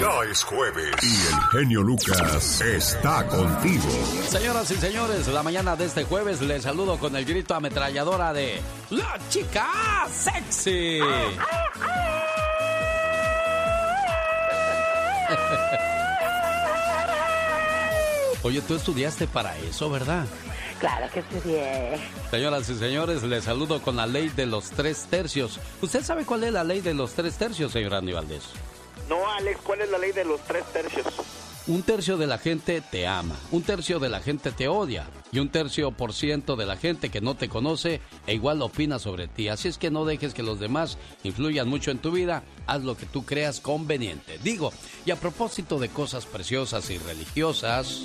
Ya es jueves y el genio Lucas está contigo. Señoras y señores, la mañana de este jueves les saludo con el grito ametralladora de ¡La Chica Sexy! Oye, tú estudiaste para eso, ¿verdad? Claro que estudié. Señoras y señores, les saludo con la ley de los 3/3. ¿Usted sabe cuál es la ley de los 3/3, señor Andy Valdés? No, Alex, ¿cuál es la ley de los 3/3? 1/3 de la gente te ama, 1/3 de la gente te odia y 1% de la gente que no te conoce e igual opina sobre ti. Así es que no dejes que los demás influyan mucho en tu vida, haz lo que tú creas conveniente. Digo, y a propósito de cosas preciosas y religiosas...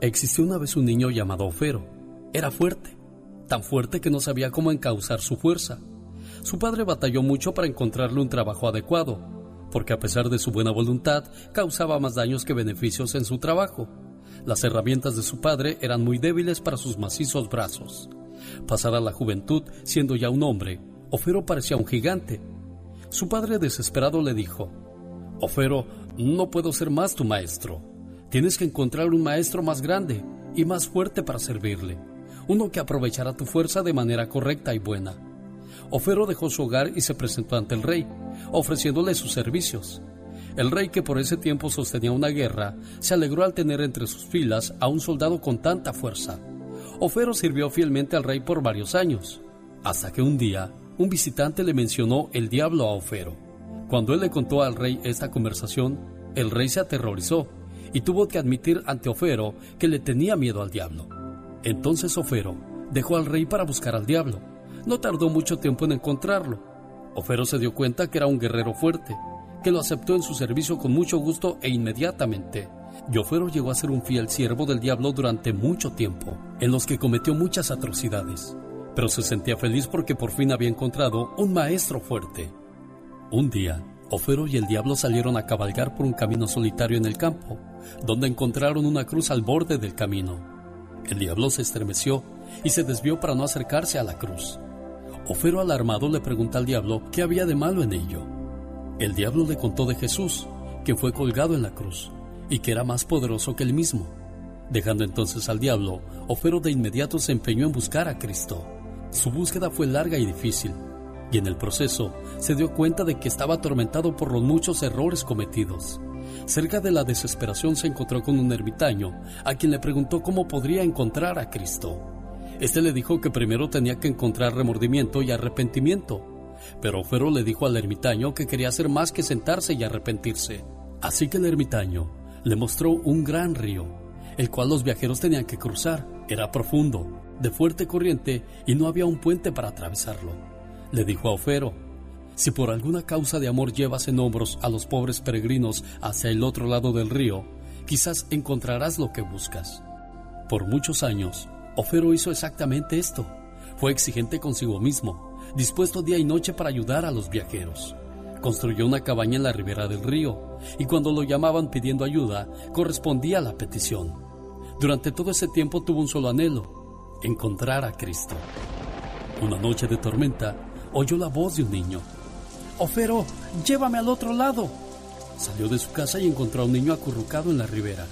Existió una vez un niño llamado Ofero. Era fuerte, tan fuerte que no sabía cómo encauzar su fuerza. Su padre batalló mucho para encontrarle un trabajo adecuado, porque a pesar de su buena voluntad, causaba más daños que beneficios en su trabajo. Las herramientas de su padre eran muy débiles para sus macizos brazos. Pasada la juventud, siendo ya un hombre, Ofero parecía un gigante. Su padre desesperado le dijo: Ofero, no puedo ser más tu maestro. Tienes que encontrar un maestro más grande y más fuerte para servirle, uno que aprovechará tu fuerza de manera correcta y buena. Ofero dejó su hogar y se presentó ante el rey, ofreciéndole sus servicios. El rey, que por ese tiempo sostenía una guerra, se alegró al tener entre sus filas a un soldado con tanta fuerza. Ofero sirvió fielmente al rey por varios años, hasta que un día un visitante le mencionó el diablo a Ofero. Cuando él le contó al rey esta conversación, el rey se aterrorizó y tuvo que admitir ante Ofero que le tenía miedo al diablo. Entonces Ofero dejó al rey para buscar al diablo. No tardó mucho tiempo en encontrarlo. Ofero se dio cuenta que era un guerrero fuerte, que lo aceptó en su servicio con mucho gusto e inmediatamente. Y Ofero llegó a ser un fiel siervo del diablo durante mucho tiempo, en los que cometió muchas atrocidades. Pero se sentía feliz porque por fin había encontrado un maestro fuerte. Un día, Ofero y el diablo salieron a cabalgar por un camino solitario en el campo, donde encontraron una cruz al borde del camino. El diablo se estremeció y se desvió para no acercarse a la cruz. Ofero, alarmado, le preguntó al diablo qué había de malo en ello. El diablo le contó de Jesús, que fue colgado en la cruz y que era más poderoso que él mismo. Dejando entonces al diablo, Ofero de inmediato se empeñó en buscar a Cristo. Su búsqueda fue larga y difícil, y en el proceso se dio cuenta de que estaba atormentado por los muchos errores cometidos. Cerca de la desesperación se encontró con un ermitaño, a quien le preguntó cómo podría encontrar a Cristo. Este le dijo que primero tenía que encontrar remordimiento y arrepentimiento, pero Ofero le dijo al ermitaño que quería hacer más que sentarse y arrepentirse. Así que el ermitaño le mostró un gran río, el cual los viajeros tenían que cruzar. Era profundo, de fuerte corriente, y no había un puente para atravesarlo. Le dijo a Ofero: si por alguna causa de amor llevas en hombros a los pobres peregrinos hacia el otro lado del río, quizás encontrarás lo que buscas. Por muchos años, Ofero hizo exactamente esto. Fue exigente consigo mismo, dispuesto día y noche para ayudar a los viajeros. Construyó una cabaña en la ribera del río, y cuando lo llamaban pidiendo ayuda, correspondía a la petición. Durante todo ese tiempo tuvo un solo anhelo: encontrar a Cristo. Una noche de tormenta, oyó la voz de un niño: Ofero, llévame al otro lado. Salió de su casa y encontró a un niño acurrucado en la ribera.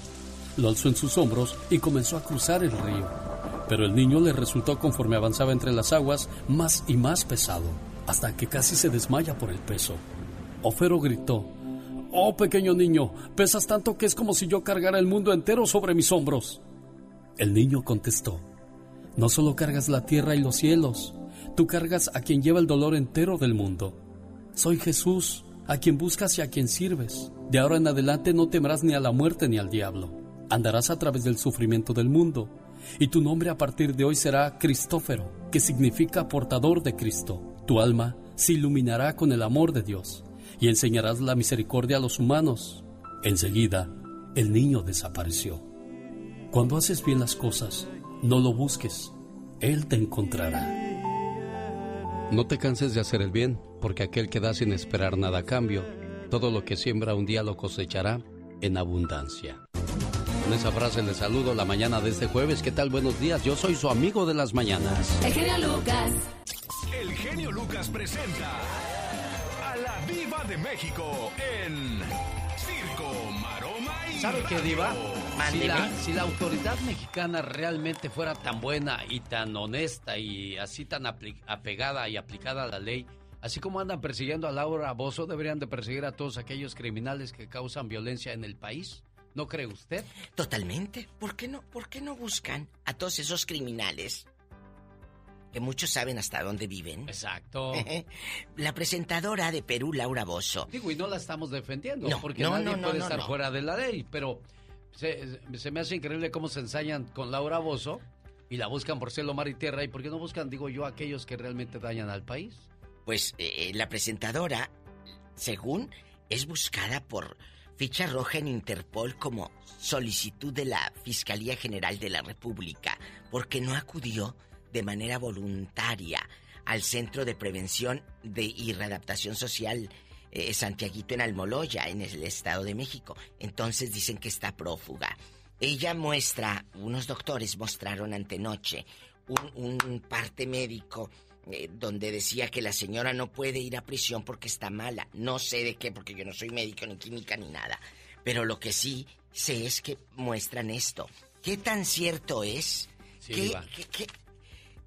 Lo alzó en sus hombros y comenzó a cruzar el río. Pero el niño le resultó, conforme avanzaba entre las aguas, más y más pesado, hasta que casi se desmaya por el peso. Ofero gritó: ¡Oh, pequeño niño! Pesas tanto que es como si yo cargara el mundo entero sobre mis hombros. El niño contestó: No solo cargas la tierra y los cielos, tú cargas a quien lleva el dolor entero del mundo. Soy Jesús, a quien buscas y a quien sirves. De ahora en adelante no temerás ni a la muerte ni al diablo. Andarás a través del sufrimiento del mundo, y tu nombre a partir de hoy será Cristófero, que significa portador de Cristo. Tu alma se iluminará con el amor de Dios, y enseñarás la misericordia a los humanos. Enseguida, el niño desapareció. Cuando haces bien las cosas, no lo busques, él te encontrará. No te canses de hacer el bien, porque aquel que da sin esperar nada a cambio, todo lo que siembra un día lo cosechará en abundancia. Con esa frase les saludo la mañana de este jueves. ¿Qué tal? Buenos días, yo soy su amigo de las mañanas, el genio Lucas. El genio Lucas presenta a la Viva Ciudad de México en Circo, Maroma y ¿sabe qué, Diva? Si la autoridad mexicana realmente fuera tan buena y tan honesta y así tan apegada y aplicada a la ley, así como andan persiguiendo a Laura Bozzo, deberían de perseguir a todos aquellos criminales que causan violencia en el país. ¿No cree usted? Totalmente. ¿Por qué no buscan a todos esos criminales? Que muchos saben hasta dónde viven. Exacto. La presentadora de Perú, Laura Bozzo. Digo, y no la estamos defendiendo, porque nadie puede estar fuera de la ley, pero se me hace increíble cómo se ensañan con Laura Bozzo y la buscan por cielo, mar y tierra. ¿Y por qué no buscan, digo yo, a aquellos que realmente dañan al país? Pues la presentadora, según, es buscada por ficha roja en Interpol como solicitud de la Fiscalía General de la República, porque no acudió de manera voluntaria al Centro de Prevención y Readaptación Social Santiaguito en Almoloya, en el Estado de México. Entonces dicen que está prófuga. Ella muestra, unos doctores mostraron antenoche un parte médico donde decía que la señora no puede ir a prisión porque está mala. No sé de qué, porque yo no soy médico ni química ni nada. Pero lo que sí sé es que muestran esto. ¿Qué tan cierto es? Sí, que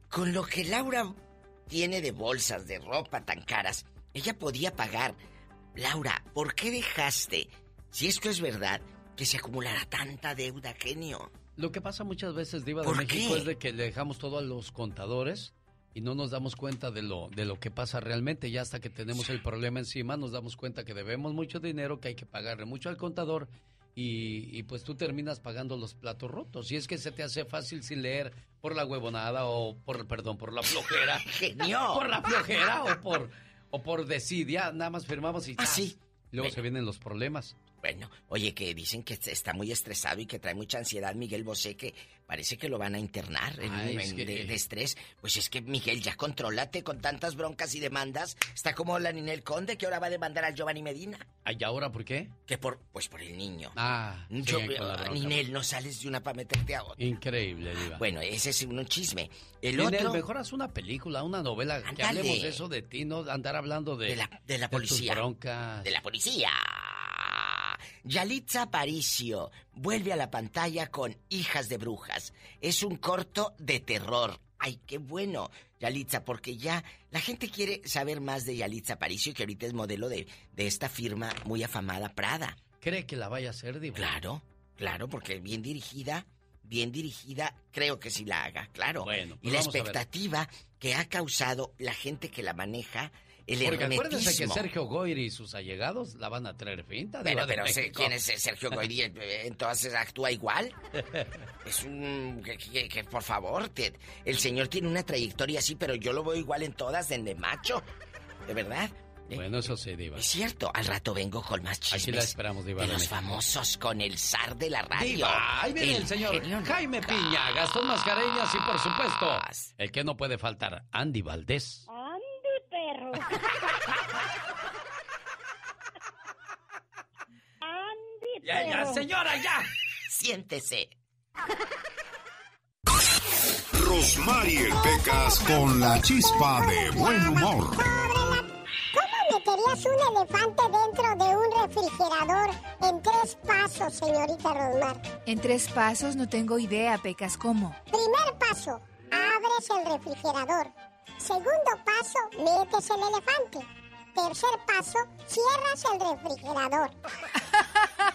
con lo que Laura tiene de bolsas, de ropa tan caras, ella podía pagar. Laura, ¿por qué dejaste, si esto es verdad, que se acumulara tanta deuda, genio? Lo que pasa muchas veces, Diva de México, es de que le dejamos todo a los contadores y no nos damos cuenta de lo que pasa realmente. Ya hasta que tenemos el problema encima, nos damos cuenta que debemos mucho dinero, que hay que pagarle mucho al contador. Y pues tú terminas pagando los platos rotos. Y es que se te hace fácil sin leer por la huevonada o por la flojera. Genio. Por la flojera o por desidia. Nada más firmamos y así. Luego se vienen los problemas. Bueno, oye, que dicen que está muy estresado y que trae mucha ansiedad Miguel Bosé, que parece que lo van a internar de estrés. Pues es que, Miguel, ya contrólate con tantas broncas y demandas. Está como la Ninel Conde, que ahora va a demandar al Giovanni Medina. ¿Y ahora por qué? Que por el niño. Ah, yo, sí, Ninel, no sales de una para meterte a otra. Increíble, Diva. Bueno, ese es un chisme. El Ninel, otro, mejor haz una película, una novela. Ándale. Que hablemos de eso de ti, no andar hablando de la policía. De tus broncas. De la policía. Yalitza Aparicio vuelve a la pantalla con Hijas de Brujas. Es un corto de terror. ¡Ay, qué bueno, Yalitza! Porque ya la gente quiere saber más de Yalitza Aparicio, que ahorita es modelo de esta firma muy afamada, Prada. ¿Cree que la vaya a hacer, Diva? Claro, porque bien dirigida, creo que sí la haga, claro. Bueno, pues y la expectativa que ha causado la gente que la maneja. Porque acuérdense que Sergio Goyri y sus allegados la van a traer finta. Pero ¿quién es Sergio Goyri? Entonces actúa igual. Es un... Que por favor, el señor tiene una trayectoria así, pero yo lo veo igual en todas, de macho. ¿De verdad? Bueno, eso sí, Diva. Es cierto, al rato vengo con más chismes. Así la esperamos, Diva. De los famosos con el zar de la radio. Diva, ahí viene el señor Jaime Piña, Gastón Mascareñas y, por supuesto, el que no puede faltar, Andy Valdés. Andy, ya, señora, ya. Siéntese. Rosmarie Pecas con la chispa de buen humor. ¿Cómo meterías un elefante dentro de un refrigerador en 3 pasos, señorita Rosmar? En 3 pasos no tengo idea, Pecas, ¿cómo? Primer paso, abres el refrigerador. Segundo paso, metes el elefante. Tercer paso, cierras el refrigerador.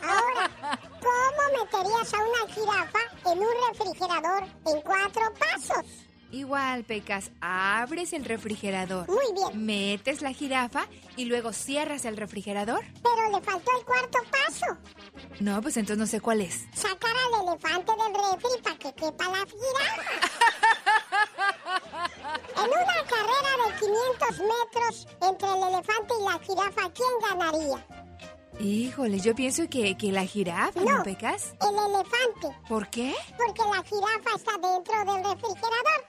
Ahora, ¿cómo meterías a una jirafa en un refrigerador en 4 pasos? Igual, Pecas, abres el refrigerador. Muy bien. Metes la jirafa y luego cierras el refrigerador. Pero le faltó el 4.º paso. No, pues entonces no sé cuál es. Sacar al elefante del refri para que quepa la jirafa. En una carrera de 500 metros entre el elefante y la jirafa, ¿quién ganaría? Híjole, yo pienso que la jirafa, ¿no, Pecas? El elefante. ¿Por qué? Porque la jirafa está dentro del refrigerador.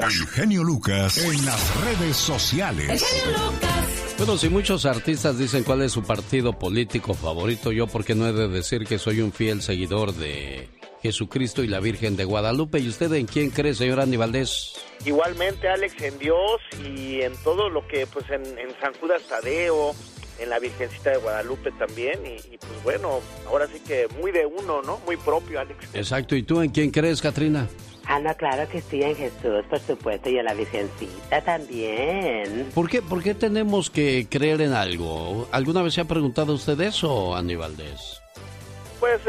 El genio Lucas en las redes sociales. El genio Lucas. Bueno, si muchos artistas dicen cuál es su partido político favorito, yo por qué no he de decir que soy un fiel seguidor de Jesucristo y la Virgen de Guadalupe. ¿Y usted en quién cree, señor Andy Valdés? Igualmente, Alex, en Dios y en todo lo que, pues, en San Judas Tadeo, en la Virgencita de Guadalupe también, y pues bueno, ahora sí que muy de uno, ¿no? Muy propio, Alex. Exacto, ¿y tú en quién crees, Catrina? Ah, no, claro que sí, en Jesús, por supuesto, y en la Virgencita también. ¿Por qué tenemos que creer en algo? ¿Alguna vez se ha preguntado usted eso, Andy Valdés? Pues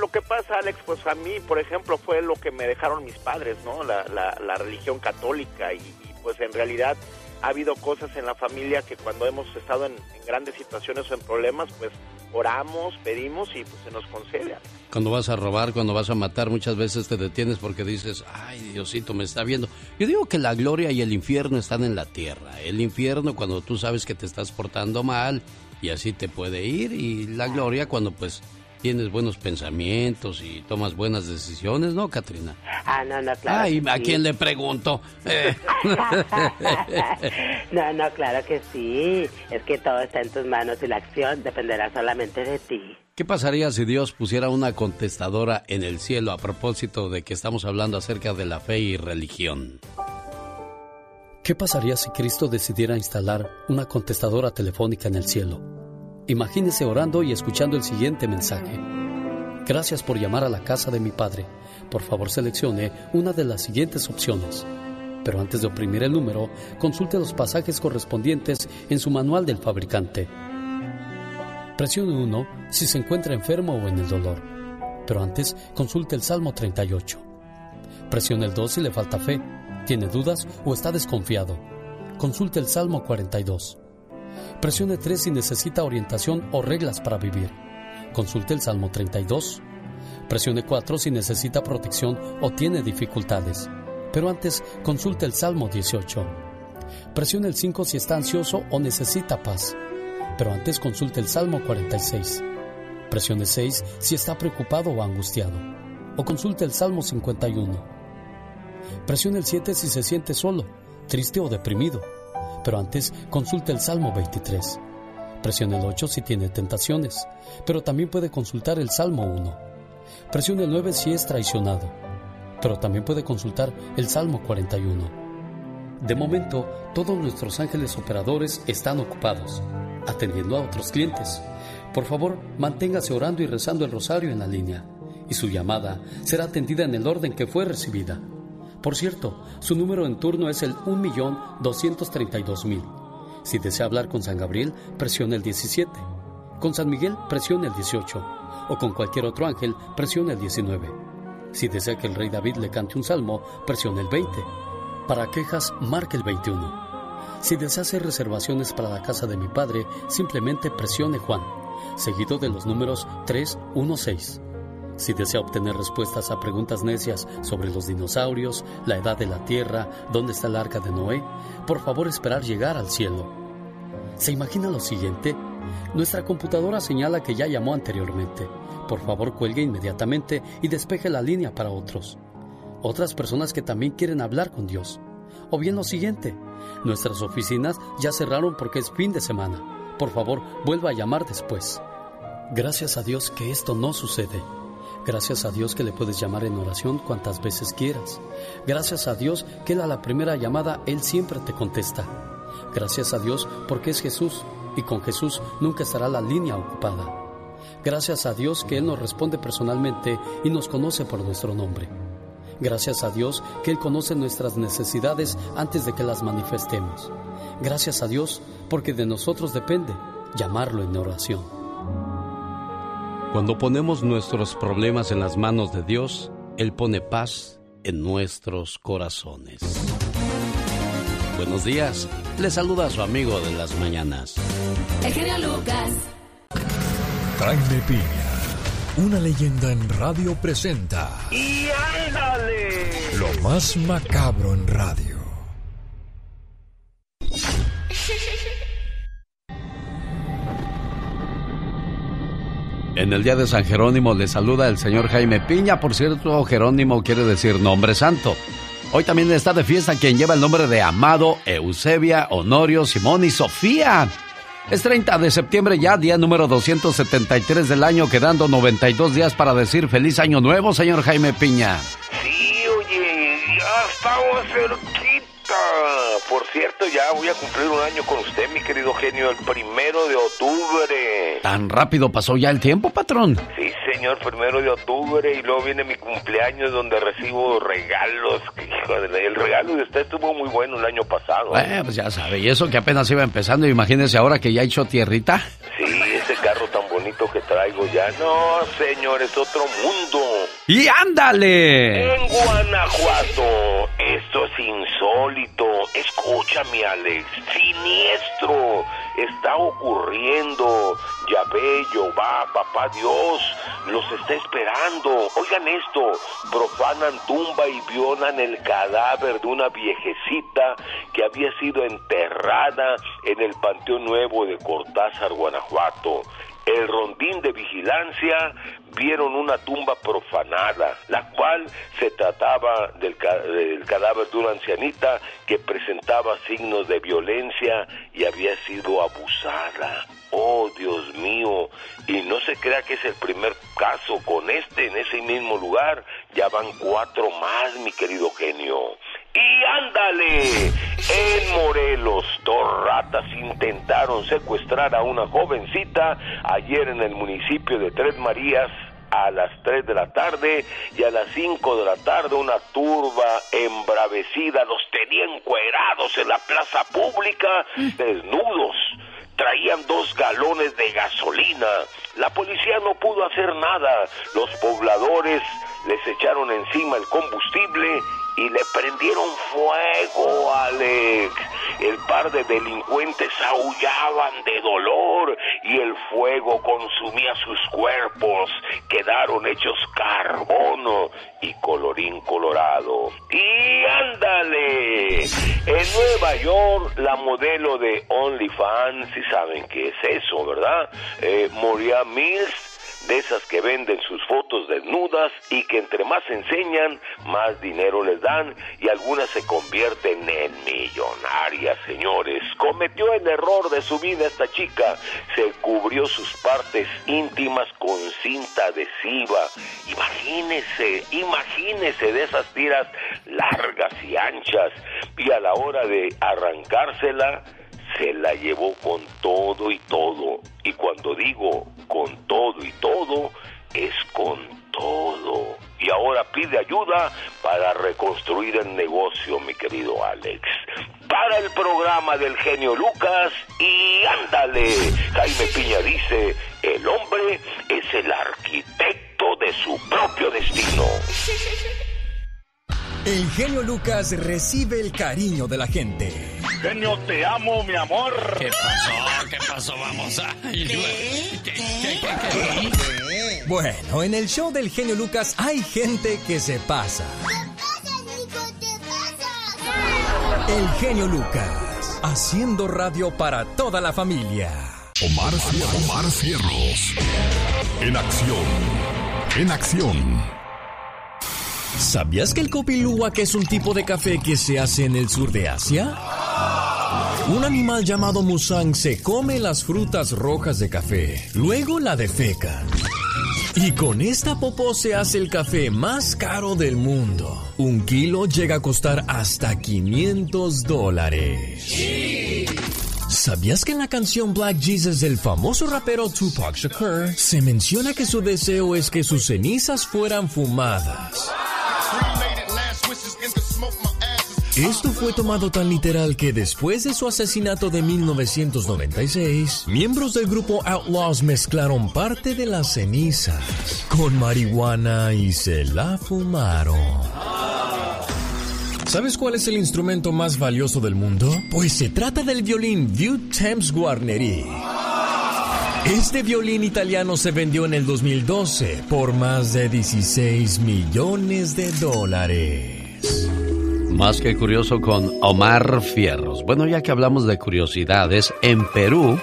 lo que pasa, Alex, pues a mí, por ejemplo, fue lo que me dejaron mis padres, ¿no? La religión católica, y pues en realidad ha habido cosas en la familia que cuando hemos estado en grandes situaciones o en problemas, pues oramos, pedimos y pues se nos concede. Cuando vas a robar, cuando vas a matar, muchas veces te detienes porque dices, ay, Diosito, me está viendo. Yo digo que la gloria y el infierno están en la tierra. El infierno cuando tú sabes que te estás portando mal y así te puede ir, y la gloria cuando pues tienes buenos pensamientos y tomas buenas decisiones, ¿no, Catrina? Ah, no, no, claro. Ay, ¿a quién le pregunto? No, no, claro que sí. Es que todo está en tus manos y la acción dependerá solamente de ti. ¿Qué pasaría si Dios pusiera una contestadora en el cielo a propósito de que estamos hablando acerca de la fe y religión? ¿Qué pasaría si Cristo decidiera instalar una contestadora telefónica en el cielo? Imagínese orando y escuchando el siguiente mensaje. Gracias por llamar a la casa de mi padre. Por favor, seleccione una de las siguientes opciones. Pero antes de oprimir el número, consulte los pasajes correspondientes en su manual del fabricante. Presione 1 si se encuentra enfermo o en el dolor. Pero antes, consulte el Salmo 38. Presione el 2 si le falta fe, tiene dudas o está desconfiado. Consulte el Salmo 42. Presione 3 si necesita orientación o reglas para vivir. Consulte el Salmo 32. Presione 4 si necesita protección o tiene dificultades. Pero antes, consulte el Salmo 18. Presione el 5 si está ansioso o necesita paz. Pero antes, consulte el Salmo 46. Presione 6 si está preocupado o angustiado. O consulte el Salmo 51. Presione el 7 si se siente solo, triste o deprimido. Pero antes, consulte el Salmo 23. Presione el 8 si tiene tentaciones, pero también puede consultar el Salmo 1. Presione el 9 si es traicionado, pero también puede consultar el Salmo 41. De momento, todos nuestros ángeles operadores están ocupados, atendiendo a otros clientes. Por favor, manténgase orando y rezando el rosario en la línea, y su llamada será atendida en el orden que fue recibida. Por cierto, su número en turno es el 1.232.000. Si desea hablar con San Gabriel, presione el 17. Con San Miguel, presione el 18. O con cualquier otro ángel, presione el 19. Si desea que el rey David le cante un salmo, presione el 20. Para quejas, marque el 21. Si desea hacer reservaciones para la casa de mi padre, simplemente presione Juan, seguido de los números 316. Si desea obtener respuestas a preguntas necias sobre los dinosaurios, la edad de la Tierra, dónde está el arca de Noé, por favor esperar llegar al cielo. ¿Se imagina lo siguiente? Nuestra computadora señala que ya llamó anteriormente. Por favor, cuelgue inmediatamente y despeje la línea para otros. Otras personas que también quieren hablar con Dios. O bien lo siguiente, nuestras oficinas ya cerraron porque es fin de semana. Por favor, vuelva a llamar después. Gracias a Dios que esto no sucede. Gracias a Dios que le puedes llamar en oración cuantas veces quieras. Gracias a Dios que a la primera llamada Él siempre te contesta. Gracias a Dios porque es Jesús y con Jesús nunca estará la línea ocupada. Gracias a Dios que Él nos responde personalmente y nos conoce por nuestro nombre. Gracias a Dios que Él conoce nuestras necesidades antes de que las manifestemos. Gracias a Dios porque de nosotros depende llamarlo en oración. Cuando ponemos nuestros problemas en las manos de Dios, Él pone paz en nuestros corazones. Buenos días, les saluda a su amigo de las mañanas, el genio Lucas. Jaime Piña, una leyenda en radio presenta... ¡Y ándale! Lo más macabro en radio. En el día de San Jerónimo le saluda el señor Jaime Piña. Por cierto, Jerónimo quiere decir nombre santo. Hoy también está de fiesta quien lleva el nombre de Amado, Eusebia, Honorio, Simón y Sofía. Es 30 de septiembre ya, día número 273 del año, quedando 92 días para decir feliz año nuevo, señor Jaime Piña. Sí, oye, ya estamos cerquita. Por cierto, ya voy a cumplir un año con usted, mi querido genio, el 1 de octubre. ¿Tan rápido pasó ya el tiempo, patrón? Sí, señor, 1 de octubre, y luego viene mi cumpleaños donde recibo regalos. El regalo de usted estuvo muy bueno el año pasado. Pues ya sabe, y eso que apenas iba empezando, imagínese ahora que ya echó tierrita. Sí, ese carro tan bonito que traigo ya, no, señor, es otro mundo. ¡Y ándale! En Guanajuato, esto es insólito. Escúchame, Alex, siniestro está ocurriendo. Yahvé, Jehová, papá Dios, los está esperando. Oigan esto, profanan tumba y violan el cadáver de una viejecita que había sido enterrada en el Panteón Nuevo de Cortázar, Guanajuato. El rondín de vigilancia vieron una tumba profanada, la cual se trataba del cadáver de una ancianita que presentaba signos de violencia y había sido abusada. ¡Oh, Dios mío! Y no se crea que es el primer caso con en ese mismo lugar. Ya van 4 más, mi querido genio. ¡Y ándale! En Morelos, 2 ratas intentaron secuestrar a una jovencita ayer en el municipio de Tres Marías a las 3 de la tarde, y a las 5 de la tarde una turba embravecida los tenía encuerados en la plaza pública, desnudos. Traían 2 galones de gasolina. La policía no pudo hacer nada. Los pobladores les echaron encima el combustible y le prendieron fuego, Alex. El par de delincuentes aullaban de dolor y el fuego consumía sus cuerpos. Quedaron hechos carbono y colorín colorado. ¡Y ándale! En Nueva York, la modelo de OnlyFans, si saben qué es eso, ¿verdad? Moria Mills, de esas que venden sus fotos desnudas y que entre más enseñan, más dinero les dan, y algunas se convierten en millonarias, señores. Cometió el error de su vida esta chica. Se cubrió sus partes íntimas con cinta adhesiva. Imagínese de esas tiras largas y anchas. Y a la hora de arrancársela, se la llevó con todo y todo. Y cuando digo con todo y todo, es con todo. Y ahora pide ayuda para reconstruir el negocio, mi querido Alex. Para el programa del genio Lucas, y ándale. Jaime Piña dice, el hombre es el arquitecto de su propio destino. El genio Lucas recibe el cariño de la gente. Genio, te amo, mi amor. ¿Qué pasó? ¿Qué pasó? Vamos a... ¿Qué? Bueno, en el show del genio Lucas hay gente que se pasa. ¿Qué pasa, Nico? ¿Qué pasa? El genio Lucas, haciendo radio para toda la familia. Omar Fierros. En acción. En acción. ¿Sabías que el Kopi Luwak es un tipo de café que se hace en el sur de Asia? Un animal llamado musang se come las frutas rojas de café, luego la defecan. Y con esta popó se hace el café más caro del mundo. Un kilo llega a costar hasta $500. ¡Sí! ¿Sabías que en la canción Black Jesus del famoso rapero Tupac Shakur se menciona que su deseo es que sus cenizas fueran fumadas? Esto fue tomado tan literal que después de su asesinato de 1996, miembros del grupo Outlaws mezclaron parte de las cenizas con marihuana y se la fumaron. ¿Sabes cuál es el instrumento más valioso del mundo? Pues se trata del violín Vieux-Temps Guarneri. Este violín italiano se vendió en el 2012 por más de $16 millones. Más que curioso con Omar Fierros. Bueno, ya que hablamos de curiosidades, en Perú,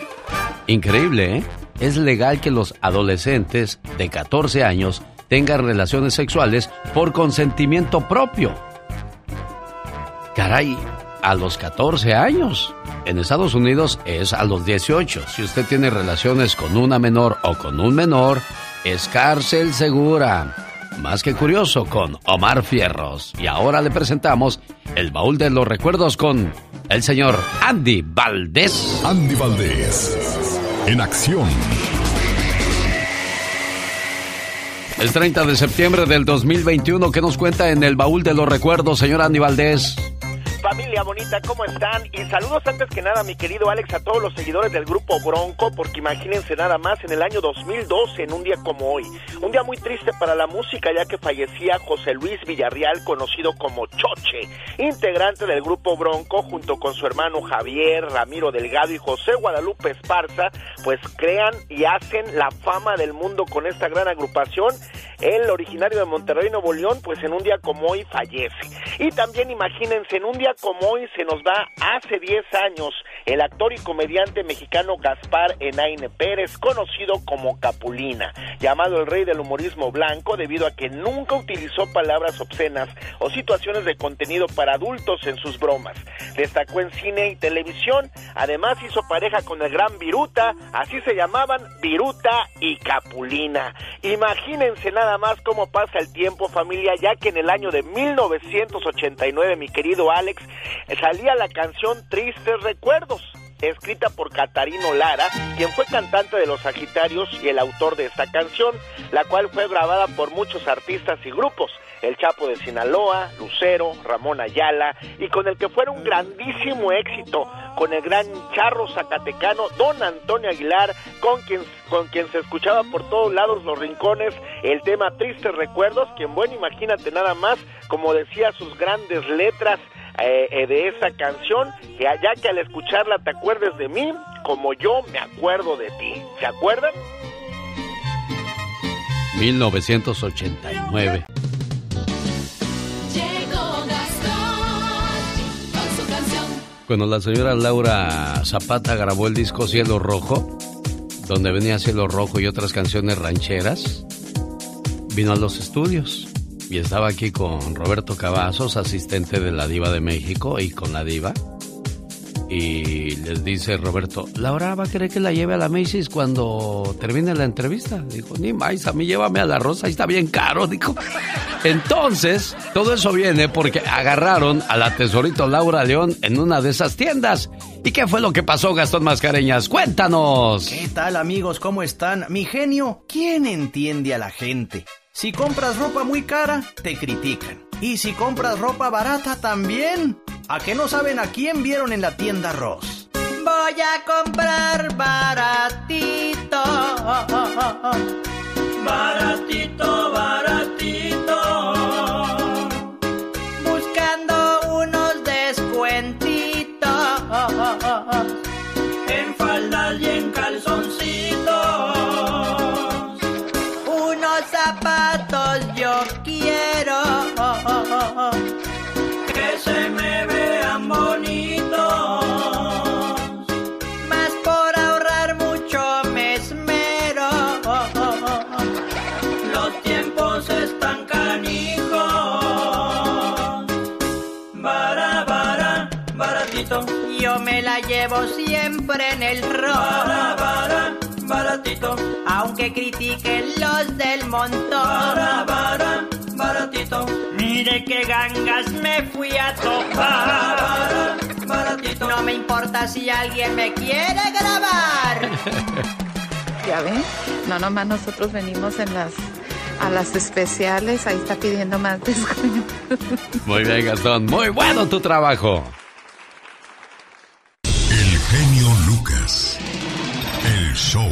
increíble, ¿eh? Es legal que los adolescentes de 14 años tengan relaciones sexuales por consentimiento propio. Caray, a los 14 años. En Estados Unidos es a los 18. Si usted tiene relaciones con una menor o con un menor, es cárcel segura. Más que curioso con Omar Fierros. Y ahora le presentamos el baúl de los recuerdos con el señor Andy Valdés. Andy Valdés, en acción. El 30 de septiembre del 2021, ¿qué nos cuenta en el baúl de los recuerdos, señor Andy Valdés? Familia bonita, ¿cómo están? Y saludos antes que nada, mi querido Alex, a todos los seguidores del grupo Bronco, porque imagínense nada más, en el año 2012, en un día como hoy, un día muy triste para la música, ya que fallecía José Luis Villarreal, conocido como Choche, integrante del grupo Bronco, junto con su hermano Javier, Ramiro Delgado y José Guadalupe Esparza, pues crean y hacen la fama del mundo con esta gran agrupación. El originario de Monterrey, Nuevo León, pues en un día como hoy fallece. Y también imagínense, en un día como hoy se nos va hace 10 años el actor y comediante mexicano Gaspar Enaine Pérez, conocido como Capulina, llamado el rey del humorismo blanco debido a que nunca utilizó palabras obscenas o situaciones de contenido para adultos en sus bromas. Destacó en cine y televisión, además hizo pareja con el gran Viruta, así se llamaban, Viruta y Capulina. Imagínense nada más cómo pasa el tiempo, familia, ya que en el año de 1989, mi querido Alex, salía la canción Tristes Recuerdos, escrita por Catarino Lara, quien fue cantante de Los Sagitarios y el autor de esta canción, la cual fue grabada por muchos artistas y grupos, El Chapo de Sinaloa, Lucero, Ramón Ayala, y con el que fuera un grandísimo éxito, con el gran charro zacatecano Don Antonio Aguilar, con quien se escuchaba por todos lados los rincones el tema Tristes Recuerdos, quien, bueno, imagínate nada más, como decía sus grandes letras, de esa canción, que allá que al escucharla te acuerdes de mí como yo me acuerdo de ti. ¿Se acuerdan? 1989. Llegó Gastón con su canción. Cuando la señora Laura Zapata grabó el disco Cielo Rojo, donde venía Cielo Rojo y otras canciones rancheras, vino a los estudios. Y estaba aquí con Roberto Cavazos, asistente de la Diva de México, y con la Diva. Y les dice Roberto, Laura va a querer que la lleve a la Macy's cuando termine la entrevista. Dijo, ni más, a mí llévame a La Rosa, ahí está bien caro, dijo. Entonces, todo eso viene porque agarraron a la tesorito Laura León en una de esas tiendas. ¿Y qué fue lo que pasó, Gastón Mascareñas? ¡Cuéntanos! ¿Qué tal, amigos? ¿Cómo están? Mi genio, ¿quién entiende a la gente? Si compras ropa muy cara, te critican. Y si compras ropa barata, también. ¿A qué no saben a quién vieron en la tienda Ross? Voy a comprar baratito. Baratito, baratito. Buscando unos descuentitos. En faldas y en calzoncitos. Yo quiero que se me vean bonitos, más por ahorrar mucho me esmero. Los tiempos están canijos. Bara, bara, baratito. Yo me la llevo siempre en el rojo. Bara, bara, baratito. Aunque critiquen los del montón. Bara, bara, baratito. Mire qué gangas me fui a topar. Bara, bara, baratito. No me importa si alguien me quiere grabar. Ya ven, no nomás nosotros venimos a las especiales. Ahí está pidiendo más descuento. Muy bien, Gastón, muy bueno tu trabajo. El genio Lucas. El show.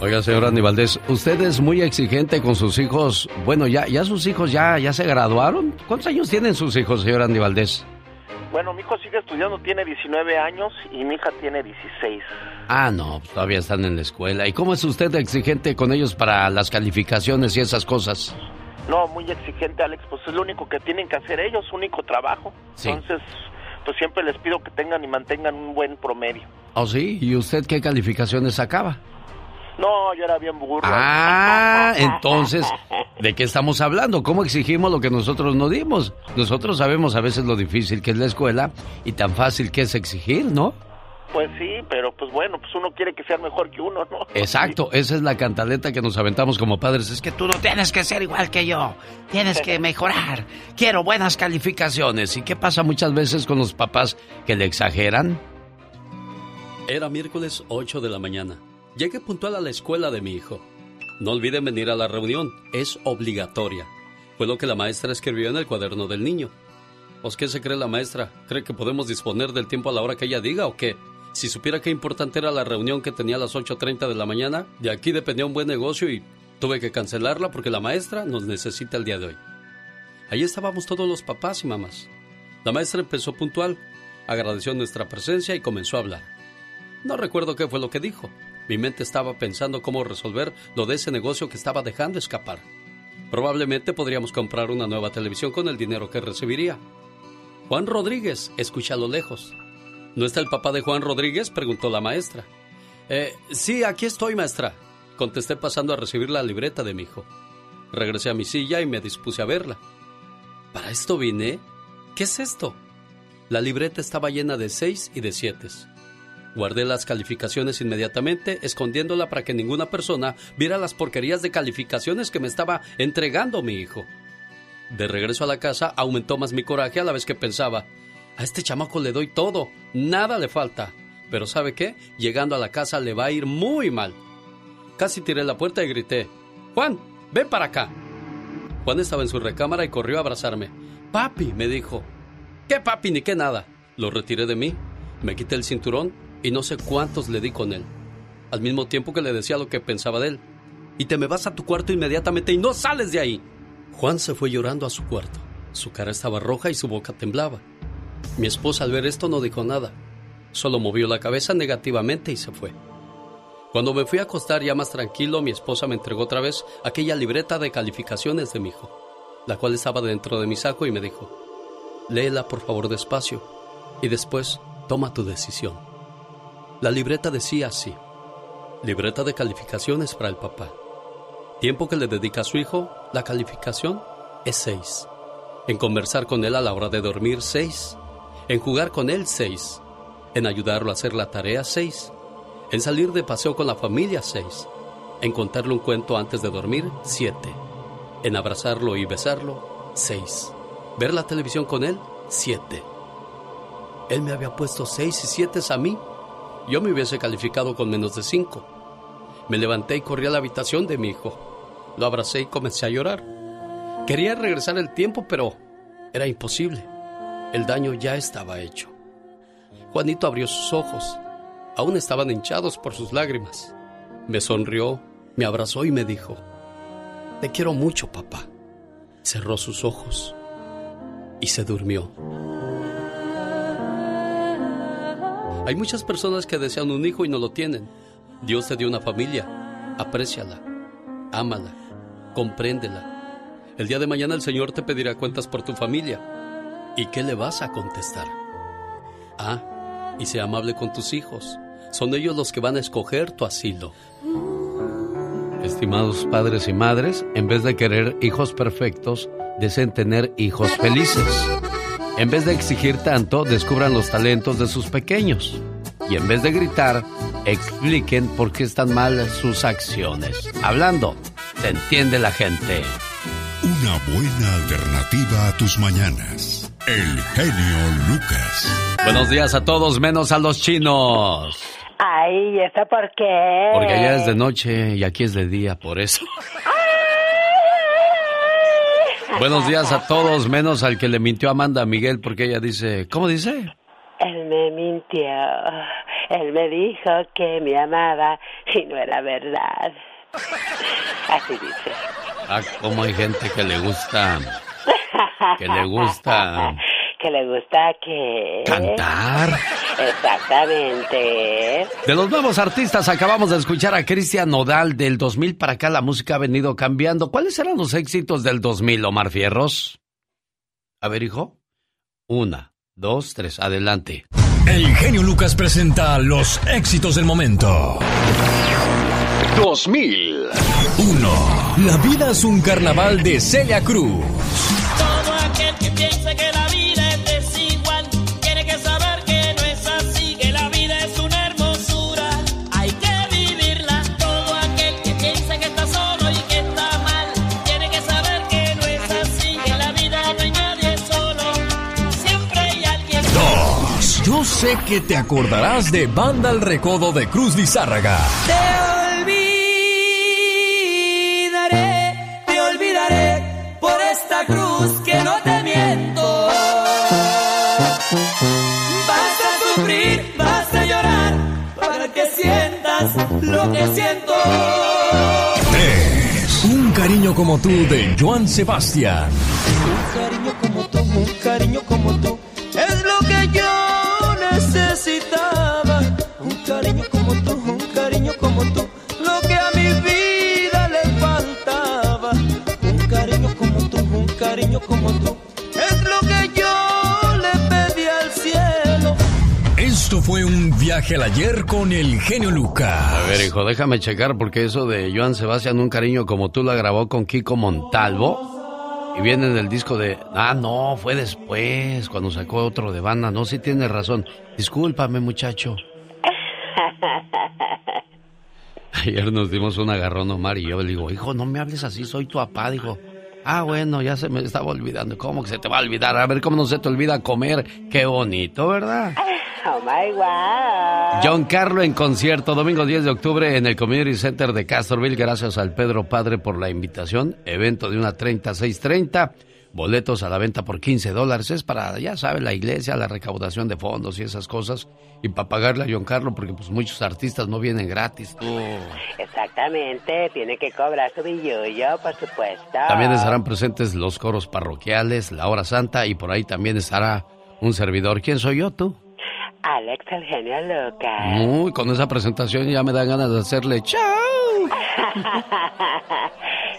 Oiga, señor Andy Valdés, usted es muy exigente con sus hijos. Bueno, ya sus hijos ya se graduaron. ¿Cuántos años tienen sus hijos, señor Andy Valdés? Bueno, mi hijo sigue estudiando, tiene 19 años y mi hija tiene 16. Ah, no, pues todavía están en la escuela. ¿Y cómo es usted exigente con ellos para las calificaciones y esas cosas? No, muy exigente, Alex, pues es lo único que tienen que hacer ellos, único trabajo. Sí. Entonces, pues siempre les pido que tengan y mantengan un buen promedio. ¿Oh, sí? ¿Y usted qué calificaciones sacaba? No, yo era bien burro. Ah, entonces, ¿de qué estamos hablando? ¿Cómo exigimos lo que nosotros no dimos? Nosotros sabemos a veces lo difícil que es la escuela y tan fácil que es exigir, ¿no? Pues sí, pero pues bueno, pues uno quiere que sea mejor que uno, ¿no? Exacto, esa es la cantaleta que nos aventamos como padres. Es que tú no tienes que ser igual que yo, tienes que mejorar, quiero buenas calificaciones. ¿Y qué pasa muchas veces con los papás que le exageran? Era miércoles 8 de la mañana. Llegué puntual a la escuela de mi hijo. No olviden venir a la reunión, es obligatoria. Fue lo que la maestra escribió en el cuaderno del niño. ¿Pues qué se cree la maestra? ¿Cree que podemos disponer del tiempo a la hora que ella diga o qué? Si supiera qué importante era la reunión que tenía a las 8:30 de la mañana, de aquí dependía un buen negocio y tuve que cancelarla porque la maestra nos necesita el día de hoy. Ahí estábamos todos los papás y mamás. La maestra empezó puntual, agradeció nuestra presencia y comenzó a hablar. No recuerdo qué fue lo que dijo. Mi mente estaba pensando cómo resolver lo de ese negocio que estaba dejando escapar. Probablemente podríamos comprar una nueva televisión con el dinero que recibiría. Juan Rodríguez, escuché a lo lejos. ¿No está el papá de Juan Rodríguez?, preguntó la maestra. Sí, aquí estoy, maestra, contesté pasando a recibir la libreta de mi hijo. Regresé a mi silla y me dispuse a verla. ¿Para esto vine? ¿Qué es esto? La libreta estaba llena de 6 y de 7. Guardé las calificaciones inmediatamente, escondiéndola para que ninguna persona viera las porquerías de calificaciones que me estaba entregando mi hijo. De regreso a la casa, aumentó más mi coraje a la vez que pensaba: a este chamaco le doy todo, nada le falta. Pero ¿sabe qué? Llegando a la casa le va a ir muy mal. Casi tiré la puerta y grité: Juan, ven para acá. Juan estaba en su recámara y corrió a abrazarme. Papi, me dijo. ¿Qué papi ni qué nada? Lo retiré de mí, me quité el cinturón y no sé cuántos le di con él. Al mismo tiempo que le decía lo que pensaba de él. Y te me vas a tu cuarto inmediatamente y no sales de ahí. Juan se fue llorando a su cuarto. Su cara estaba roja y su boca temblaba. Mi esposa, al ver esto, no dijo nada. Solo movió la cabeza negativamente y se fue. Cuando me fui a acostar ya más tranquilo, mi esposa me entregó otra vez aquella libreta de calificaciones de mi hijo, la cual estaba dentro de mi saco, y me dijo: léela por favor despacio y después toma tu decisión. La libreta decía así: libreta de calificaciones para el papá. Tiempo que le dedica a su hijo, la calificación es 6. En conversar con él a la hora de dormir, 6. En jugar con él, 6. En ayudarlo a hacer la tarea, 6. En salir de paseo con la familia, 6. En contarle un cuento antes de dormir, 7. En abrazarlo y besarlo, 6. Ver la televisión con él, 7. Él me había puesto 6 y 7 a mí. Yo me hubiese calificado con menos de 5. Me levanté y corrí a la habitación de mi hijo. Lo abracé y comencé a llorar. Quería regresar el tiempo, pero era imposible. El daño ya estaba hecho. Juanito abrió sus ojos. Aún estaban hinchados por sus lágrimas. Me sonrió, me abrazó y me dijo: te quiero mucho, papá. Cerró sus ojos y se durmió. Hay muchas personas que desean un hijo y no lo tienen. Dios te dio una familia. Apréciala, ámala, compréndela. El día de mañana el Señor te pedirá cuentas por tu familia. ¿Y qué le vas a contestar? Ah, y sea amable con tus hijos. Son ellos los que van a escoger tu asilo. Estimados padres y madres, en vez de querer hijos perfectos, deseen tener hijos felices. En vez de exigir tanto, descubran los talentos de sus pequeños. Y en vez de gritar, expliquen por qué están mal sus acciones. Hablando, se entiende la gente. Una buena alternativa a tus mañanas. El genio Lucas. Buenos días a todos, menos a los chinos. Ay, ¿y eso por qué? Porque allá es de noche y aquí es de día, por eso. Ay. Buenos días a todos, menos al que le mintió Amanda a Miguel, porque ella dice... ¿Cómo dice? Él me mintió. Él me dijo que me amaba y no era verdad. Así dice. Ah, cómo hay gente que le gusta. Que le gusta. Que le gusta que... cantar. Exactamente. De los nuevos artistas acabamos de escuchar a Cristian Nodal. Del 2000 para acá la música ha venido cambiando. ¿Cuáles eran los éxitos del 2000, Omar Fierros? A ver, hijo. 1, 2, 3, adelante. El genio Lucas presenta los éxitos del momento. 2001. La vida es un carnaval, de Celia Cruz. Todo aquel que piensa que la vida es desigual tiene que saber que no es así, que la vida es un Yo sé que te acordarás de Banda El Recodo de Cruz Lizárraga. Te olvidaré por esta cruz que no te miento. Vas a sufrir, vas a llorar, para que sientas lo que siento. Un cariño como tú, de Joan Sebastián. Un cariño como tú, un cariño como tú, es lo que yo necesitaba. Un cariño como tú, un cariño como tú, lo que a mi vida le faltaba. Un cariño como tú, un cariño como tú, es lo que yo le pedí al cielo. Esto fue un viaje al ayer con el genio Lucas. A ver, hijo, déjame checar, porque eso de Joan Sebastián, un cariño como tú, la grabó con Kiko Montalvo. Y viene en el disco de... Ah, no, fue después, cuando sacó otro de Banda. No, sí tienes razón. Discúlpame, muchacho. Ayer nos dimos un agarrón, Omar y yo. Le digo, hijo, no me hables así, soy tu papá. Dijo, ah, bueno, ya se me estaba olvidando. ¿Cómo que se te va a olvidar? A ver, ¿cómo no se te olvida comer? Qué bonito, ¿verdad? Oh, my God. John Carlo en concierto, domingo 10 de octubre en el Community Center de Castroville. Gracias al Pedro Padre por la invitación. Evento de 1:30 a 6:30. Boletos a la venta por $15. Es para, ya sabe, la iglesia, la recaudación de fondos y esas cosas. Y para pagarle a John Carlo, porque pues muchos artistas no vienen gratis. Tú. Exactamente, tiene que cobrar su billuyo, por supuesto. También estarán presentes los coros parroquiales, la hora santa, y por ahí también estará un servidor. ¿Quién soy yo, tú? Alex, el genio Lucas. Uy, con esa presentación ya me dan ganas de hacerle chao.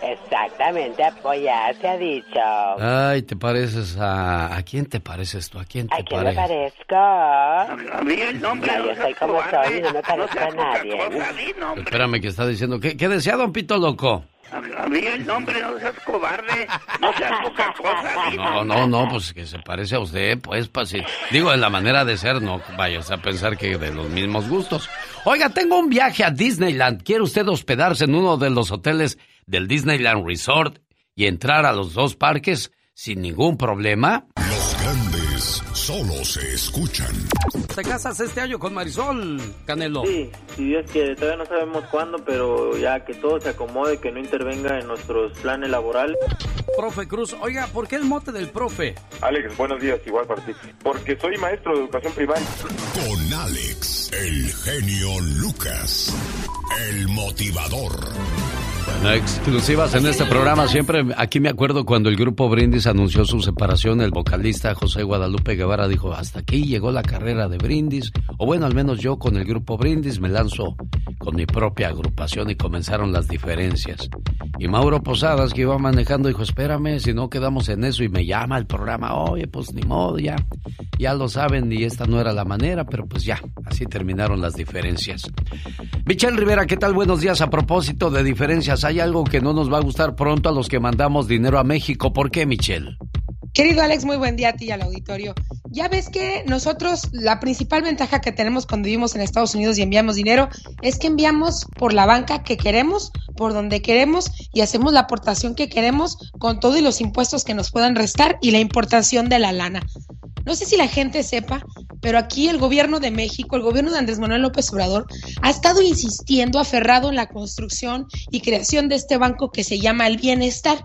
Exactamente, apoyar, se ha dicho. Ay, ¿te pareces a...? ¿A quién te pareces tú? ¿A quién te pareces? ¿A quién pareces? Me parezco? A mí el nombre... No, yo soy como soy, no me parezco a nadie. Espérame, que está diciendo... ¿Qué decía don Pito Loco? A mí el nombre, no seas cobarde, no seas poca cosa. No, pues que se parece a usted, pues, digo, en la manera de ser, no vayas a pensar que de los mismos gustos. Oiga, tengo un viaje a Disneyland. ¿Quiere usted hospedarse en uno de los hoteles del Disneyland Resort y entrar a los dos parques sin ningún problema? Los grandes solo se escuchan. ¿Te casas este año con Marisol, Canelo? Sí, si Dios quiere, todavía no sabemos cuándo, pero ya que todo se acomode, que no intervenga en nuestros planes laborales. Profe Cruz, oiga, ¿por qué el mote del profe? Alex, buenos días, igual para ti. Porque soy maestro de educación primaria. Con Alex, el genio Lucas, el motivador. Bueno, exclusivas en este programa. Siempre aquí me acuerdo cuando el grupo Brindis anunció su separación. El vocalista José Guadalupe Guevara dijo, hasta aquí llegó la carrera de Brindis. O bueno, al menos yo con el grupo Brindis me lanzo con mi propia agrupación, y comenzaron las diferencias. Y Mauro Posadas, que iba manejando, dijo, espérame, si no quedamos en eso. Y me llama el programa, oye, pues ni modo, ya lo saben, y esta no era la manera, pero pues ya, así terminaron las diferencias. Michelle Rivera, ¿qué tal? Buenos días. A propósito de diferencias, hay algo que no nos va a gustar pronto a los que mandamos dinero a México. ¿Por qué, Michelle? Querido Alex, muy buen día a ti y al auditorio. Ya ves que nosotros, la principal ventaja que tenemos cuando vivimos en Estados Unidos y enviamos dinero, es que enviamos por la banca que queremos, por donde queremos, y hacemos la aportación que queremos, con todo y los impuestos que nos puedan restar y la importación de la lana. No sé si la gente sepa, pero aquí el gobierno de México, el gobierno de Andrés Manuel López Obrador, ha estado insistiendo, aferrado en la construcción y creación de este banco que se llama El Bienestar.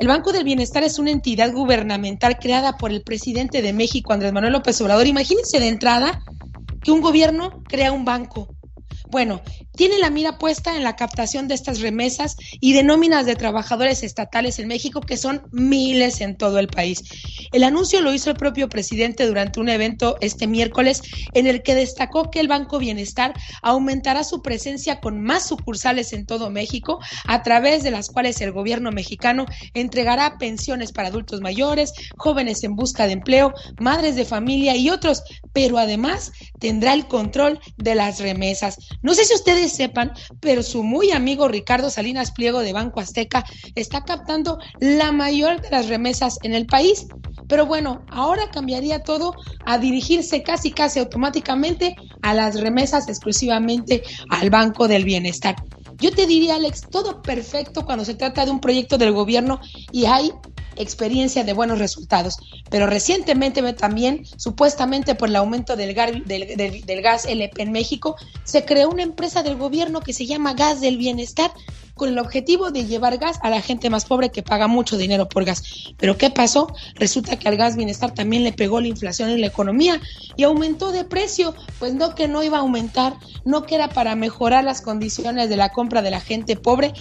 El Banco del Bienestar es una entidad gubernamental creada por el presidente de México, Andrés Manuel López Obrador. Imagínense de entrada que un gobierno crea un banco. Bueno, tiene la mira puesta en la captación de estas remesas y de nóminas de trabajadores estatales en México, que son miles en todo el país. El anuncio lo hizo el propio presidente durante un evento este miércoles, en el que destacó que el Banco Bienestar aumentará su presencia con más sucursales en todo México, a través de las cuales el gobierno mexicano entregará pensiones para adultos mayores, jóvenes en busca de empleo, madres de familia y otros, pero además tendrá el control de las remesas. No sé si ustedes sepan, pero su muy amigo Ricardo Salinas Pliego de Banco Azteca está captando la mayor de las remesas en el país. Pero bueno, ahora cambiaría todo a dirigirse casi automáticamente a las remesas, exclusivamente al Banco del Bienestar. Yo te diría, Alex, todo perfecto cuando se trata de un proyecto del gobierno y hay experiencia de buenos resultados, pero recientemente también, supuestamente por el aumento del gas LP en México, se creó una empresa del gobierno que se llama Gas del Bienestar, con el objetivo de llevar gas a la gente más pobre que paga mucho dinero por gas. ¿Pero qué pasó? Resulta que al Gas Bienestar también le pegó la inflación en la economía y aumentó de precio, pues no que no iba a aumentar, no que era para mejorar las condiciones de la compra de la gente pobre.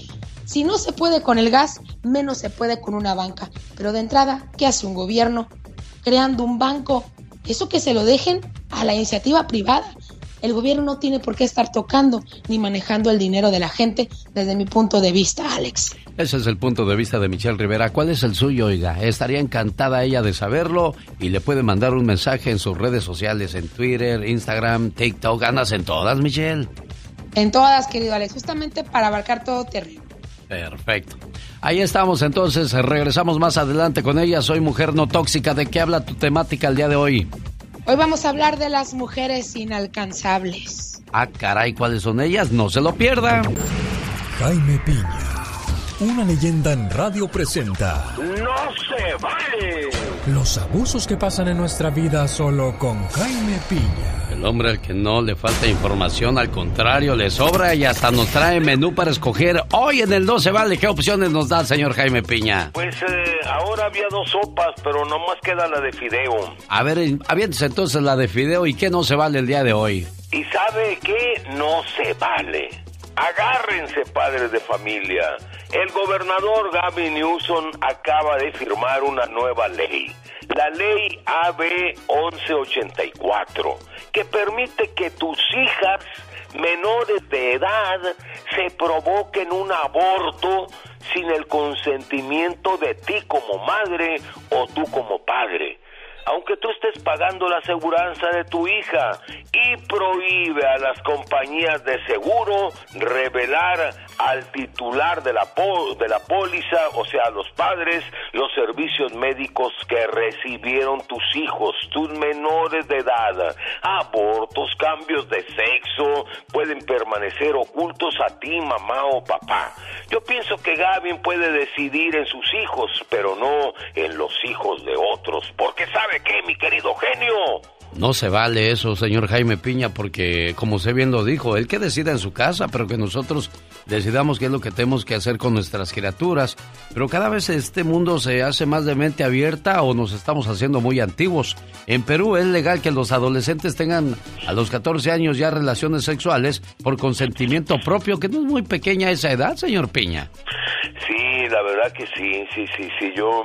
Si no se puede con el gas, menos se puede con una banca. Pero de entrada, ¿qué hace un gobierno? Creando un banco. Eso que se lo dejen a la iniciativa privada. El gobierno no tiene por qué estar tocando ni manejando el dinero de la gente, desde mi punto de vista, Alex. Ese es el punto de vista de Michelle Rivera. ¿Cuál es el suyo, oiga? Estaría encantada ella de saberlo y le puede mandar un mensaje en sus redes sociales, en Twitter, Instagram, TikTok. ¿Andas en todas, Michelle? En todas, querido Alex, justamente para abarcar todo terreno. Perfecto. Ahí estamos, entonces. Regresamos más adelante con ella. Soy Mujer No Tóxica. ¿De qué habla tu temática el día de hoy? Hoy vamos a hablar de las mujeres inalcanzables. Ah, caray, ¿cuáles son ellas? No se lo pierdan. Jaime Piña, una leyenda en radio, presenta... ¡No se vale! Los abusos que pasan en nuestra vida solo con Jaime Piña. El hombre al que no le falta información, al contrario, le sobra y hasta nos trae menú para escoger. Hoy en el No se vale, ¿qué opciones nos da el señor Jaime Piña? Pues ahora había dos sopas, pero nomás queda la de fideo. A ver, aviéntese entonces la de fideo. ¿Y qué no se vale el día de hoy? ¿Y sabe qué no se vale? Agárrense, padres de familia. El gobernador Gavin Newsom acaba de firmar una nueva ley, la ley AB 1184, que permite que tus hijas menores de edad se provoquen un aborto sin el consentimiento de ti como madre o tú como padre, aunque tú estés pagando la aseguranza de tu hija, y prohíbe a las compañías de seguro revelar al titular de la póliza, o sea, a los padres, los servicios médicos que recibieron tus hijos, tus menores de edad. Abortos, cambios de sexo, pueden permanecer ocultos a ti, mamá o papá. Yo pienso que Gavin puede decidir en sus hijos, pero no en los hijos de otros, porque sabe qué, mi querido genio. No se vale eso, señor Jaime Piña, porque como usted bien lo dijo, él que decida en su casa, pero que nosotros decidamos qué es lo que tenemos que hacer con nuestras criaturas. Pero cada vez este mundo se hace más de mente abierta o nos estamos haciendo muy antiguos. En Perú es legal que los adolescentes tengan a los 14 años ya relaciones sexuales por consentimiento propio, que no es muy pequeña esa edad, señor Piña. Sí, la verdad que sí. Yo,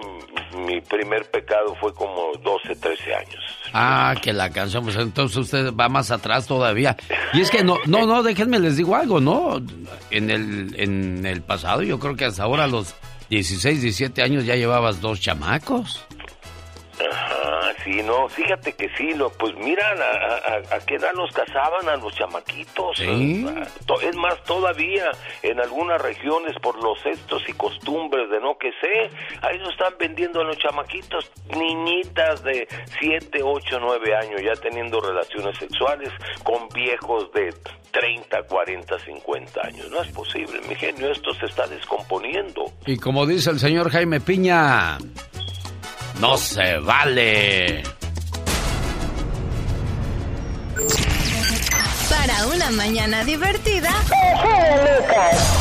mi primer pecado fue como 12, 13 años. Ah, que la canción, pues entonces usted va más atrás todavía. Y es que no, déjenme les digo algo, ¿no? En el pasado, yo creo que hasta ahora a los 16, 17 años ya llevabas dos chamacos. Ajá, sí, no, fíjate que sí, no, pues mira, a qué edad nos casaban a los chamaquitos. ¿Sí? Es más, todavía en algunas regiones por los gestos y costumbres de no que sé, ahí nos están vendiendo a los chamaquitos, niñitas de 7, 8, 9 años ya teniendo relaciones sexuales con viejos de 30, 40, 50 años. No es posible, mi genio, esto se está descomponiendo. Y como dice el señor Jaime Piña... ¡No se vale! Para una mañana divertida... Lucas.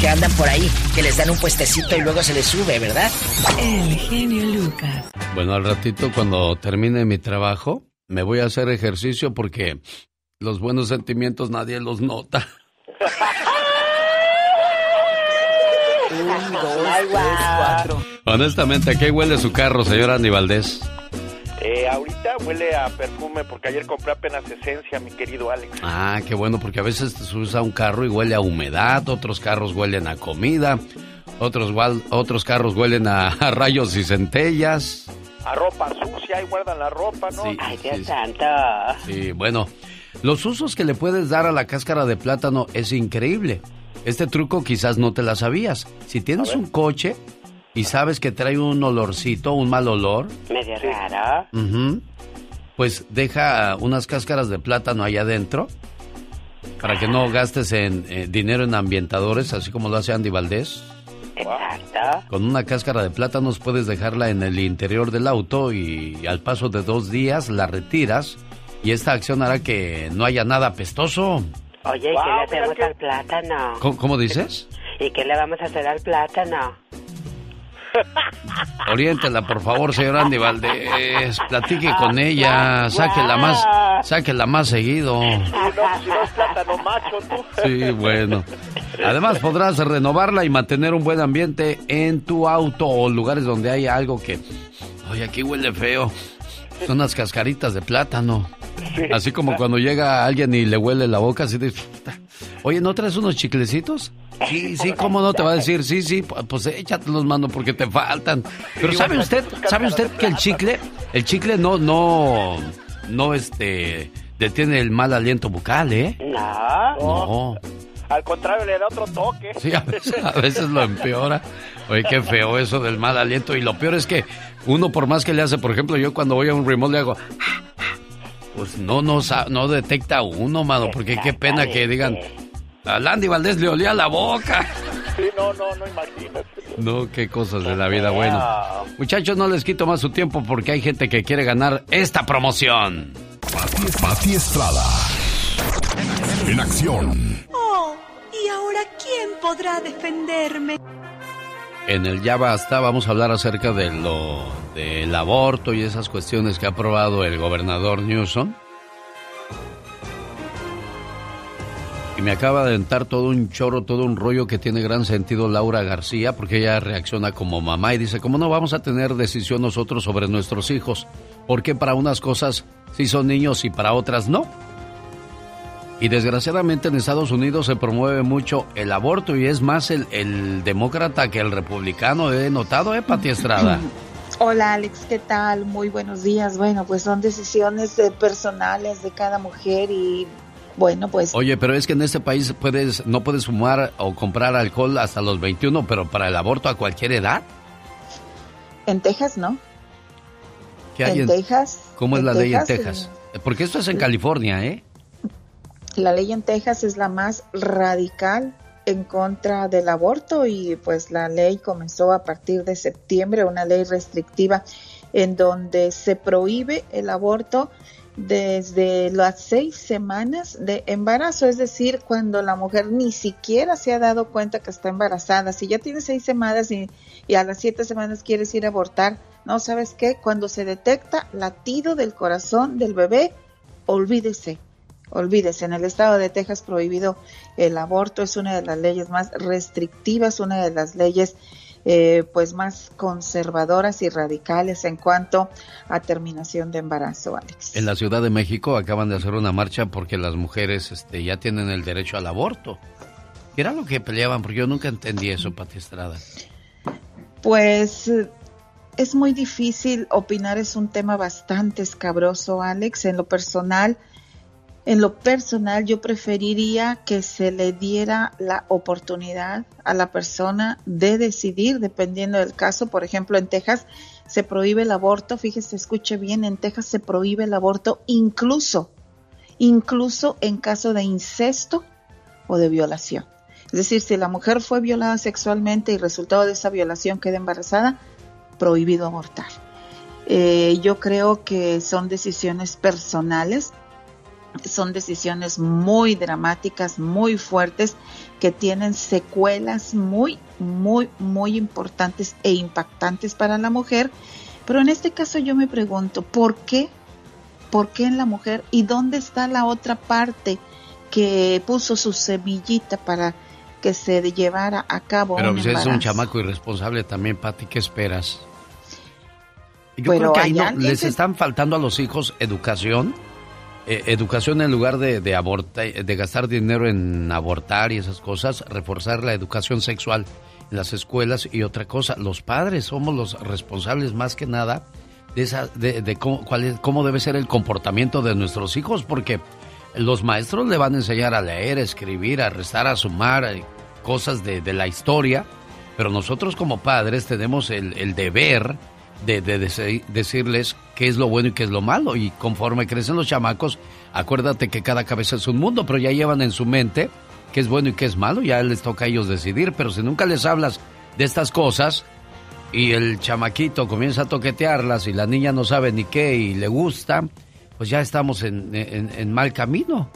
Que andan por ahí, que les dan un puestecito y luego se les sube, ¿verdad? El genio Lucas. Bueno, al ratito cuando termine mi trabajo, me voy a hacer ejercicio porque los buenos sentimientos nadie los nota. Un, dos, tres, cuatro. Honestamente, ¿a qué huele su carro, señor Andy Valdés? Ahorita huele a perfume porque ayer compré apenas esencia, mi querido Alex. Ah, qué bueno, porque a veces se usa un carro y huele a humedad, otros carros huelen a comida, otros carros huelen a rayos y centellas. A ropa sucia, ahí guardan la ropa, ¿no? Sí, ay, Dios santo. Sí, bueno, los usos que le puedes dar a la cáscara de plátano es increíble. Este truco quizás no te la sabías. Si tienes un coche y sabes que trae un olorcito, un mal olor... Medio raro. Uh-huh, pues deja unas cáscaras de plátano allá adentro para que no gastes en dinero en ambientadores, así como lo hace Andy Valdés. Exacto. Con una cáscara de plátanos puedes dejarla en el interior del auto y al paso de 2 días la retiras y esta acción hará que no haya nada apestoso. Oye, ¿y qué le gusta al plátano? ¿Cómo dices? ¿Y qué le vamos a hacer al plátano? Oriéntela, por favor, señor Andy Valdés. Platique con ella. Sáquela más seguido. Si no es plátano macho, tú. Sí, bueno. Además, podrás renovarla y mantener un buen ambiente en tu auto o lugares donde haya algo que... Oye, aquí huele feo. Son unas cascaritas de plátano. Así como cuando llega alguien y le huele la boca, así de... Oye, ¿no traes unos chiclecitos? Sí, ¿cómo no? Te va a decir, sí, pues échatelos, mano, porque te faltan. Pero ¿sabe usted que el chicle no detiene el mal aliento bucal, ¿eh? No. Al contrario, le da otro toque. Sí, a veces lo empeora. Oye, qué feo eso del mal aliento. Y lo peor es que uno, por más que le hace, por ejemplo, yo cuando voy a un remote le hago... Pues no detecta uno, mano, porque qué pena que digan... A Andy Valdés le olía la boca. Sí, no, imagínate. No, qué cosas de la vida. Bueno, muchachos, no les quito más su tiempo porque hay gente que quiere ganar esta promoción. Pati Estrada. En acción. Oh, ¿y ahora quién podrá defenderme? En el Ya Basta vamos a hablar acerca de del aborto y esas cuestiones que ha aprobado el gobernador Newsom. Y me acaba de entrar todo un rollo que tiene gran sentido Laura García, porque ella reacciona como mamá y dice, ¿cómo no vamos a tener decisión nosotros sobre nuestros hijos? Porque para unas cosas sí son niños y para otras no. Y desgraciadamente en Estados Unidos se promueve mucho el aborto y es más el demócrata que el republicano, he notado, Pati Estrada. Hola Alex, ¿qué tal? Muy buenos días. Bueno, pues son decisiones personales de cada mujer y... Bueno, pues... Oye, pero es que en este país no puedes fumar o comprar alcohol hasta los 21, pero para el aborto a cualquier edad. En Texas, ¿no? ¿Qué hay en Texas? ¿Cómo es la ley en Texas? Porque esto es en California, ¿eh? La ley en Texas es la más radical en contra del aborto y pues la ley comenzó a partir de septiembre, una ley restrictiva en donde se prohíbe el aborto desde las 6 semanas de embarazo, es decir, cuando la mujer ni siquiera se ha dado cuenta que está embarazada. Si ya tiene 6 semanas y a las 7 semanas quieres ir a abortar, no, ¿sabes qué? Cuando se detecta latido del corazón del bebé, olvídese. En el estado de Texas prohibido el aborto, es una de las leyes más restrictivas, una de las leyes pues más conservadoras y radicales en cuanto a terminación de embarazo, Alex. En la Ciudad de México acaban de hacer una marcha porque las mujeres ya tienen el derecho al aborto. ¿Qué era lo que peleaban? Porque yo nunca entendí eso, Pati Estrada. Pues es muy difícil opinar, es un tema bastante escabroso, Alex. En lo personal, yo preferiría que se le diera la oportunidad a la persona de decidir, dependiendo del caso. Por ejemplo, en Texas se prohíbe el aborto. Fíjese, escuche bien, en Texas se prohíbe el aborto incluso en caso de incesto o de violación. Es decir, si la mujer fue violada sexualmente y resultado de esa violación queda embarazada, prohibido abortar. Yo creo que son decisiones personales. Son decisiones muy dramáticas, muy fuertes, que tienen secuelas muy, muy, muy importantes e impactantes para la mujer. Pero en este caso yo me pregunto, ¿por qué en la mujer? ¿Y dónde está la otra parte que puso su semillita para que se llevara a cabo un embarazo? Pero si es un chamaco irresponsable también, Pati, ¿qué esperas? Yo creo que ahí les están faltando a los hijos educación. Educación en lugar de gastar dinero en abortar y esas cosas, reforzar la educación sexual en las escuelas. Y otra cosa, los padres somos los responsables más que nada de cómo debe ser el comportamiento de nuestros hijos, porque los maestros le van a enseñar a leer, a escribir, a restar, a sumar, cosas de la historia, pero nosotros como padres tenemos el deber de decirles qué es lo bueno y qué es lo malo. Y conforme crecen los chamacos, acuérdate que cada cabeza es un mundo, pero ya llevan en su mente qué es bueno y qué es malo, ya les toca a ellos decidir. Pero si nunca les hablas de estas cosas y el chamaquito comienza a toquetearlas y la niña no sabe ni qué y le gusta, pues ya estamos en mal camino.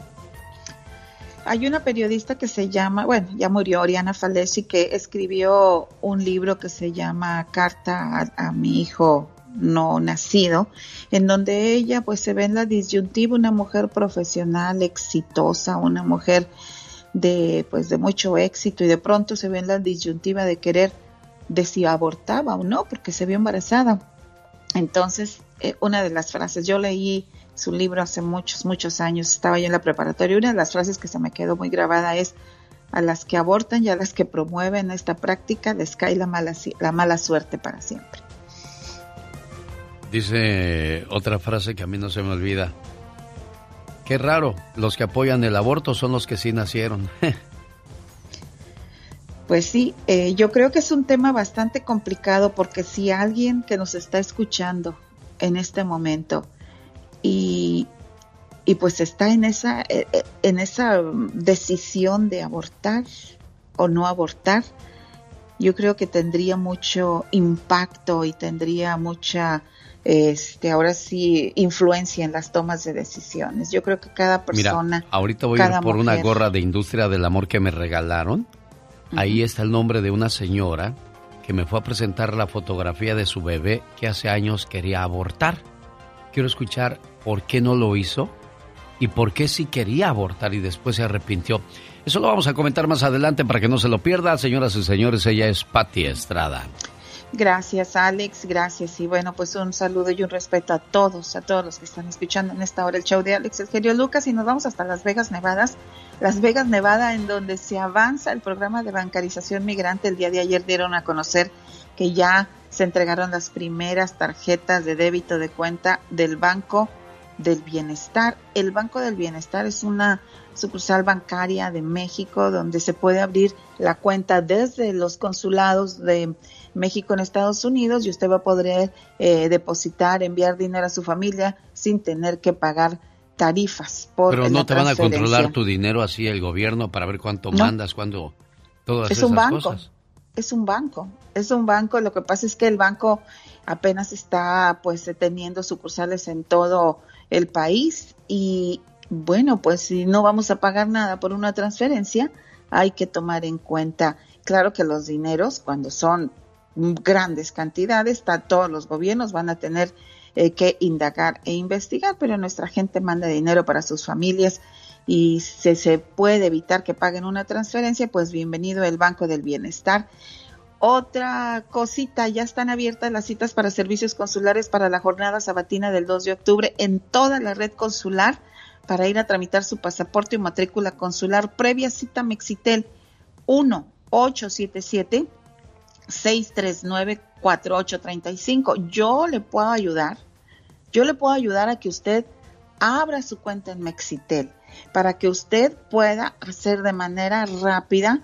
Hay una periodista que se llama, bueno, ya murió, Oriana Falesi, que escribió un libro que se llama Carta a mi hijo no nacido, en donde ella pues se ve en la disyuntiva, una mujer profesional exitosa, una mujer de pues de mucho éxito, y de pronto se ve en la disyuntiva de querer, de si abortaba o no, porque se vio embarazada. Entonces, una de las frases, yo leí su libro hace muchos, muchos años, estaba yo en la preparatoria, una de las frases que se me quedó muy grabada es: a las que abortan y a las que promueven esta práctica les cae la mala suerte para siempre. Dice otra frase que a mí no se me olvida: qué raro, los que apoyan el aborto son los que sí nacieron. Pues sí, yo creo que es un tema bastante complicado, porque si alguien que nos está escuchando en este momento y pues está en esa decisión de abortar o no abortar, yo creo que tendría mucho impacto y tendría mucha ahora sí, influencia en las tomas de decisiones. Yo creo que cada persona... Mira, ahorita voy a ir por una gorra de Industria del Amor que me regalaron. Uh-huh. Ahí está el nombre de una señora que me fue a presentar la fotografía de su bebé que hace años quería abortar. Quiero escuchar por qué no lo hizo y por qué sí quería abortar y después se arrepintió. Eso lo vamos a comentar más adelante para que no se lo pierda. Señoras y señores, ella es Pati Estrada. Gracias, Alex, gracias. Y bueno, pues un saludo y un respeto a todos los que están escuchando en esta hora el show de Alex, el genio Lucas, y nos vamos hasta Las Vegas, Nevada. Las Vegas, Nevada, en donde se avanza el programa de bancarización migrante. El día de ayer dieron a conocer que ya se entregaron las primeras tarjetas de débito de cuenta del Banco del Bienestar. El Banco del Bienestar es una sucursal bancaria de México donde se puede abrir la cuenta desde los consulados de México en Estados Unidos, y usted va a poder depositar, enviar dinero a su familia sin tener que pagar tarifas por Pero no te van a controlar tu dinero así el gobierno para ver cuánto mandas, cuándo, todas esas cosas. Es un banco, lo que pasa es que el banco apenas está pues teniendo sucursales en todo el país y bueno, pues si no vamos a pagar nada por una transferencia, hay que tomar en cuenta, claro, que los dineros, cuando son grandes cantidades, todos los gobiernos van a tener que indagar e investigar, pero nuestra gente manda dinero para sus familias y se puede evitar que paguen una transferencia, pues bienvenido el Banco del Bienestar. Otra cosita, ya están abiertas las citas para servicios consulares para la jornada sabatina del 2 de octubre en toda la red consular para ir a tramitar su pasaporte y matrícula consular. Previa cita Mexitel 1-877-639-4835. Yo le puedo ayudar a que usted abra su cuenta en Mexitel para que usted pueda hacer de manera rápida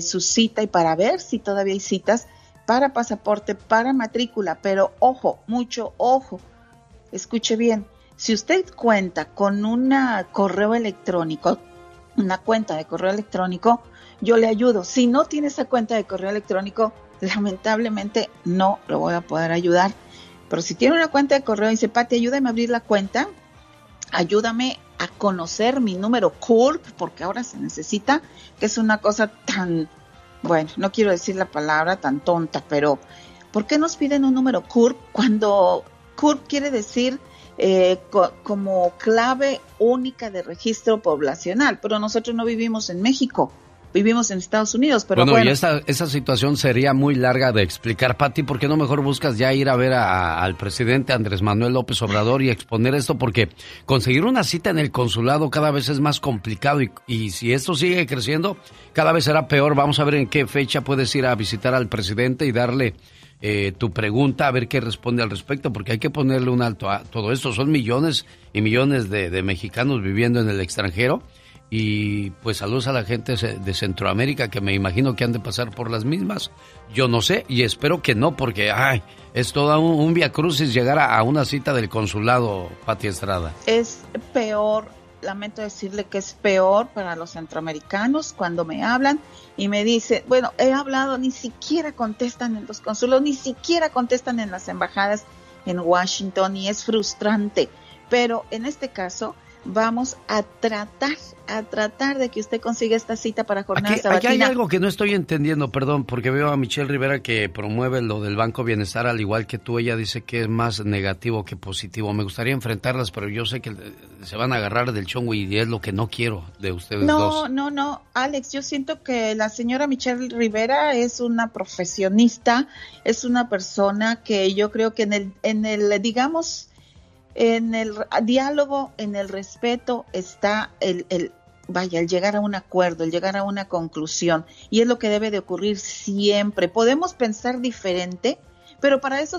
su cita y para ver si todavía hay citas para pasaporte, para matrícula. Pero ojo, mucho ojo, escuche bien, si usted cuenta con una cuenta de correo electrónico, yo le ayudo. Si no tiene esa cuenta de correo electrónico, lamentablemente no lo voy a poder ayudar, pero si tiene una cuenta de correo y dice: Pati, ayúdame a abrir la cuenta, ayúdame a conocer mi número CURP, porque ahora se necesita, que es una cosa tan, bueno, no quiero decir la palabra tan tonta, pero ¿por qué nos piden un número CURP cuando CURP quiere decir como clave única de registro poblacional? Pero nosotros no vivimos en México, vivimos en Estados Unidos, pero bueno. Y esa situación sería muy larga de explicar, Pati, ¿por qué no mejor buscas ya ir a ver al presidente Andrés Manuel López Obrador y exponer esto? Porque conseguir una cita en el consulado cada vez es más complicado y si esto sigue creciendo, cada vez será peor. Vamos a ver en qué fecha puedes ir a visitar al presidente y darle tu pregunta, a ver qué responde al respecto, porque hay que ponerle un alto a todo esto. Son millones y millones de mexicanos viviendo en el extranjero. Y pues saludos a la gente de Centroamérica, que me imagino que han de pasar por las mismas. Yo no sé y espero que no, porque es todo un viacrucis llegar a una cita del consulado, Pati Estrada. Es peor lamento decirle que es peor para los centroamericanos cuando me hablan y me dicen, bueno, he hablado, ni siquiera contestan en los consulados, ni siquiera contestan en las embajadas en Washington, y es frustrante. Pero en este caso vamos a tratar de que usted consiga esta cita para jornada sabatina. Aquí hay algo que no estoy entendiendo, perdón, porque veo a Michelle Rivera que promueve lo del Banco Bienestar, al igual que tú. Ella dice que es más negativo que positivo. Me gustaría enfrentarlas, pero yo sé que se van a agarrar del chongo y es lo que no quiero de ustedes dos. No, Alex, yo siento que la señora Michelle Rivera es una profesionista, es una persona que yo creo que en el diálogo, en el respeto está el llegar a un acuerdo, el llegar a una conclusión, y es lo que debe de ocurrir siempre. Podemos pensar diferente, pero para eso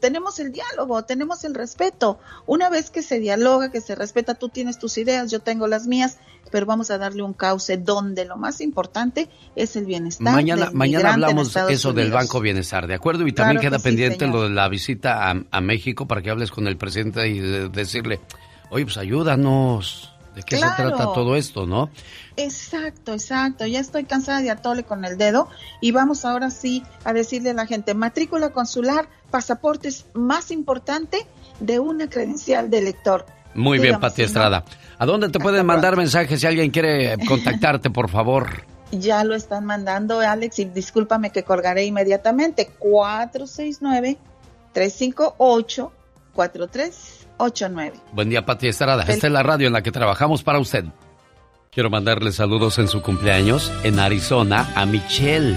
tenemos el diálogo, tenemos el respeto. Una vez que se dialoga, que se respeta, tú tienes tus ideas, yo tengo las mías, pero vamos a darle un cauce donde lo más importante es el bienestar. Mañana hablamos eso del Banco Bienestar, ¿de acuerdo? Y también queda pendiente lo de la visita a México, para que hables con el presidente y decirle, oye, pues ayúdanos, ¿de qué se trata todo esto, no? Exacto, ya estoy cansada de atole con el dedo, y vamos ahora sí a decirle a la gente, matrícula consular, pasaporte es más importante de una credencial de elector. Muy bien, Pati Estrada. ¿A dónde te pueden mandar mensajes si alguien quiere contactarte, por favor? Ya lo están mandando, Alex, y discúlpame que colgaré inmediatamente. 469-358-4389. Buen día, Pati Estrada. Esta es la radio en la que trabajamos para usted. Quiero mandarle saludos en su cumpleaños en Arizona a Michelle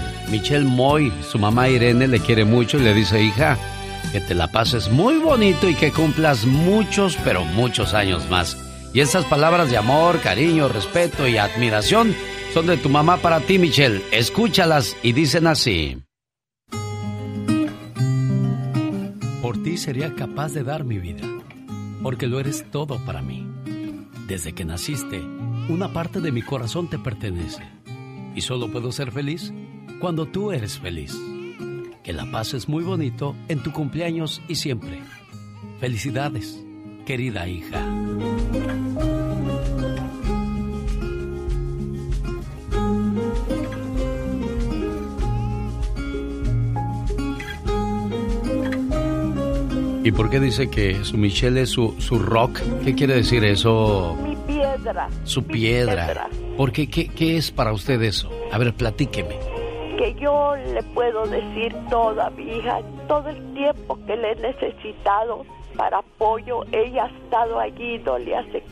Moy. Su mamá Irene le quiere mucho y le dice, hija, que te la pases muy bonito y que cumplas muchos, pero muchos años más. Y esas palabras de amor, cariño, respeto y admiración son de tu mamá para ti, Michelle. Escúchalas y dicen así. Por ti sería capaz de dar mi vida, porque lo eres todo para mí. Desde que naciste, una parte de mi corazón te pertenece. Y solo puedo ser feliz cuando tú eres feliz. Que la pases muy bonito en tu cumpleaños y siempre. Felicidades, querida hija. ¿Y por qué dice que su Michelle es su rock? ¿Qué quiere decir eso? Mi piedra. Su piedra. ¿Por qué? ¿Qué es para usted eso? A ver, platíqueme. Que yo le puedo decir toda mi hija, todo el tiempo que le he necesitado para apoyo, ella ha estado allí, no le hace.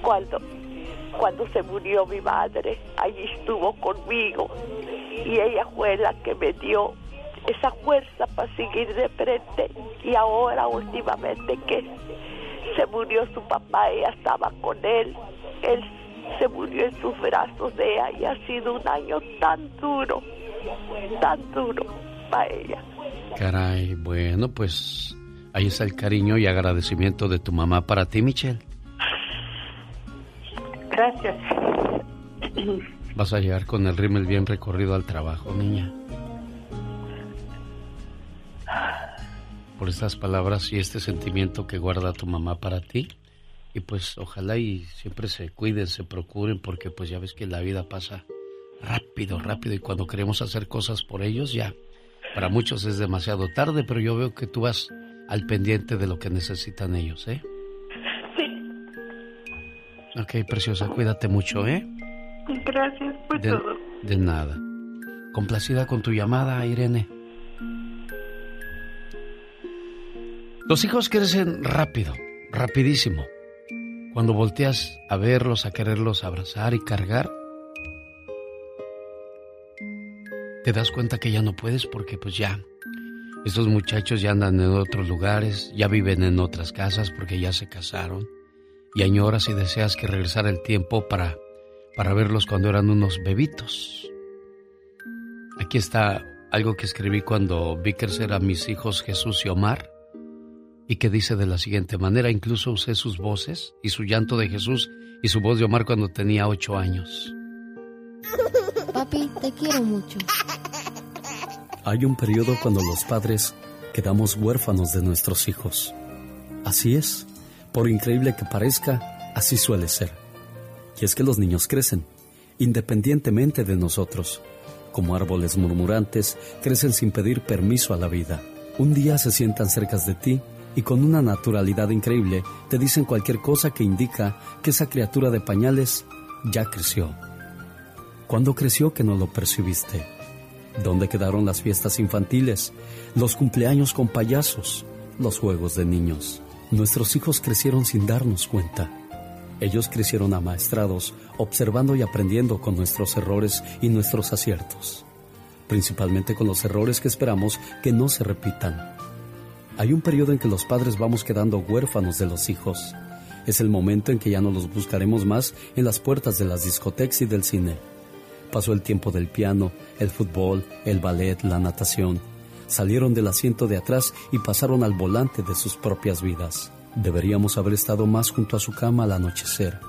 Cuando se murió mi madre, allí estuvo conmigo y ella fue la que me dio esa fuerza para seguir de frente. Y ahora últimamente que se murió su papá, ella estaba con él se murió en sus brazos de ella, y ha sido un año tan duro para ella. Caray, bueno, pues ahí está el cariño y agradecimiento de tu mamá para ti, Michelle. Gracias. Vas a llegar con el rímel bien recorrido al trabajo, niña. Por estas palabras y este sentimiento que guarda tu mamá para ti. Y pues ojalá y siempre se cuiden, se procuren, porque pues ya ves que la vida pasa rápido, y cuando queremos hacer cosas por ellos ya para muchos es demasiado tarde, pero yo veo que tú vas al pendiente de lo que necesitan ellos, ¿eh? Sí. Ok, preciosa, cuídate mucho, ¿eh? Gracias por todo. De nada. Complacida con tu llamada, Irene. Los hijos crecen rapidísimo. Cuando volteas a verlos, a quererlos abrazar y cargar, te das cuenta que ya no puedes, porque pues ya estos muchachos ya andan en otros lugares, ya viven en otras casas porque ya se casaron, y añoras y deseas que regresara el tiempo para verlos cuando eran unos bebitos. Aquí está algo que escribí cuando vi crecer a mis hijos Jesús y Omar, y que dice de la siguiente manera. Incluso usé sus voces y su llanto de Jesús y su voz de Omar cuando tenía 8 años. Papi, te quiero mucho. Hay un periodo cuando los padres quedamos huérfanos de nuestros hijos. Así es. Por increíble que parezca, así suele ser. Y es que los niños crecen, independientemente de nosotros. Como árboles murmurantes, crecen sin pedir permiso a la vida. Un día se sientan cerca de ti y con una naturalidad increíble te dicen cualquier cosa que indica que esa criatura de pañales ya creció. ¿Cuándo creció que no lo percibiste? ¿Dónde quedaron las fiestas infantiles, los cumpleaños con payasos, los juegos de niños? Nuestros hijos crecieron sin darnos cuenta. Ellos crecieron amaestrados, observando y aprendiendo con nuestros errores y nuestros aciertos, principalmente con los errores que esperamos que no se repitan. Hay un periodo en que los padres vamos quedando huérfanos de los hijos. Es el momento en que ya no los buscaremos más en las puertas de las discotecas y del cine. Pasó el tiempo del piano, el fútbol, el ballet, la natación. Salieron del asiento de atrás y pasaron al volante de sus propias vidas. Deberíamos haber estado más junto a su cama al anochecer,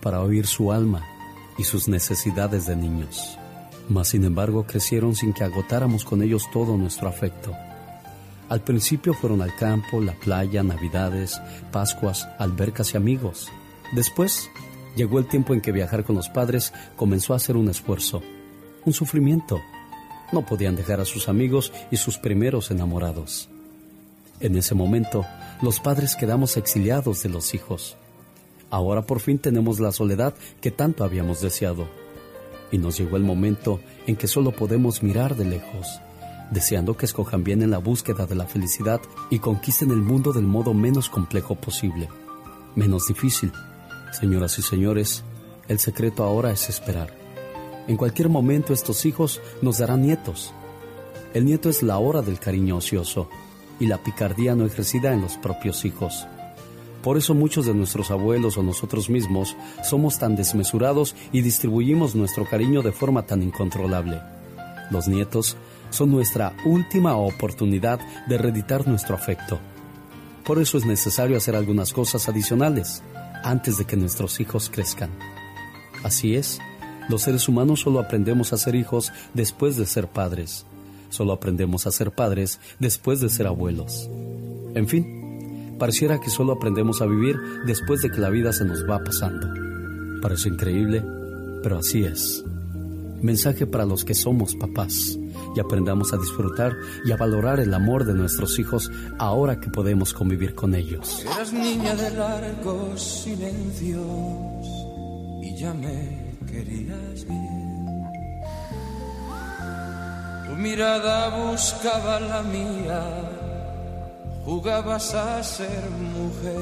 para oír su alma y sus necesidades de niños. Mas, sin embargo, crecieron sin que agotáramos con ellos todo nuestro afecto. Al principio fueron al campo, la playa, navidades, pascuas, albercas y amigos. Después, llegó el tiempo en que viajar con los padres comenzó a ser un esfuerzo, un sufrimiento. No podían dejar a sus amigos y sus primeros enamorados. En ese momento, los padres quedamos exiliados de los hijos. Ahora por fin tenemos la soledad que tanto habíamos deseado. Y nos llegó el momento en que solo podemos mirar de lejos, deseando que escojan bien en la búsqueda de la felicidad y conquisten el mundo del modo menos complejo posible, menos difícil. Señoras y señores, el secreto ahora es esperar. En cualquier momento estos hijos nos darán nietos. El nieto es la hora del cariño ocioso y la picardía no ejercida en los propios hijos. Por eso muchos de nuestros abuelos o nosotros mismos somos tan desmesurados y distribuimos nuestro cariño de forma tan incontrolable. Los nietos son nuestra última oportunidad de reeditar nuestro afecto. Por eso es necesario hacer algunas cosas adicionales antes de que nuestros hijos crezcan. Así es, los seres humanos solo aprendemos a ser hijos después de ser padres. Solo aprendemos a ser padres después de ser abuelos. En fin, pareciera que solo aprendemos a vivir después de que la vida se nos va pasando. Parece increíble, pero así es. Mensaje para los que somos papás, y aprendamos a disfrutar y a valorar el amor de nuestros hijos ahora que podemos convivir con ellos. Eras niña de largos silencios y ya me querías bien. Tu mirada buscaba la mía, jugabas a ser mujer.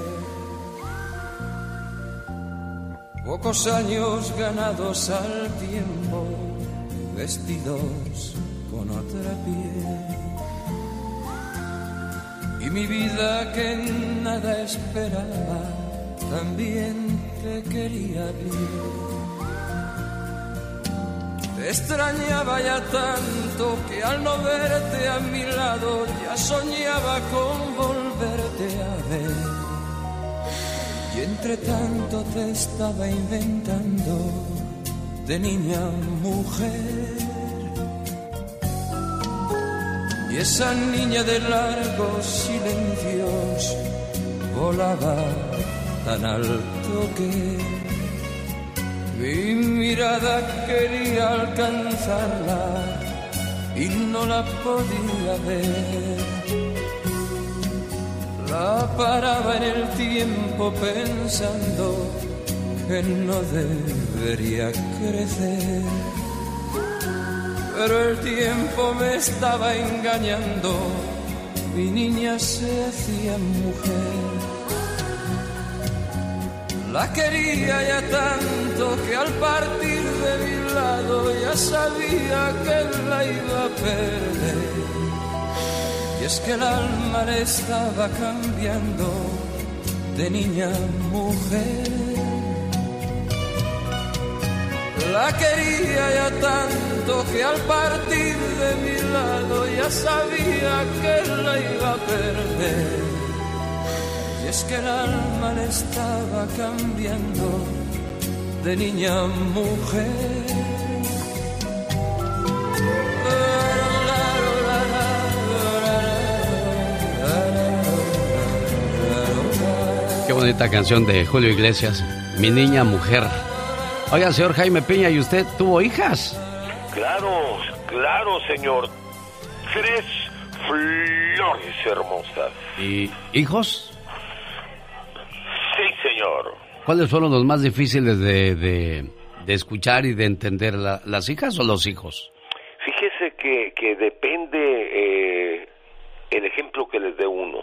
Pocos años ganados al tiempo, vestidos con otra piel, y mi vida que nada esperaba también te quería bien. Te extrañaba ya tanto que al no verte a mi lado ya soñaba con volverte a ver, y entre tanto te estaba inventando de niña mujer. Y esa niña de largos silencios volaba tan alto que mi mirada quería alcanzarla y no la podía ver. La paraba en el tiempo pensando que no debería crecer. Pero el tiempo me estaba engañando, mi niña se hacía mujer. La quería ya tanto que al partir de mi lado ya sabía que la iba a perder. Y es que el alma le estaba cambiando de niña a mujer. La quería ya tanto que al partir de mi lado ya sabía que la iba a perder. Y es que el alma le estaba cambiando de niña a mujer. Qué bonita canción de Julio Iglesias, Mi niña mujer. Oiga, señor Jaime Piña, ¿y usted tuvo hijas? Claro, claro, señor. 3 flores hermosas. ¿Y hijos? Sí, señor. ¿Cuáles fueron los más difíciles de escuchar y de entender, las hijas o los hijos? Fíjese que depende el ejemplo que les dé uno.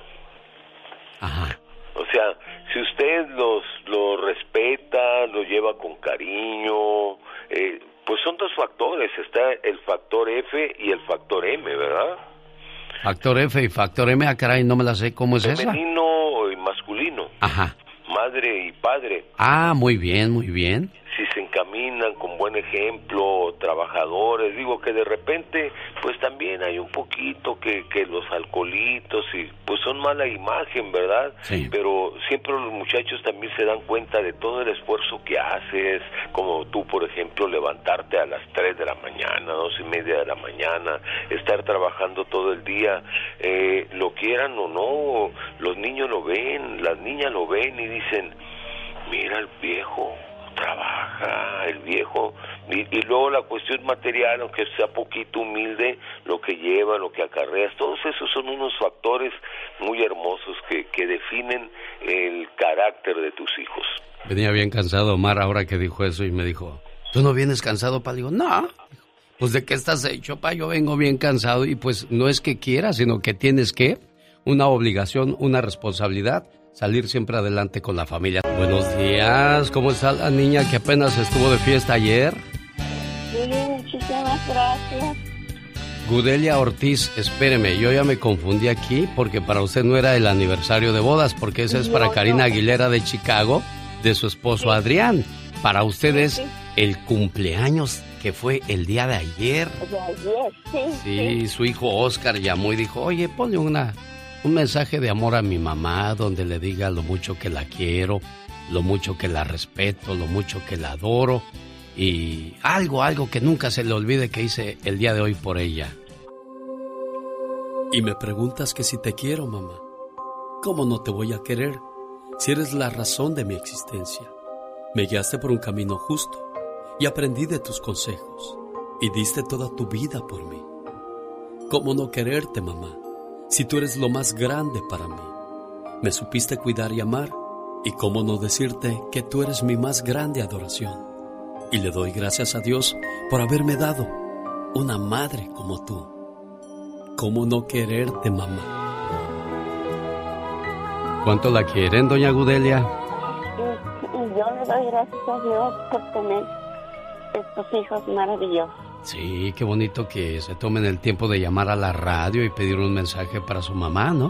Ajá. O sea, si usted los respeta, los lleva con cariño, pues son dos factores, está el factor F y el factor M, ¿verdad? Factor F y factor M, ah, caray, no me la sé, ¿cómo es eso? Femenino y masculino. Ajá. Madre y padre. Ah, muy bien, muy bien. Si se encaminan con buen ejemplo, trabajadores, digo que de repente, pues también hay un poquito que los alcoholitos, y pues son mala imagen, ¿verdad? Sí. Pero siempre los muchachos también se dan cuenta de todo el esfuerzo que haces, como tú, por ejemplo, levantarte a las 3 de la mañana, 2:30 de la mañana, estar trabajando todo el día, lo quieran o no, los niños lo ven, las niñas lo ven y dicen, mira el viejo, trabaja el viejo, y luego la cuestión material, aunque sea poquito humilde, lo que lleva, lo que acarreas, todos esos son unos factores muy hermosos que definen el carácter de tus hijos. Venía bien cansado Omar ahora que dijo eso y me dijo, ¿tú no vienes cansado, pa? Digo, no, pues ¿de qué estás hecho, pa? Yo vengo bien cansado y pues no es que quiera, sino que tienes que, una obligación, una responsabilidad, salir siempre adelante con la familia. Buenos días, ¿cómo está la niña que apenas estuvo de fiesta ayer? Sí, muchísimas gracias. Gudelia Ortiz, espéreme, yo ya me confundí aquí porque para usted no era el aniversario de bodas, porque ese es para Karina Aguilera de Chicago, de su esposo sí. Adrián. Para ustedes sí. El cumpleaños que fue el día de ayer. De ayer, sí. Sí, sí. Su hijo Oscar llamó y dijo, oye, ponle un mensaje de amor a mi mamá, donde le diga lo mucho que la quiero, lo mucho que la respeto, lo mucho que la adoro, y algo que nunca se le olvide que hice el día de hoy por ella. Y me preguntas que si te quiero, mamá. ¿Cómo no te voy a querer si eres la razón de mi existencia? Me guiaste por un camino justo y aprendí de tus consejos y diste toda tu vida por mí. ¿Cómo no quererte, mamá? Si tú eres lo más grande para mí, me supiste cuidar y amar, y cómo no decirte que tú eres mi más grande adoración. Y le doy gracias a Dios por haberme dado una madre como tú. ¿Cómo no quererte, mamá? ¿Cuánto la quieren, doña Gudelia? Y yo le doy gracias a Dios por tener estos hijos maravillosos. Sí, qué bonito que se tomen el tiempo de llamar a la radio y pedir un mensaje para su mamá, ¿no?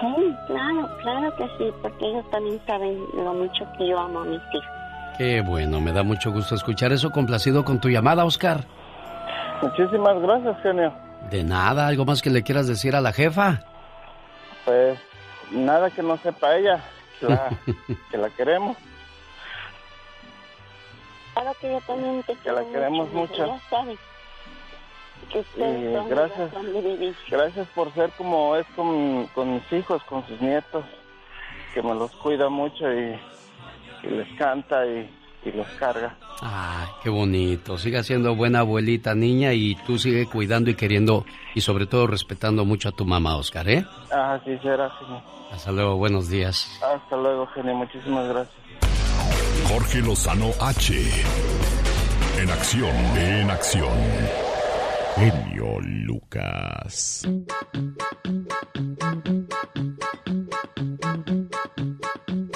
Sí, claro, claro que sí, porque ellos también saben lo mucho que yo amo a mis hijos. Qué bueno, me da mucho gusto escuchar eso, complacido con tu llamada, Oscar. Muchísimas gracias, genio. De nada, ¿algo más que le quieras decir a la jefa? Pues, nada que no sepa ella, que la queremos. Claro que yo también te quiero, que la queremos mucho. Que gracias por ser como es con mis hijos, con sus nietos, que me los cuida mucho y les canta y los carga. Ay, qué bonito. Siga siendo buena abuelita, niña, y tú sigue cuidando y queriendo y sobre todo respetando mucho a tu mamá, Oscar, ¿eh? Ah, sí, será, genio. Hasta luego, buenos días. Hasta luego, genio, muchísimas gracias. Jorge Lozano H. En acción, en acción. Genio Lucas.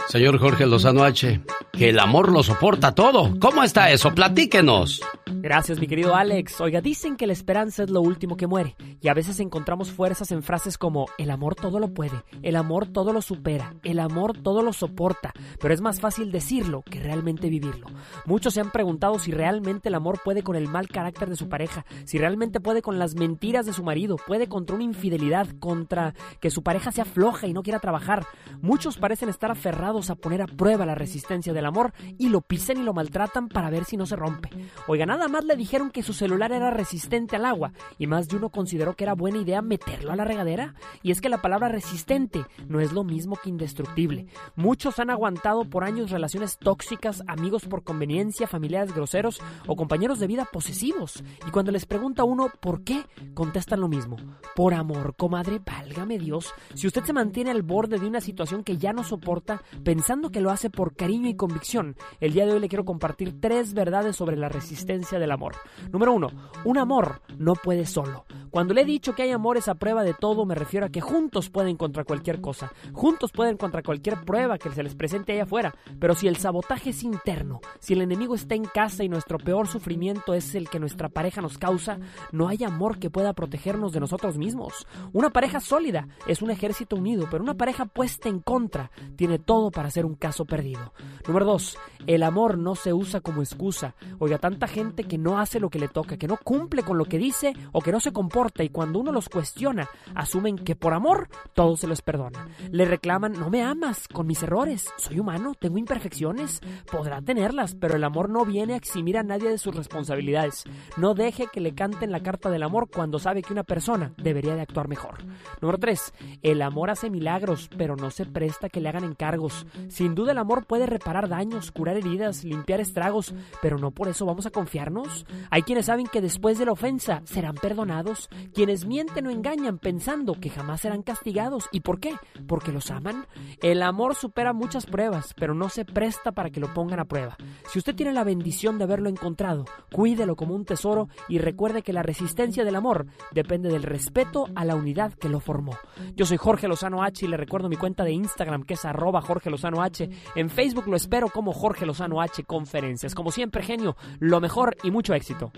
Señor Jorge Lozano H., que el amor lo soporta todo. ¿Cómo está eso? Platíquenos. Gracias, mi querido Alex. Oiga, dicen que la esperanza es lo último que muere. Y a veces encontramos fuerzas en frases como el amor todo lo puede, el amor todo lo supera, el amor todo lo soporta. Pero es más fácil decirlo que realmente vivirlo. Muchos se han preguntado si realmente el amor puede con el mal carácter de su pareja, si realmente puede con las mentiras de su marido, puede contra una infidelidad, contra que su pareja sea floja y no quiera trabajar. Muchos parecen estar aferrados a poner a prueba la resistencia del amor y lo pisan y lo maltratan para ver si no se rompe. Oiga, nada más le dijeron que su celular era resistente al agua y más de uno consideró que era buena idea meterlo a la regadera. Y es que la palabra resistente no es lo mismo que indestructible. Muchos han aguantado por años relaciones tóxicas, amigos por conveniencia, familiares groseros o compañeros de vida posesivos. Y cuando les pregunta a uno por qué, contestan lo mismo. Por amor, comadre, válgame Dios. Si usted se mantiene al borde de una situación que ya no soporta, pensando que lo hace por cariño y convicción, el día de hoy le quiero compartir 3 verdades sobre la resistencia del amor. Número 1. Un amor no puede solo. Cuando le he dicho que hay amores a prueba de todo, me refiero a que juntos pueden contra cualquier cosa. Juntos pueden contra cualquier prueba que se les presente allá afuera. Pero si el sabotaje es interno, si el enemigo está en casa y nuestro peor sufrimiento es el que nuestra pareja nos causa, no hay amor que pueda protegernos de nosotros mismos. Una pareja sólida es un ejército unido, pero una pareja puesta en contra tiene todo para ser un caso perdido. Número 2. El amor no se usa como excusa. Oiga, tanta gente que no hace lo que le toca, que no cumple con lo que dice o que no se comporta, y cuando uno los cuestiona, asumen que por amor todo se los perdona. Le reclaman: no me amas, con mis errores, soy humano, tengo imperfecciones, podrá tenerlas, pero el amor no viene a eximir a nadie de sus responsabilidades. No deje que le canten la carta del amor cuando sabe que una persona debería de actuar mejor. Número 3. El amor hace milagros, pero no se presta que le hagan encargos. Sin duda el amor puede reparar daños, curar heridas, limpiar estragos, pero no por eso vamos a confiarnos. Hay quienes saben que después de la ofensa serán perdonados, quienes mienten o engañan pensando que jamás serán castigados. ¿Y por qué? Porque los aman. El amor supera muchas pruebas, pero no se presta para que lo pongan a prueba. Si usted tiene la bendición de haberlo encontrado, cuídelo como un tesoro y recuerde que la resistencia del amor depende del respeto a la unidad que lo formó. Yo soy Jorge Lozano H y le recuerdo mi cuenta de Instagram, que es @JorgeLozanoH. En Facebook lo espero como Jorge Lozano H Conferencias. Como siempre, genio, lo mejor y mucho éxito.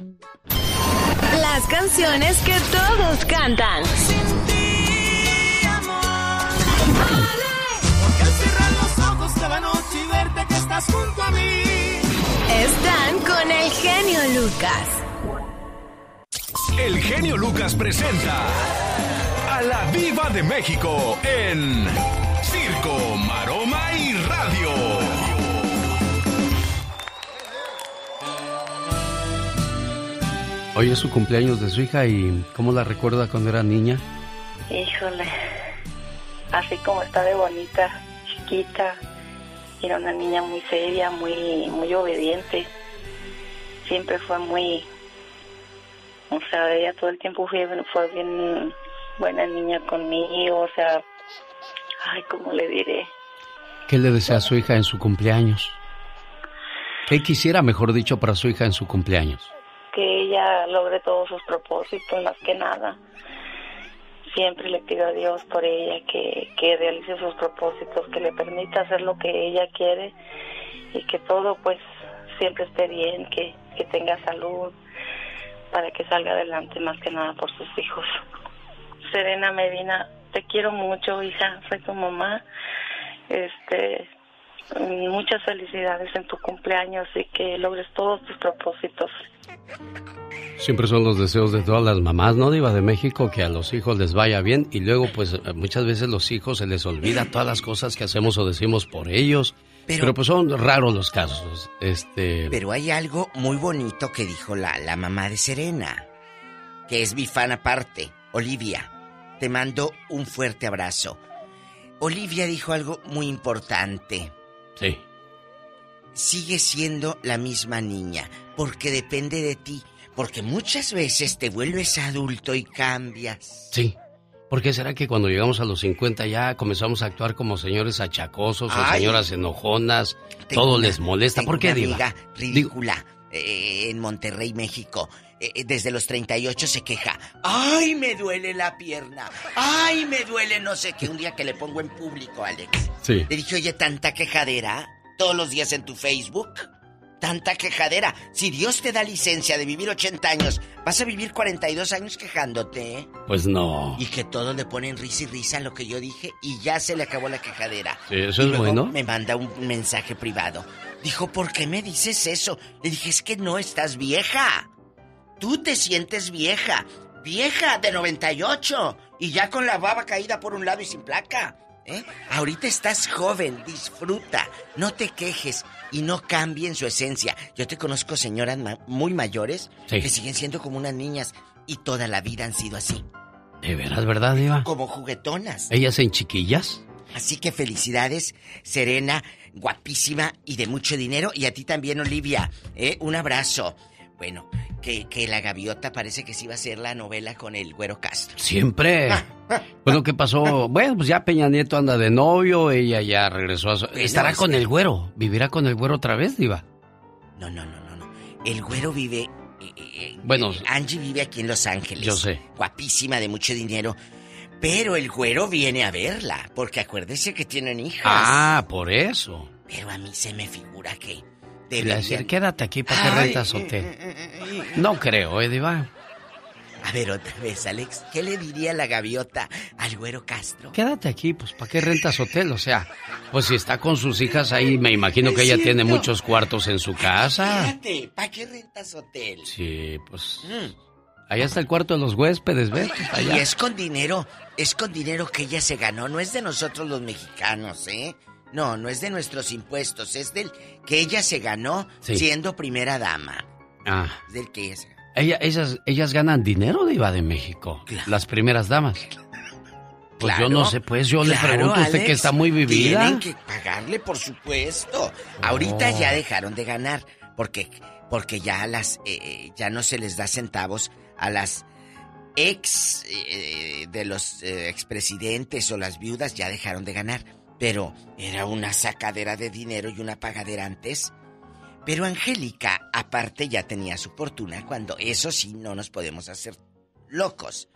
Las canciones que todos cantan. Sin ti, amor. Alex. Porque al cerrar los ojos de la noche y verte que estás junto a mí. Están con el genio Lucas. El genio Lucas presenta a la Viva de México en Circo, Maroma y Radio. Hoy es su cumpleaños de su hija y ¿cómo la recuerda cuando era niña? Híjole, así como está de bonita, chiquita, era una niña muy seria, muy obediente, siempre fue muy, o sea, ella todo el tiempo fue bien buena niña conmigo, o sea, ay, ¿cómo le diré? ¿Qué le desea a su hija en su cumpleaños? ¿Qué quisiera, mejor dicho, para su hija en su cumpleaños? Que ella logre todos sus propósitos, más que nada. Siempre le pido a Dios por ella que realice sus propósitos, que le permita hacer lo que ella quiere y que todo pues siempre esté bien, que tenga salud, para que salga adelante, más que nada por sus hijos. Serena Medina, te quiero mucho, hija, soy tu mamá. Muchas felicidades en tu cumpleaños y que logres todos tus propósitos. Siempre son los deseos de todas las mamás, ¿no, Diva de México? Que a los hijos les vaya bien y luego, pues, muchas veces los hijos se les olvida todas las cosas que hacemos o decimos por ellos. Pero pues son raros los casos. Pero hay algo muy bonito que dijo la mamá de Serena, que es mi fan aparte, Olivia. Te mando un fuerte abrazo. Olivia dijo algo muy importante. Sí. Sigue siendo la misma niña, porque depende de ti, porque muchas veces te vuelves adulto y cambias. Sí. ¿Por qué será que cuando llegamos a los 50 ya comenzamos a actuar como señores achacosos? Ay, o señoras enojonas, todo les molesta? ¿Por qué, Diva? Una amiga ridícula en Monterrey, México. Desde los 38 se queja. ¡Ay, me duele la pierna! ¡Ay, me duele no sé qué! Un día que le pongo en público, Alex. Sí. Le dije, oye, tanta quejadera, todos los días en tu Facebook. Tanta quejadera. Si Dios te da licencia de vivir 80 años, ¿vas a vivir 42 años quejándote? Pues no. Y que todos le ponen risa y risa a lo que yo dije y ya se le acabó la quejadera. Sí, eso y es luego bueno. Me manda un mensaje privado. Dijo, ¿por qué me dices eso? Le dije, es que no estás vieja. Tú te sientes vieja de 98 y ya con la baba caída por un lado y sin placa. ¿eh? Ahorita estás joven, disfruta, no te quejes y no cambien su esencia. Yo te conozco señoras muy mayores, sí, que siguen siendo como unas niñas y toda la vida han sido así. De veras, ¿verdad, Diva? Como juguetonas. ¿Ellas en chiquillas? Así que felicidades, Serena, guapísima y de mucho dinero. Y a ti también, Olivia, ¿eh? Un abrazo. Bueno, que La Gaviota parece que sí va a ser la novela con el Güero Castro. Siempre. Pues lo que pasó, bueno, pues ya Peña Nieto anda de novio, ella ya regresó a su... ¿Estará no, con el Güero? ¿Vivirá con el Güero otra vez, Diva? No. El Güero vive... bueno... Angie vive aquí en Los Ángeles. Yo sé. Guapísima, de mucho dinero. Pero el Güero viene a verla, porque acuérdese que tienen hijas. Ah, por eso. Pero a mí se me figura que... Deberían... Decir, quédate aquí para que rentas hotel. No creo, Diva. A ver, otra vez, Alex, ¿qué le diría La Gaviota al Güero Castro? Quédate aquí, pues, ¿para qué rentas hotel? O sea, pues si está con sus hijas ahí, me imagino que ella tiene muchos cuartos en su casa. Quédate, ¿para qué rentas hotel? Sí, pues... Allá está el cuarto de los huéspedes, ¿ves? Allá. Y es con dinero que ella se ganó. No es de nosotros los mexicanos, ¿eh? No, no es de nuestros impuestos, es del que ella se ganó, sí, siendo primera dama. Ah. Es del que ella se ganó. Ellas ganan dinero, Diva, de México. Claro. Las primeras damas. Pues claro, yo no sé, pues yo le pregunto a usted, Alex, que está muy vivida. Tienen que pagarle, por supuesto. Oh. Ahorita ya dejaron de ganar, porque ya las ya no se les da centavos a las ex de los expresidentes o las viudas, ya dejaron de ganar. Pero era una sacadera de dinero y una pagadera antes. Pero Angélica, aparte, ya tenía su fortuna cuando... Eso sí, no nos podemos hacer locos.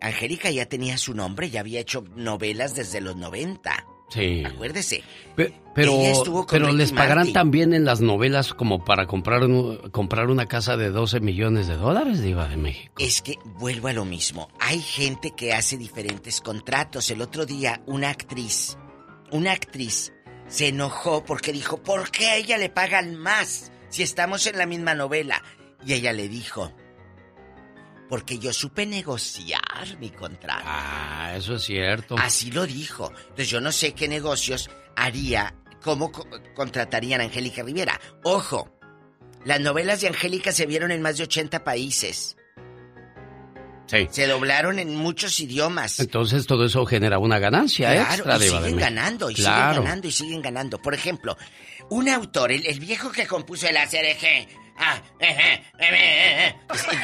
Angélica ya tenía su nombre, ya había hecho novelas desde los 90. Sí. Acuérdese. Pero les pagarán también en las novelas como para comprar una casa de $12 millones, Diva, de México. Es que vuelvo a lo mismo. Hay gente que hace diferentes contratos. El otro día, una actriz... se enojó porque dijo, ¿por qué a ella le pagan más si estamos en la misma novela? Y ella le dijo, porque yo supe negociar mi contrato. Ah, eso es cierto. Así lo dijo. Entonces yo no sé qué negocios haría, cómo contratarían a Angélica Rivera. Ojo, las novelas de Angélica se vieron en más de 80 países. Sí. Se doblaron en muchos idiomas. Entonces todo eso genera una ganancia, claro, extra. Claro, siguen ganando. Por ejemplo, un autor, el viejo que compuso el ACRG,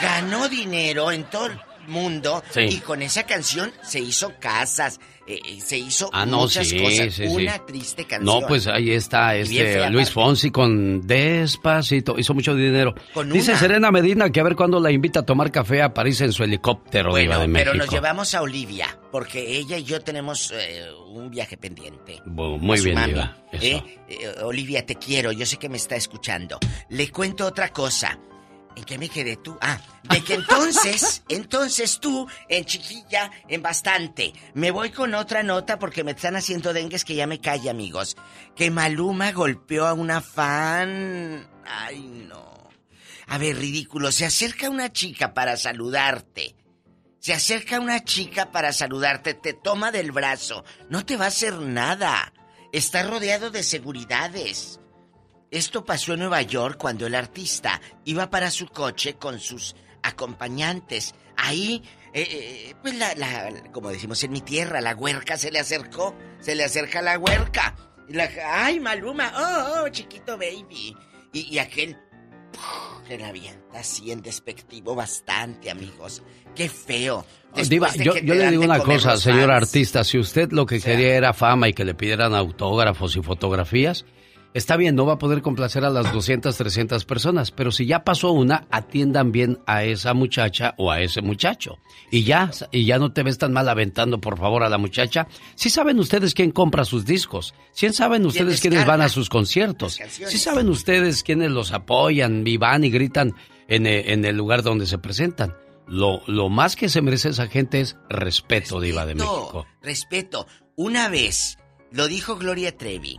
ganó dinero en todo el mundo, sí, y con esa canción se hizo casas, se hizo muchas cosas. Sí, una triste canción. No, pues ahí está Luis Fonsi con Despacito. Hizo mucho dinero. Dice Serena Medina que a ver cuándo la invita a tomar café a París en su helicóptero. Bueno, de México. Pero nos llevamos a Olivia, porque ella y yo tenemos un viaje pendiente. Bueno, muy bien, Diva. Olivia, te quiero. Yo sé que me está escuchando. Le cuento otra cosa. ¿En qué me quedé tú? De que entonces tú, en chiquilla, en bastante. Me voy con otra nota porque me están haciendo dengues que ya me calle, amigos. Que Maluma golpeó a una fan... Ay, no. A ver, ridículo. Se acerca una chica para saludarte. Te toma del brazo. No te va a hacer nada. Está rodeado de seguridades. Esto pasó en Nueva York cuando el artista iba para su coche con sus acompañantes. Ahí, pues como decimos en mi tierra, la huerca se le acerca la huerca. ¡Ay, Maluma! ¡Oh, chiquito baby! Y aquel se la avienta así en despectivo bastante, amigos. ¡Qué feo! Diva, yo le digo una cosa, señor artista. Si usted lo que quería era fama y que le pidieran autógrafos y fotografías... Está bien, no va a poder complacer a las 200, 300 personas, pero si ya pasó una, atiendan bien a esa muchacha o a ese muchacho. Y ya no te ves tan mal aventando, por favor, a la muchacha. Sí saben ustedes quién compra sus discos. Sí saben ustedes quiénes van a sus conciertos. Sí saben ustedes quiénes los apoyan y van y gritan en el lugar donde se presentan. Lo más que se merece esa gente es respeto, Diva de México. Respeto. Una vez, lo dijo Gloria Trevi,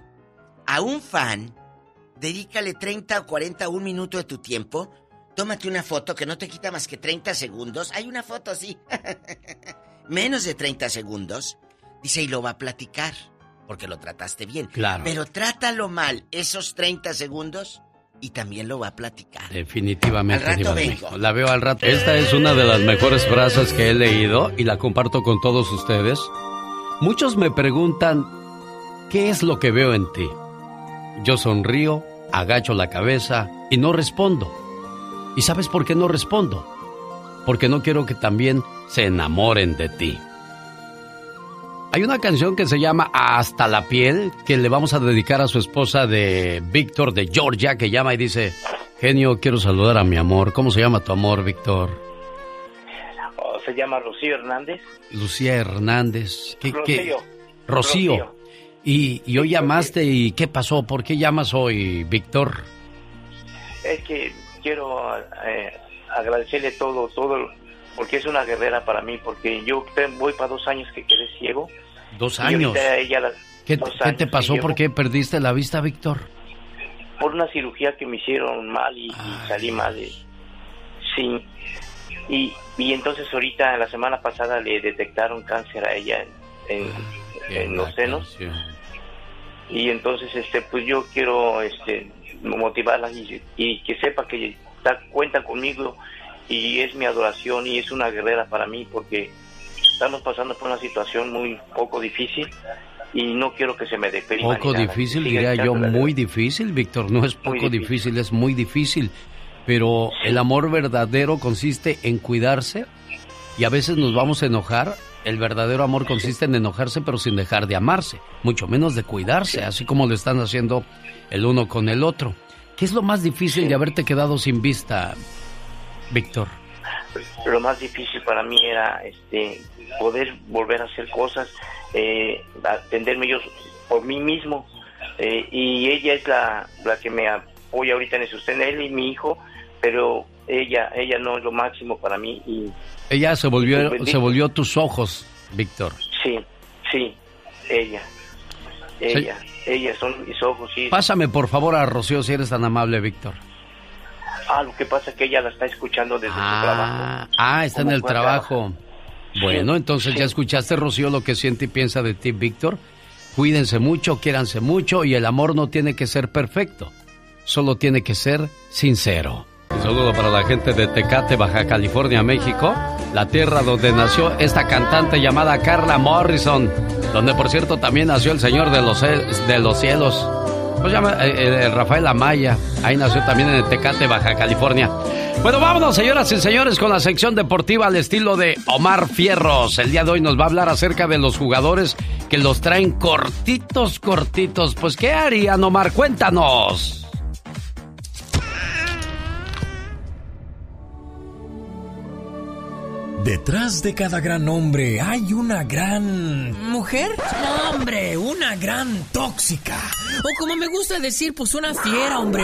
a un fan, dedícale 30 o 40 un minuto de tu tiempo. Tómate una foto que no te quita más que 30 segundos. Hay una foto así. Menos de 30 segundos. Dice, y lo va a platicar, porque lo trataste bien. Claro. Pero trátalo mal esos 30 segundos y también lo va a platicar. Definitivamente. Al rato vengo. La veo al rato. Esta es una de las mejores frases que he leído y la comparto con todos ustedes. Muchos me preguntan, ¿qué es lo que veo en ti? Yo sonrío, agacho la cabeza y no respondo. ¿Y sabes por qué no respondo? Porque no quiero que también se enamoren de ti. Hay una canción que se llama Hasta la piel, que le vamos a dedicar a su esposa de Víctor de Georgia, que llama y dice, genio, quiero saludar a mi amor. ¿Cómo se llama tu amor, Víctor? Oh, se llama Lucía Hernández. Lucía Hernández. Rocío. Y hoy llamaste, ¿y qué pasó? ¿Por qué llamas hoy, Víctor? Es que quiero agradecerle todo, porque es una guerrera para mí, porque yo voy para 2 años que quedé ciego. ¿2 años? ¿Qué te pasó? ¿Por qué perdiste la vista, Víctor? Por una cirugía que me hicieron mal y salí mal. Sí. Y entonces ahorita, la semana pasada, le detectaron cáncer a ella en los senos. Y entonces, pues yo quiero motivarla y que sepa que cuentan conmigo. Y es mi adoración y es una guerrera para mí, porque estamos pasando por una situación muy poco difícil y no quiero que se me deprima. Poco difícil, diría yo, muy difícil, Víctor. No es poco difícil, es muy difícil. Pero el amor verdadero consiste en cuidarse y a veces nos vamos a enojar. El verdadero amor consiste en enojarse, pero sin dejar de amarse, mucho menos de cuidarse, así como lo están haciendo el uno con el otro. ¿Qué es lo más difícil de haberte quedado sin vista, Víctor? Lo más difícil para mí era poder volver a hacer cosas, atenderme yo por mí mismo, y ella es la que me apoya ahorita en el sustento, él y mi hijo, pero ella no es lo máximo para mí. Y ella se volvió tus ojos, Víctor. Sí, ella, sí. Ella son mis ojos, sí. Pásame por favor a Rocío, si eres tan amable, Víctor. Lo que pasa es que ella la está escuchando desde su trabajo. Está en el trabajo. Bueno, entonces ya escuchaste, Rocío, lo que siente y piensa de ti, Víctor. Cuídense mucho, quiéranse mucho, y el amor no tiene que ser perfecto, solo tiene que ser sincero. Un saludo para la gente de Tecate, Baja California, México, la tierra donde nació esta cantante llamada Carla Morrison, donde por cierto también nació el señor de los cielos. Pues llama Rafael Amaya. Ahí nació también en Tecate, Baja California. Bueno, vámonos, señoras y señores, con la sección deportiva al estilo de Omar Fierros. El día de hoy nos va a hablar acerca de los jugadores que los traen cortitos. Pues, ¿qué harían, Omar? Cuéntanos. Detrás de cada gran hombre hay una gran... ¿mujer? No, hombre, una gran tóxica. O como me gusta decir, pues una fiera, hombre.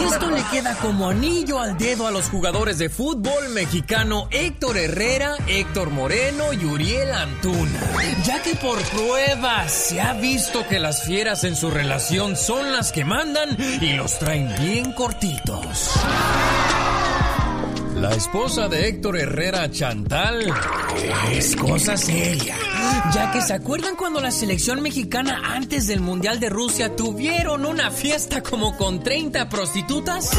Y esto le queda como anillo al dedo a los jugadores de fútbol mexicano Héctor Herrera, Héctor Moreno y Uriel Antuna. Ya que por pruebas se ha visto que las fieras en su relación son las que mandan y los traen bien cortitos. La esposa de Héctor Herrera, Chantal, es cosa seria, ya que se acuerdan cuando la selección mexicana antes del Mundial de Rusia tuvieron una fiesta como con 30 prostitutas.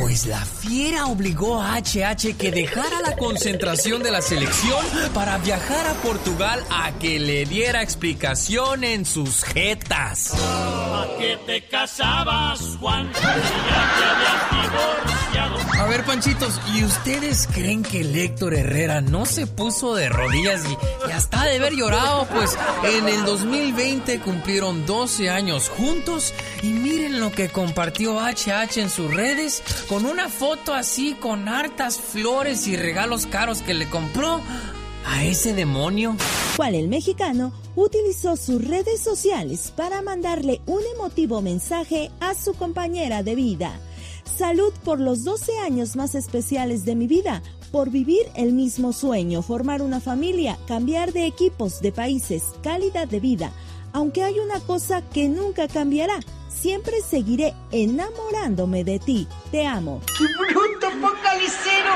Pues la fiera obligó a HH que dejara la concentración de la selección para viajar a Portugal a que le diera explicación en sus jetas. ¿A qué te casabas, Juan? Ya te habías divorciado. A ver, Panchitos, ¿y ustedes creen que el Héctor Herrera no se puso de rodillas y hasta de haber llorado? Pues en el 2020 cumplieron 12 años juntos y miren lo que compartió HH en sus redes, con una foto así, con hartas flores y regalos caros que le compró a ese demonio. Cual el mexicano utilizó sus redes sociales para mandarle un emotivo mensaje a su compañera de vida. Salud por los 12 años más especiales de mi vida, por vivir el mismo sueño, formar una familia, cambiar de equipos, de países, calidad de vida. Aunque hay una cosa que nunca cambiará, Siempre seguiré enamorándome de ti. Te amo. ¡Qué bruto focalicero!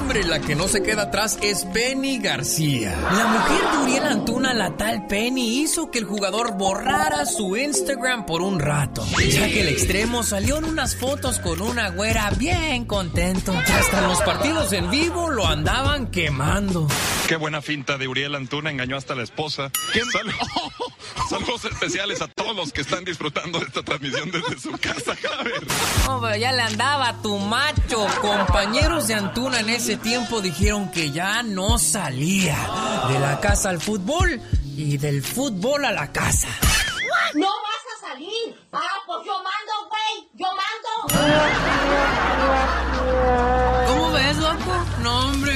Hombre, la que no se queda atrás es Penny García. La mujer de Uriel Antuna, la tal Penny, hizo que el jugador borrara su Instagram por un rato, ya que el extremo salió en unas fotos con una güera bien contento. Hasta en los partidos en vivo lo andaban quemando. Qué buena finta de Uriel Antuna, engañó hasta la esposa. Saludos especiales a todos los que están disfrutando de esta transmisión desde su casa, Javier. No, pero ya le andaba a tu macho. Compañeros de Antuna en ese tiempo dijeron que ya no salía de la casa al fútbol y del fútbol a la casa. ¡No vas a salir! ¡Ah, pues yo mando, güey! ¡Yo mando! ¿Cómo ves, loco? No, hombre,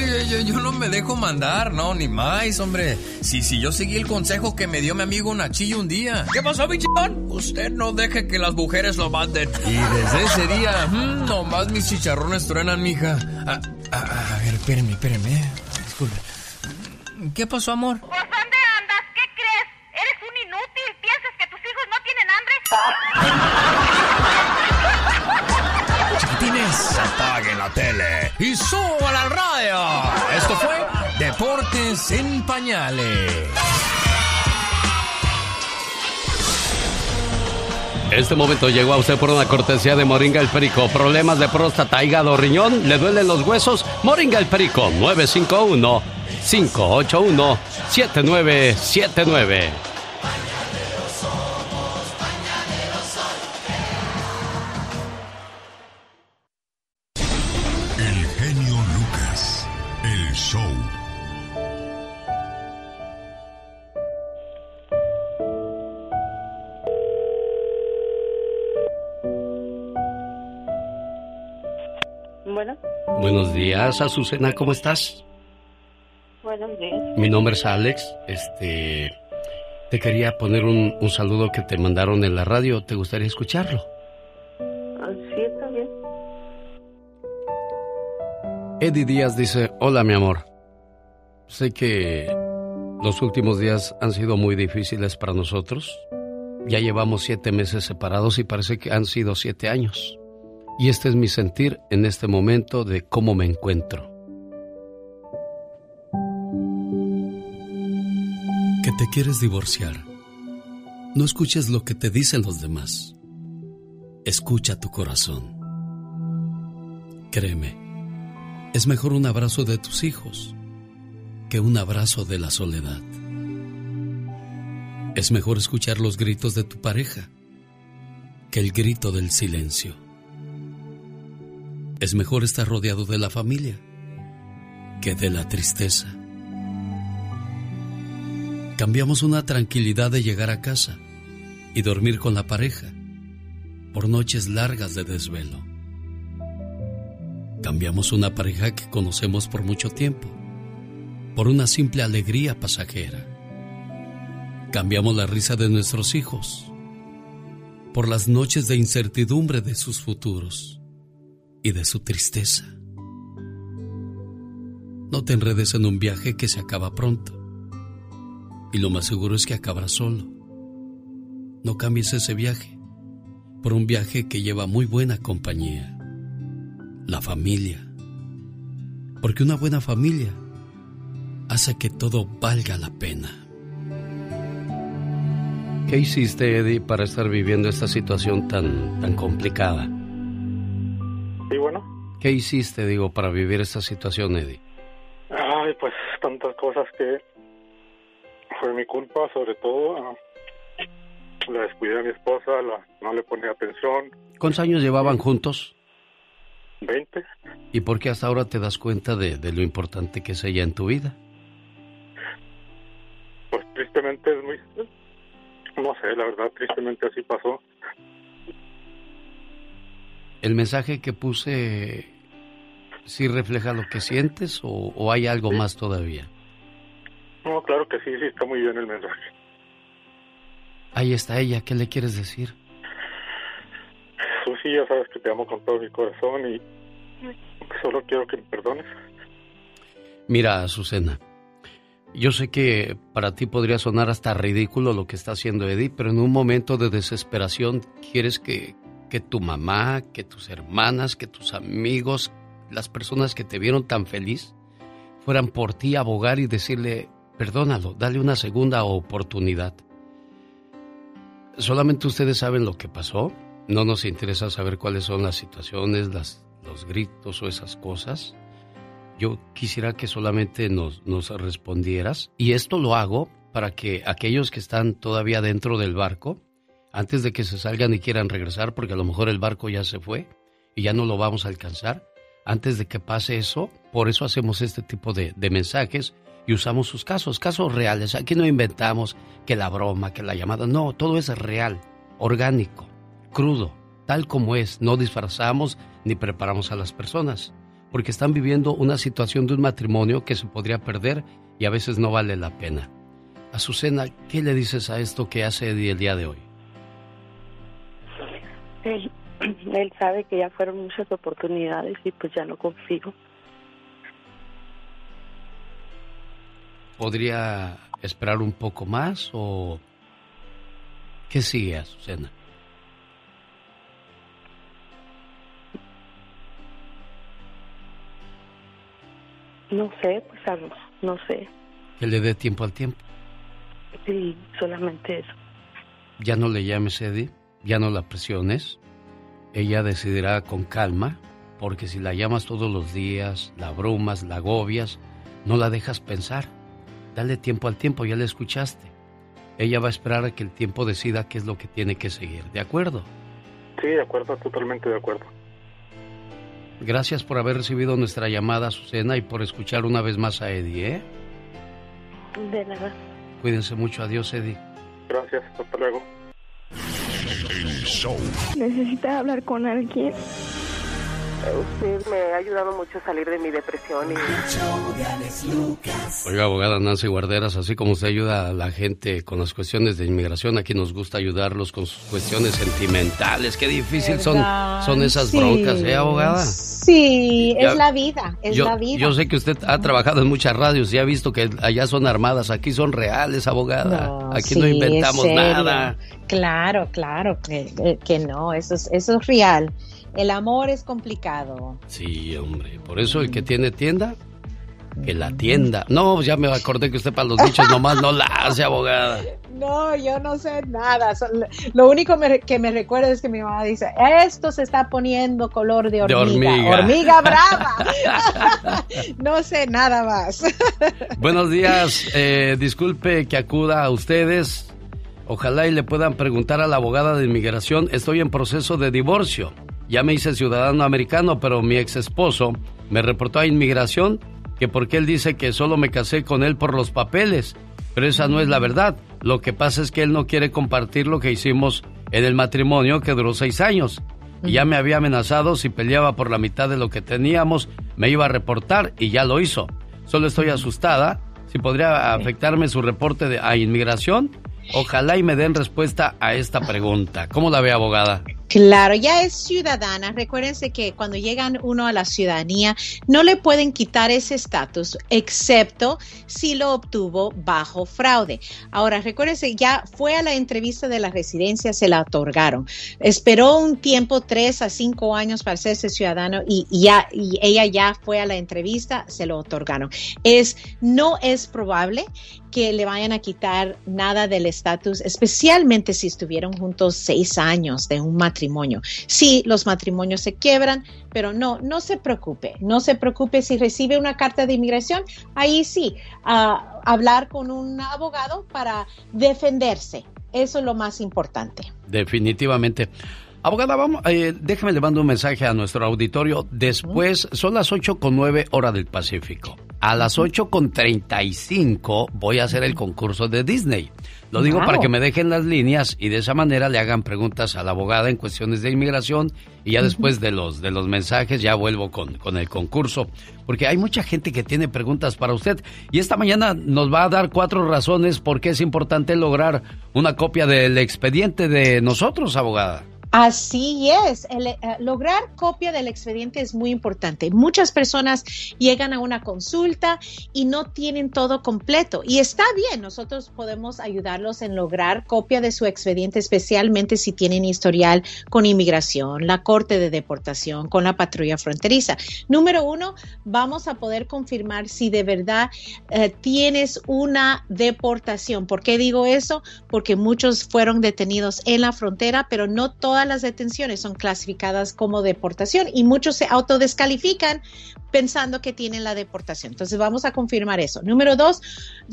yo no me dejo mandar. No, ni más, hombre. Si yo seguí el consejo que me dio mi amigo Nachillo un día. ¿Qué pasó, bichón? Usted no deje que las mujeres lo manden. Y desde ese día, nomás mis chicharrones truenan, mija. A ver, espérame. Disculpe. ¿Qué pasó, amor? Chiquitines, apaguen la tele y suban al radio. Esto fue Deportes en Pañales. Este momento llegó a usted por una cortesía de Moringa el Perico. Problemas de próstata, hígado, riñón, ¿le duelen los huesos? Moringa el Perico, 951-581-7979. Buenos días, Azucena, ¿cómo estás? Buenos días. Mi nombre es Alex. Te quería poner un saludo que te mandaron en la radio. ¿Te gustaría escucharlo? Sí, está bien. Eddie Díaz dice: hola, mi amor. Sé que los últimos días han sido muy difíciles para nosotros. Ya llevamos 7 meses separados y parece que han sido 7 años. Y este es mi sentir en este momento de cómo me encuentro. Que te quieres divorciar. No escuches lo que te dicen los demás. Escucha tu corazón. Créeme, es mejor un abrazo de tus hijos que un abrazo de la soledad. Es mejor escuchar los gritos de tu pareja que el grito del silencio. Es mejor estar rodeado de la familia que de la tristeza. Cambiamos una tranquilidad de llegar a casa y dormir con la pareja por noches largas de desvelo. Cambiamos una pareja que conocemos por mucho tiempo por una simple alegría pasajera. Cambiamos la risa de nuestros hijos por las noches de incertidumbre de sus futuros y de su tristeza. No te enredes en un viaje que se acaba pronto, y lo más seguro es que acabarás solo. No cambies ese viaje por un viaje que lleva muy buena compañía, la familia, porque una buena familia hace que todo valga la pena. ¿Qué hiciste, Eddie, para estar viviendo esta situación tan complicada? Sí, bueno. ¿Qué hiciste, para vivir esta situación, Eddie? Ay, pues tantas cosas que fue mi culpa, sobre todo la descuidé a mi esposa, no le ponía atención. ¿Cuántos años llevaban juntos? 20. ¿Y por qué hasta ahora te das cuenta de lo importante que es ella en tu vida? Pues tristemente es muy... No sé, la verdad, tristemente así pasó. ¿El mensaje que puse sí refleja lo que sientes o hay algo más todavía? No, claro que sí, está muy bien el mensaje. Ahí está ella, ¿qué le quieres decir? Tú sí, ya sabes que te amo con todo mi corazón y solo quiero que me perdones. Mira, Azucena, yo sé que para ti podría sonar hasta ridículo lo que está haciendo Eddie, pero en un momento de desesperación quieres que tu mamá, que tus hermanas, que tus amigos, las personas que te vieron tan feliz, fueran por ti a abogar y decirle, perdónalo, dale una segunda oportunidad. Solamente ustedes saben lo que pasó. No nos interesa saber cuáles son las situaciones, los gritos o esas cosas. Yo quisiera que solamente nos respondieras. Y esto lo hago para que aquellos que están todavía dentro del barco, antes de que se salgan y quieran regresar, porque a lo mejor el barco ya se fue y ya no lo vamos a alcanzar, antes de que pase eso, por eso hacemos este tipo de mensajes y usamos sus casos reales. Aquí no inventamos que la broma, que la llamada, no, todo es real, orgánico, crudo, tal como es. No disfrazamos ni preparamos a las personas, porque están viviendo una situación de un matrimonio que se podría perder y a veces no vale la pena. Azucena, ¿qué le dices a esto que hace Eddie el día de hoy? Él sabe que ya fueron muchas oportunidades y pues ya no confío. ¿Podría esperar un poco más o qué sigue, Azucena? No sé, pues algo, no sé. Que le dé tiempo al tiempo. Sí, solamente eso. Ya no le llames, Eddie, ya no la presiones. Ella decidirá con calma, porque si la llamas todos los días, la abrumas, la agobias, no la dejas pensar. Dale tiempo al tiempo, ya la escuchaste. Ella va a esperar a que el tiempo decida qué es lo que tiene que seguir, ¿de acuerdo? Sí, de acuerdo, totalmente de acuerdo. Gracias por haber recibido nuestra llamada, Azucena, y por escuchar una vez más a Eddie, ¿eh? De nada. Cuídense mucho. Adiós, Eddie. Gracias. Hasta luego. Necesita hablar con alguien. Usted me ha ayudado mucho a salir de mi depresión. Oiga, abogada Nancy Guarderas, así como usted ayuda a la gente con las cuestiones de inmigración, aquí nos gusta ayudarlos con sus cuestiones sentimentales. Qué difícil son esas broncas, ¿eh, abogada? Sí, ya, es la vida. Yo sé que usted ha trabajado en muchas radios y ha visto que allá son armadas, aquí son reales, abogada. No, aquí sí, no inventamos nada. Claro, que no, eso es real. El amor es complicado. Sí, hombre. Por eso el que tiene tienda, que la tienda. No, ya me acordé que usted para los dichos nomás no la hace, abogada. No, yo no sé nada. Lo único que me recuerda es que mi mamá dice, esto se está poniendo color de hormiga. Hormiga brava. No sé nada más. Buenos días. Disculpe que acuda a ustedes. Ojalá y le puedan preguntar a la abogada de inmigración. Estoy en proceso de divorcio. Ya me hice ciudadano americano, pero mi ex esposo me reportó a inmigración que porque él dice que solo me casé con él por los papeles, pero esa no es la verdad. Lo que pasa es que él no quiere compartir lo que hicimos en el matrimonio que duró 6 años. Y ya me había amenazado si peleaba por la mitad de lo que teníamos, me iba a reportar y ya lo hizo. Solo estoy asustada. Si podría afectarme su reporte a inmigración, ojalá y me den respuesta a esta pregunta. ¿Cómo la ve, abogada? Claro, ya es ciudadana. Recuérdense que cuando llegan uno a la ciudadanía, no le pueden quitar ese estatus, excepto si lo obtuvo bajo fraude. Ahora, recuérdense, ya fue a la entrevista de la residencia, se la otorgaron. Esperó un tiempo, 3 a 5 años para hacerse ciudadano y ella ya fue a la entrevista, se lo otorgaron. No es probable que le vayan a quitar nada del estatus, especialmente si estuvieron juntos 6 años de un matrimonio. Sí, los matrimonios se quiebran, pero no se preocupe. No se preocupe si recibe una carta de inmigración, ahí sí, hablar con un abogado para defenderse. Eso es lo más importante. Definitivamente. Abogada, vamos, déjame le mando un mensaje a nuestro auditorio. Después, son las 8:09 hora del Pacífico. A las 8:35 voy a hacer el concurso de Disney. Lo digo para que me dejen las líneas y de esa manera le hagan preguntas a la abogada en cuestiones de inmigración y ya después de los mensajes ya vuelvo con el concurso. Porque hay mucha gente que tiene preguntas para usted y esta mañana nos va a dar 4 razones por qué es importante lograr una copia del expediente de nosotros, abogada. Así es, lograr copia del expediente es muy importante. Muchas personas llegan a una consulta y no tienen todo completo, y está bien, nosotros podemos ayudarlos en lograr copia de su expediente, especialmente si tienen historial con inmigración, la corte de deportación, con la patrulla fronteriza. Número uno, vamos a poder confirmar si de verdad tienes una deportación. ¿Por qué digo eso? Porque muchos fueron detenidos en la frontera, pero no todas las detenciones son clasificadas como deportación y muchos se autodescalifican pensando que tienen la deportación. Entonces vamos a confirmar eso. Número dos,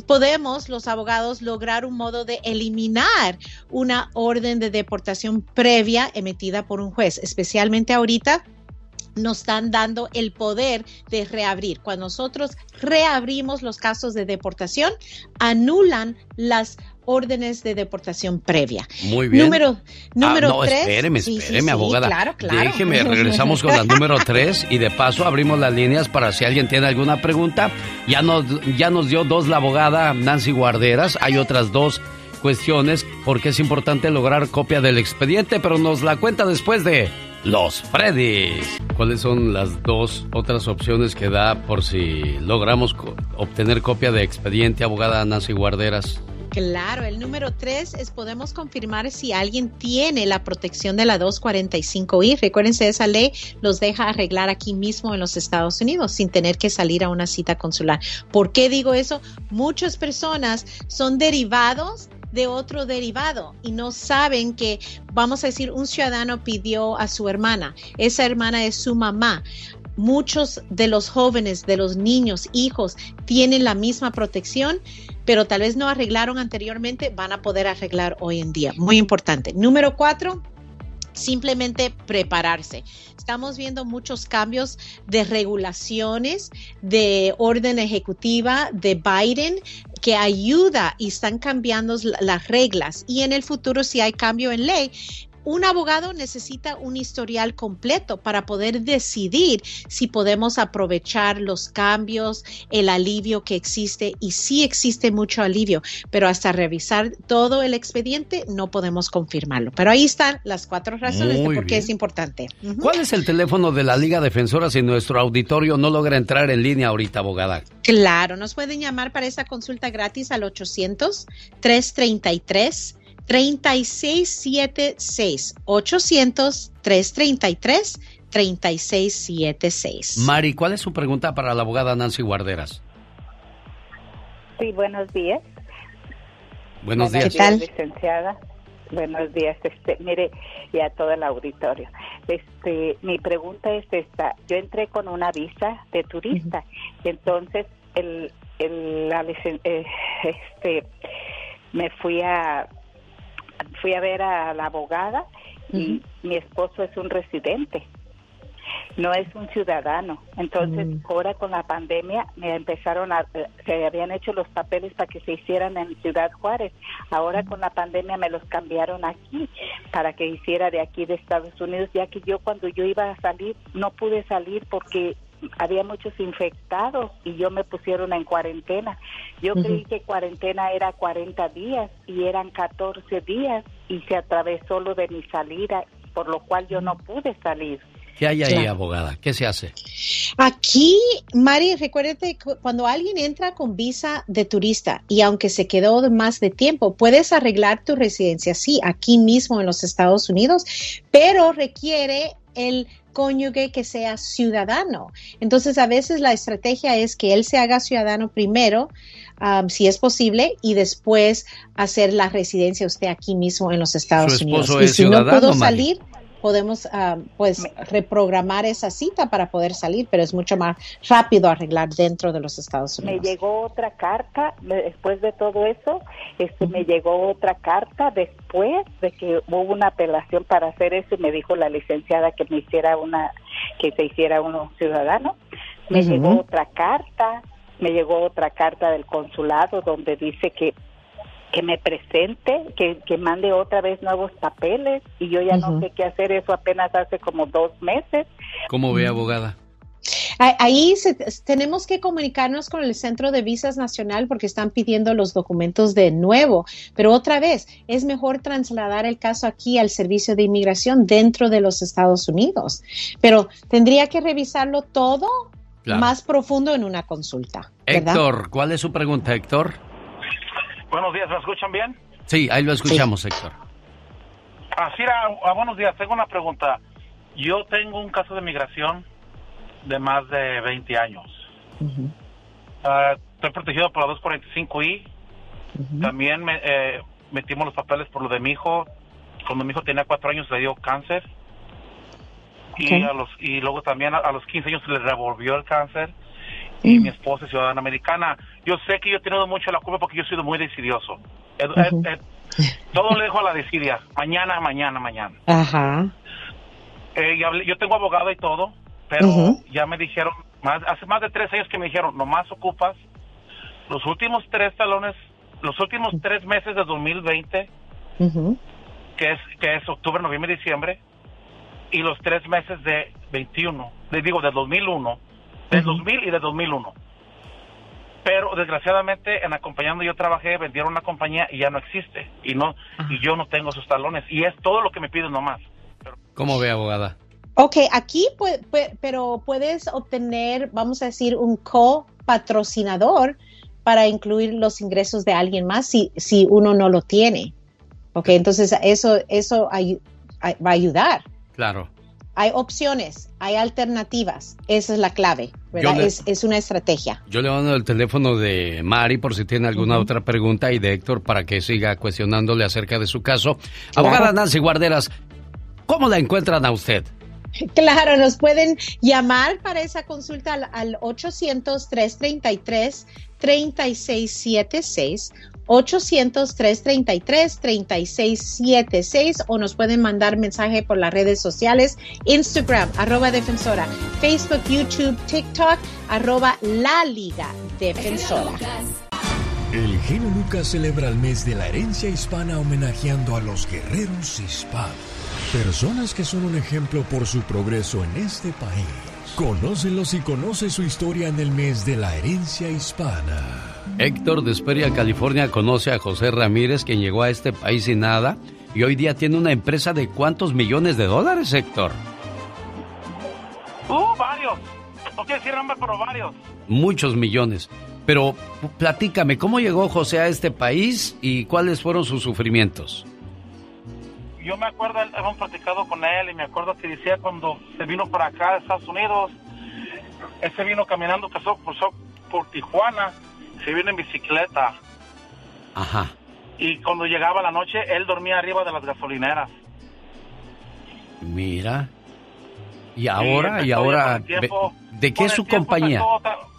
podemos los abogados lograr un modo de eliminar una orden de deportación previa emitida por un juez, especialmente ahorita. Nos están dando el poder de reabrir. Cuando nosotros reabrimos los casos de deportación, anulan las órdenes de deportación previa. Muy bien. Número tres. Espéreme, abogada. Claro. Déjeme, regresamos con la número 3 y de paso abrimos las líneas para si alguien tiene alguna pregunta. Ya nos dio 2 la abogada Nancy Guarderas. Hay otras 2 cuestiones porque es importante lograr copia del expediente, pero nos la cuenta después de Los Freddy's. ¿Cuáles son las 2 otras opciones que da por si logramos obtener copia de expediente, abogada Nancy Guarderas? Claro, el número 3 es podemos confirmar si alguien tiene la protección de la 245I. Recuérdense, esa ley los deja arreglar aquí mismo en los Estados Unidos sin tener que salir a una cita consular. ¿Por qué digo eso? Muchas personas son derivados de otro derivado y no saben que, vamos a decir, un ciudadano pidió a su hermana. Esa hermana es su mamá. Muchos de los jóvenes, de los niños, hijos, tienen la misma protección, pero tal vez no arreglaron anteriormente, van a poder arreglar hoy en día. Muy importante. Número 4, simplemente prepararse. Estamos viendo muchos cambios de regulaciones, de orden ejecutiva de Biden, que ayuda y están cambiando las reglas. Y en el futuro, si hay cambio en ley, un abogado necesita un historial completo para poder decidir si podemos aprovechar los cambios, el alivio que existe, y sí existe mucho alivio, pero hasta revisar todo el expediente no podemos confirmarlo. Pero ahí están las 4 razones de por qué es importante. Uh-huh. ¿Cuál es el teléfono de la Liga Defensora si nuestro auditorio no logra entrar en línea ahorita, abogada? Claro, nos pueden llamar para esa consulta gratis al 800-333-3676, 800-333-3676. Mari, ¿cuál es su pregunta para la abogada Nancy Guarderas? Sí, buenos días. Buenos días. ¿Qué tal? Licenciada. Buenos días, mire, y a todo el auditorio. Mi pregunta es esta. Yo entré con una visa de turista, uh-huh. Entonces me fui a ver a la abogada y uh-huh. Mi esposo es un residente, no es un ciudadano. Entonces uh-huh. Ahora con la pandemia se habían hecho los papeles para que se hicieran en Ciudad Juárez. Ahora uh-huh. Con la pandemia me los cambiaron aquí para que hiciera de aquí de Estados Unidos, ya que yo cuando yo iba a salir no pude salir porque había muchos infectados y yo me pusieron en cuarentena. Yo uh-huh. Creí que cuarentena era 40 días y eran 14 días y se atravesó lo de mi salida, por lo cual yo no pude salir. ¿Qué hay ahí, abogada? ¿Qué se hace? Aquí, Mari, recuérdate, cuando alguien entra con visa de turista y aunque se quedó más de tiempo, puedes arreglar tu residencia, sí, aquí mismo en los Estados Unidos, pero requiere el cónyuge que sea ciudadano. Entonces, a veces la estrategia es que él se haga ciudadano primero, si es posible, y después hacer la residencia usted aquí mismo en los Estados Unidos. Y si no pudo salir, podemos reprogramar esa cita para poder salir, pero es mucho más rápido arreglar dentro de los Estados Unidos. Me llegó otra carta, después de todo eso, me llegó otra carta después de que hubo una apelación para hacer eso y me dijo la licenciada que se hiciera uno ciudadano. Me uh-huh. llegó otra carta del consulado donde dice que me presente, que mande otra vez nuevos papeles, y yo ya uh-huh. No sé qué hacer. Eso apenas hace como 2 meses. ¿Cómo ve, abogada? Ahí tenemos que comunicarnos con el Centro de Visas Nacional porque están pidiendo los documentos de nuevo, pero otra vez es mejor trasladar el caso aquí al Servicio de Inmigración dentro de los Estados Unidos, pero tendría que revisarlo todo más profundo en una consulta, ¿verdad? Héctor, ¿cuál es su pregunta, Héctor? Buenos días, ¿me escuchan bien? Sí, ahí lo escuchamos, sí. Héctor. Así era, buenos días, tengo una pregunta. Yo tengo un caso de migración de más de 20 años. Uh-huh. Estoy protegido por la 245I. Uh-huh. También metimos los papeles por lo de mi hijo. Cuando mi hijo tenía 4 años le dio cáncer. Okay. Y luego también a los 15 años se le revolvió el cáncer. Uh-huh. Y mi esposa es ciudadana americana. Yo sé que yo he tenido mucho la culpa porque yo he sido muy decidioso. Uh-huh. Todo le dejo a la desidia. Mañana. Ajá. Yo tengo abogado y todo, pero uh-huh. ya me dijeron, hace más de 3 años que me dijeron, nomás ocupas los últimos 3 talones, los últimos 3 meses de 2020, uh-huh. que es octubre, noviembre, diciembre, y los 3 meses de 21, de 2001, uh-huh. del 2000 y de 2001. Pero desgraciadamente en Acompañando yo trabajé, vendieron una compañía y ya no existe, y yo no tengo esos talones, y es todo lo que me piden nomás. ¿Cómo ve, abogada? Ok, aquí, pero puedes obtener, vamos a decir, un copatrocinador para incluir los ingresos de alguien más si uno no lo tiene. Ok, entonces eso va a ayudar. Claro. Hay opciones, hay alternativas. Esa es la clave, ¿verdad? Es una estrategia. Yo le mando el teléfono de Mari por si tiene alguna uh-huh. otra pregunta y de Héctor para que siga cuestionándole acerca de su caso. Claro. Abogada Nancy Guarderas, ¿cómo la encuentran a usted? Claro, nos pueden llamar para esa consulta al 800-333-3676, 800-333-3676, o nos pueden mandar mensaje por las redes sociales, Instagram, @Defensora, Facebook, YouTube, TikTok, @La Liga Defensora. El Genio Lucas celebra el mes de la herencia hispana homenajeando a los guerreros hispanos. Personas que son un ejemplo por su progreso en este país. Conócelos y conoce su historia en el mes de la herencia hispana. Héctor de Hesperia, California, conoce a José Ramírez, quien llegó a este país sin nada y hoy día tiene una empresa de ¿cuántos millones de dólares, Héctor? Varios. No quiero decir ambas, pero varios. Muchos millones. Pero platícame, ¿cómo llegó José a este país y cuáles fueron sus sufrimientos? Yo me acuerdo, hemos platicado con él y me acuerdo que decía cuando se vino para acá a Estados Unidos, él se vino caminando, pasó por Tijuana, se vino en bicicleta. Ajá. Y cuando llegaba la noche, él dormía arriba de las gasolineras. Mira. ¿Y ahora? ¿De qué es su compañía?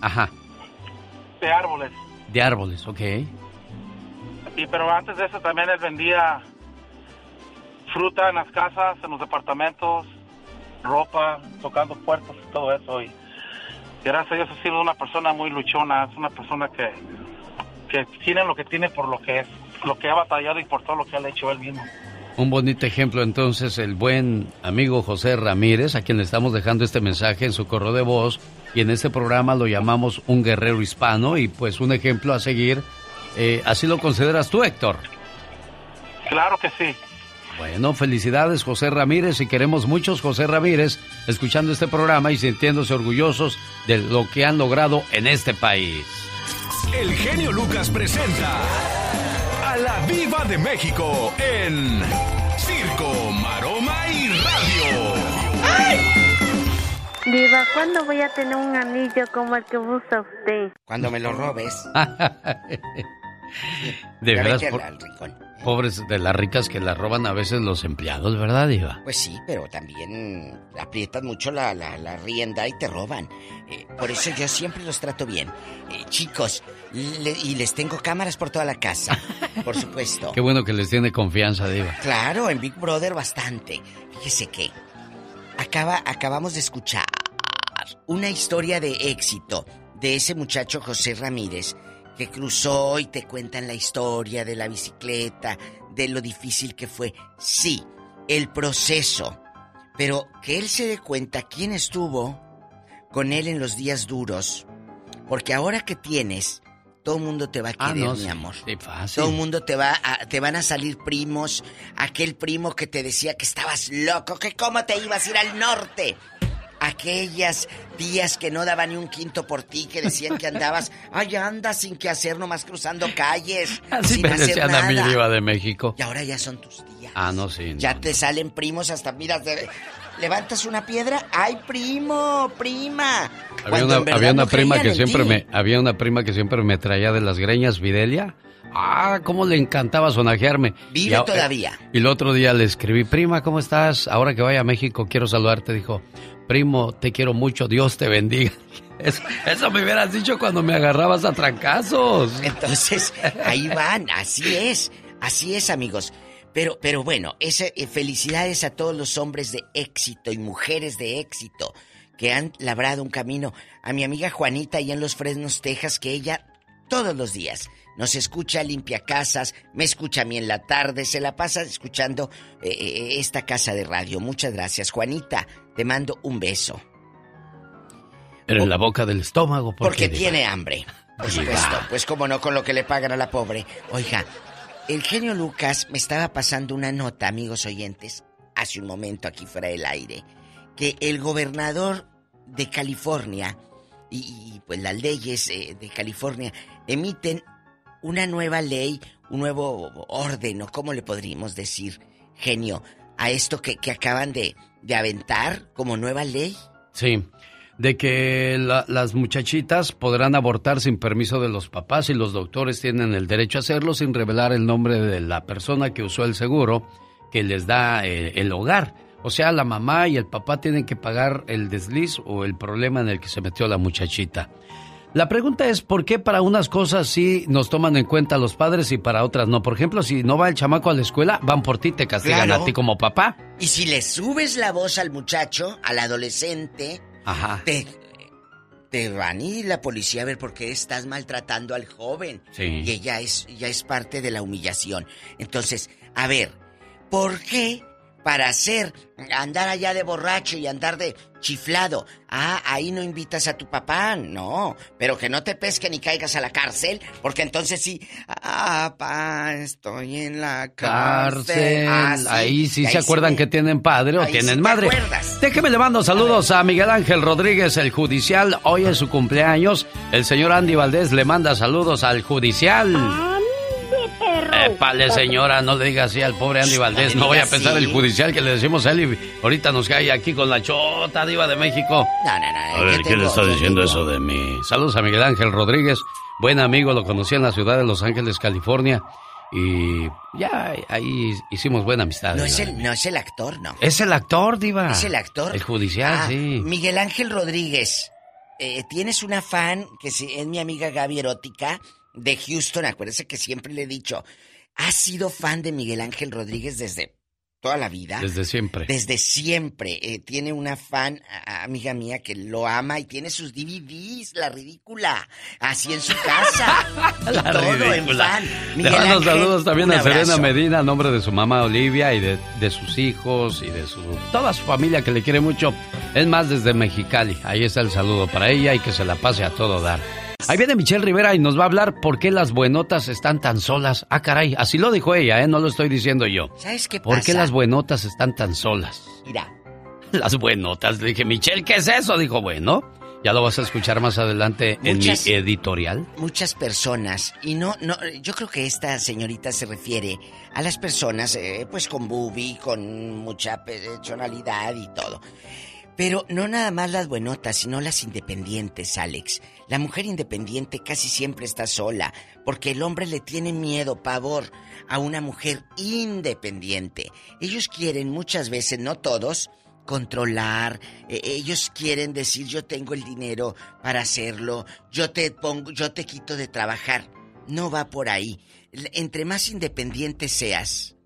Ajá. De árboles, ok. Pero antes de eso también él vendía fruta en las casas, en los departamentos, ropa, tocando puertas y todo eso. Y gracias a Dios ha sido una persona muy luchona, es una persona que tiene lo que tiene por lo que es, lo que ha batallado y por todo lo que ha hecho él mismo. Un bonito ejemplo, entonces, el buen amigo José Ramírez, a quien le estamos dejando este mensaje en su correo de voz, y en este programa lo llamamos un guerrero hispano, y pues un ejemplo a seguir. ¿Así lo consideras tú, Héctor? Claro que sí. Bueno, felicidades, José Ramírez, y queremos muchos José Ramírez escuchando este programa y sintiéndose orgullosos de lo que han logrado en este país. El Genio Lucas presenta a la Viva de México en Circo, Maroma y Radio. ¡Ay! Diva, ¿cuándo voy a tener un anillo como el que usa usted? Cuando me lo robes. De veras, pobres de las ricas que las roban a veces los empleados, ¿verdad, Diva? Pues sí, pero también aprietan mucho la rienda y te roban. Por eso yo siempre los trato bien. Chicos, y les tengo cámaras por toda la casa, por supuesto. Qué bueno que les tiene confianza, Diva. Claro, en Big Brother bastante. Fíjese que acabamos de escuchar una historia de éxito de ese muchacho José Ramírez que cruzó y te cuentan la historia de la bicicleta, de lo difícil que fue. Sí, el proceso, pero que él se dé cuenta quién estuvo, con él en los días duros. Porque ahora que tienes, todo el mundo te va a querer, no, mi amor. Sí, fácil. Todo el mundo te va a, te van a salir primos. Aquel primo que te decía que estabas loco, que cómo te ibas a ir al norte. Aquellas tías que no daban ni un quinto por ti, que decían que andabas, ay, anda sin qué hacer, nomás cruzando calles. Así me decían a mi diva de México. Y ahora ya son tus tías. Ah, no, sí. Ya no, te no. Salen primos hasta, mira, te, levantas una piedra, ay, primo, prima. Había una prima que siempre me traía de las greñas, Videlia. Ah, cómo le encantaba sonajearme. Vive todavía. Y el otro día le escribí, prima, ¿cómo estás? Ahora que vaya a México quiero saludarte. Dijo, primo, te quiero mucho, Dios te bendiga. Eso me hubieras dicho cuando me agarrabas a trancazos. Entonces, ahí van, así es, amigos. Pero bueno, felicidades a todos los hombres de éxito y mujeres de éxito que han labrado un camino. A mi amiga Juanita allá en Los Fresnos, Texas, que ella todos los días nos escucha, limpia casas, me escucha a mí en la tarde, se la pasa escuchando esta casa de radio. Muchas gracias, Juanita. Te mando un beso. Pero en la boca del estómago. Porque tiene hambre, por supuesto. Pues cómo no, con lo que le pagan a la pobre. Oiga, el genio Lucas me estaba pasando una nota, amigos oyentes, hace un momento aquí fuera del aire, que el gobernador de California y pues las leyes de California emiten una nueva ley, un nuevo orden, o cómo le podríamos decir, genio, a esto que acaban de aventar como nueva ley. Sí, de que las muchachitas podrán abortar sin permiso de los papás y los doctores tienen el derecho a hacerlo sin revelar el nombre de la persona que usó el seguro que les da el hogar. O sea, la mamá y el papá tienen que pagar el desliz o el problema en el que se metió la muchachita. La pregunta es, ¿por qué para unas cosas sí nos toman en cuenta los padres y para otras no? Por ejemplo, si no va el chamaco a la escuela, van por ti, te castigan, claro, a ti como papá. Y si le subes la voz al muchacho, al adolescente, ajá, te van y la policía a ver por qué estás maltratando al joven. Sí. Y ella ya es parte de la humillación. Entonces, a ver, ¿por qué para andar allá de borracho y andar de chiflado, ah, ahí no invitas a tu papá? No, pero que no te pesquen y caigas a la cárcel, porque entonces sí, ah, papá, estoy en la cárcel. Ah, sí, ahí sí se ahí acuerdan sí que tienen padre o tienen sí madre. Déjeme le mando saludos a Miguel Ángel Rodríguez, el judicial. Hoy es su cumpleaños. El señor Andy Valdés le manda saludos al judicial. Ah. Épale, señora, no le diga así al pobre Andy Valdés. No voy a pensar el judicial que le decimos a él y ahorita nos cae aquí con la chota, diva de México. No. A ver, ¿qué le está diciendo eso de mí? Saludos a Miguel Ángel Rodríguez, buen amigo, lo conocí en la ciudad de Los Ángeles, California. Y ya ahí hicimos buena amistad. No es el actor, no. Es el actor, diva. Es el actor. El judicial, sí. Miguel Ángel Rodríguez, tienes una fan que es mi amiga Gaby Erótica de Houston, acuérdese que siempre le he dicho, ¿has sido fan de Miguel Ángel Rodríguez desde toda la vida? Desde siempre. Desde siempre. Tiene una fan, amiga mía, que lo ama y tiene sus DVDs, la ridícula, así en su casa. La todo ridícula. En fan. Miguel Le mando Ángel, saludos también a Serena Medina, a nombre de su mamá Olivia y de sus hijos y de toda su familia que le quiere mucho. Es más, desde Mexicali. Ahí está el saludo para ella y que se la pase a todo dar. Ahí viene Michelle Rivera y nos va a hablar por qué las buenotas están tan solas. Ah, caray, así lo dijo ella, ¿eh? No lo estoy diciendo yo. ¿Sabes qué pasa? ¿Por qué las buenotas están tan solas? Mira. Las buenotas. Le dije, Michelle, ¿qué es eso? Dijo, bueno, ya lo vas a escuchar más adelante en mi editorial. Muchas personas, y no, yo creo que esta señorita se refiere a las personas, pues con bubi, con mucha personalidad y todo. Pero no nada más las buenotas, sino las independientes, Alex. La mujer independiente casi siempre está sola, porque el hombre le tiene miedo, pavor, a una mujer independiente. Ellos quieren muchas veces, no todos, controlar. Ellos quieren decir, yo tengo el dinero para hacerlo, yo te quito de trabajar. No va por ahí. Entre más independiente seas,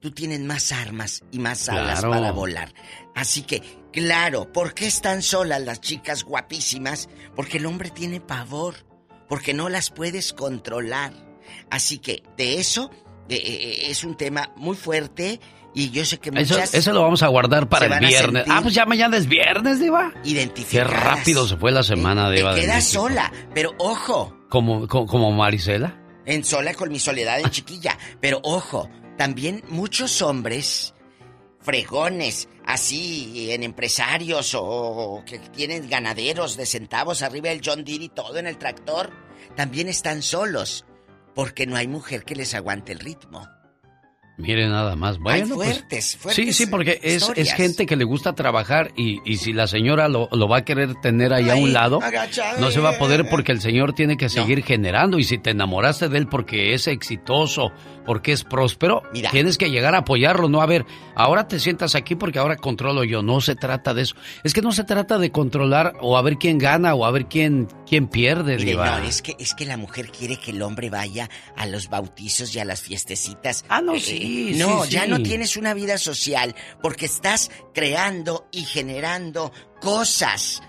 tú tienes más armas y más alas, claro, para volar. Así que, claro, ¿por qué están solas las chicas guapísimas? Porque el hombre tiene pavor, porque no las puedes controlar. Así que, de eso, es un tema muy fuerte Y yo sé que muchas... Eso lo vamos a guardar para el viernes. Ah, pues ya mañana es viernes, diva. Identificadas. Qué rápido se fue la semana, diva. Te quedas sola, pero ojo. ¿Como Marisela? En sola con mi soledad en chiquilla. Pero ojo, también muchos hombres fregones, así, en empresarios o que tienen ganaderos de centavos arriba del John Deere y todo en el tractor, también están solos porque no hay mujer que les aguante el ritmo. Mire nada más. Bueno, hay fuertes. Sí, porque es gente que le gusta trabajar y si la señora lo va a querer tener ahí a un lado, no se va a poder porque el señor tiene que seguir generando. Y si te enamoraste de él porque es exitoso, porque es próspero, mira, tienes que llegar a apoyarlo. No, a ver, ahora te sientas aquí porque ahora controlo yo. No se trata de eso. Es que no se trata de controlar o a ver quién gana o a ver quién pierde. Mire, no, es que la mujer quiere que el hombre vaya a los bautizos y a las fiestecitas. Ah, no, sí. Sí, ya no tienes una vida social porque estás creando y generando cosas.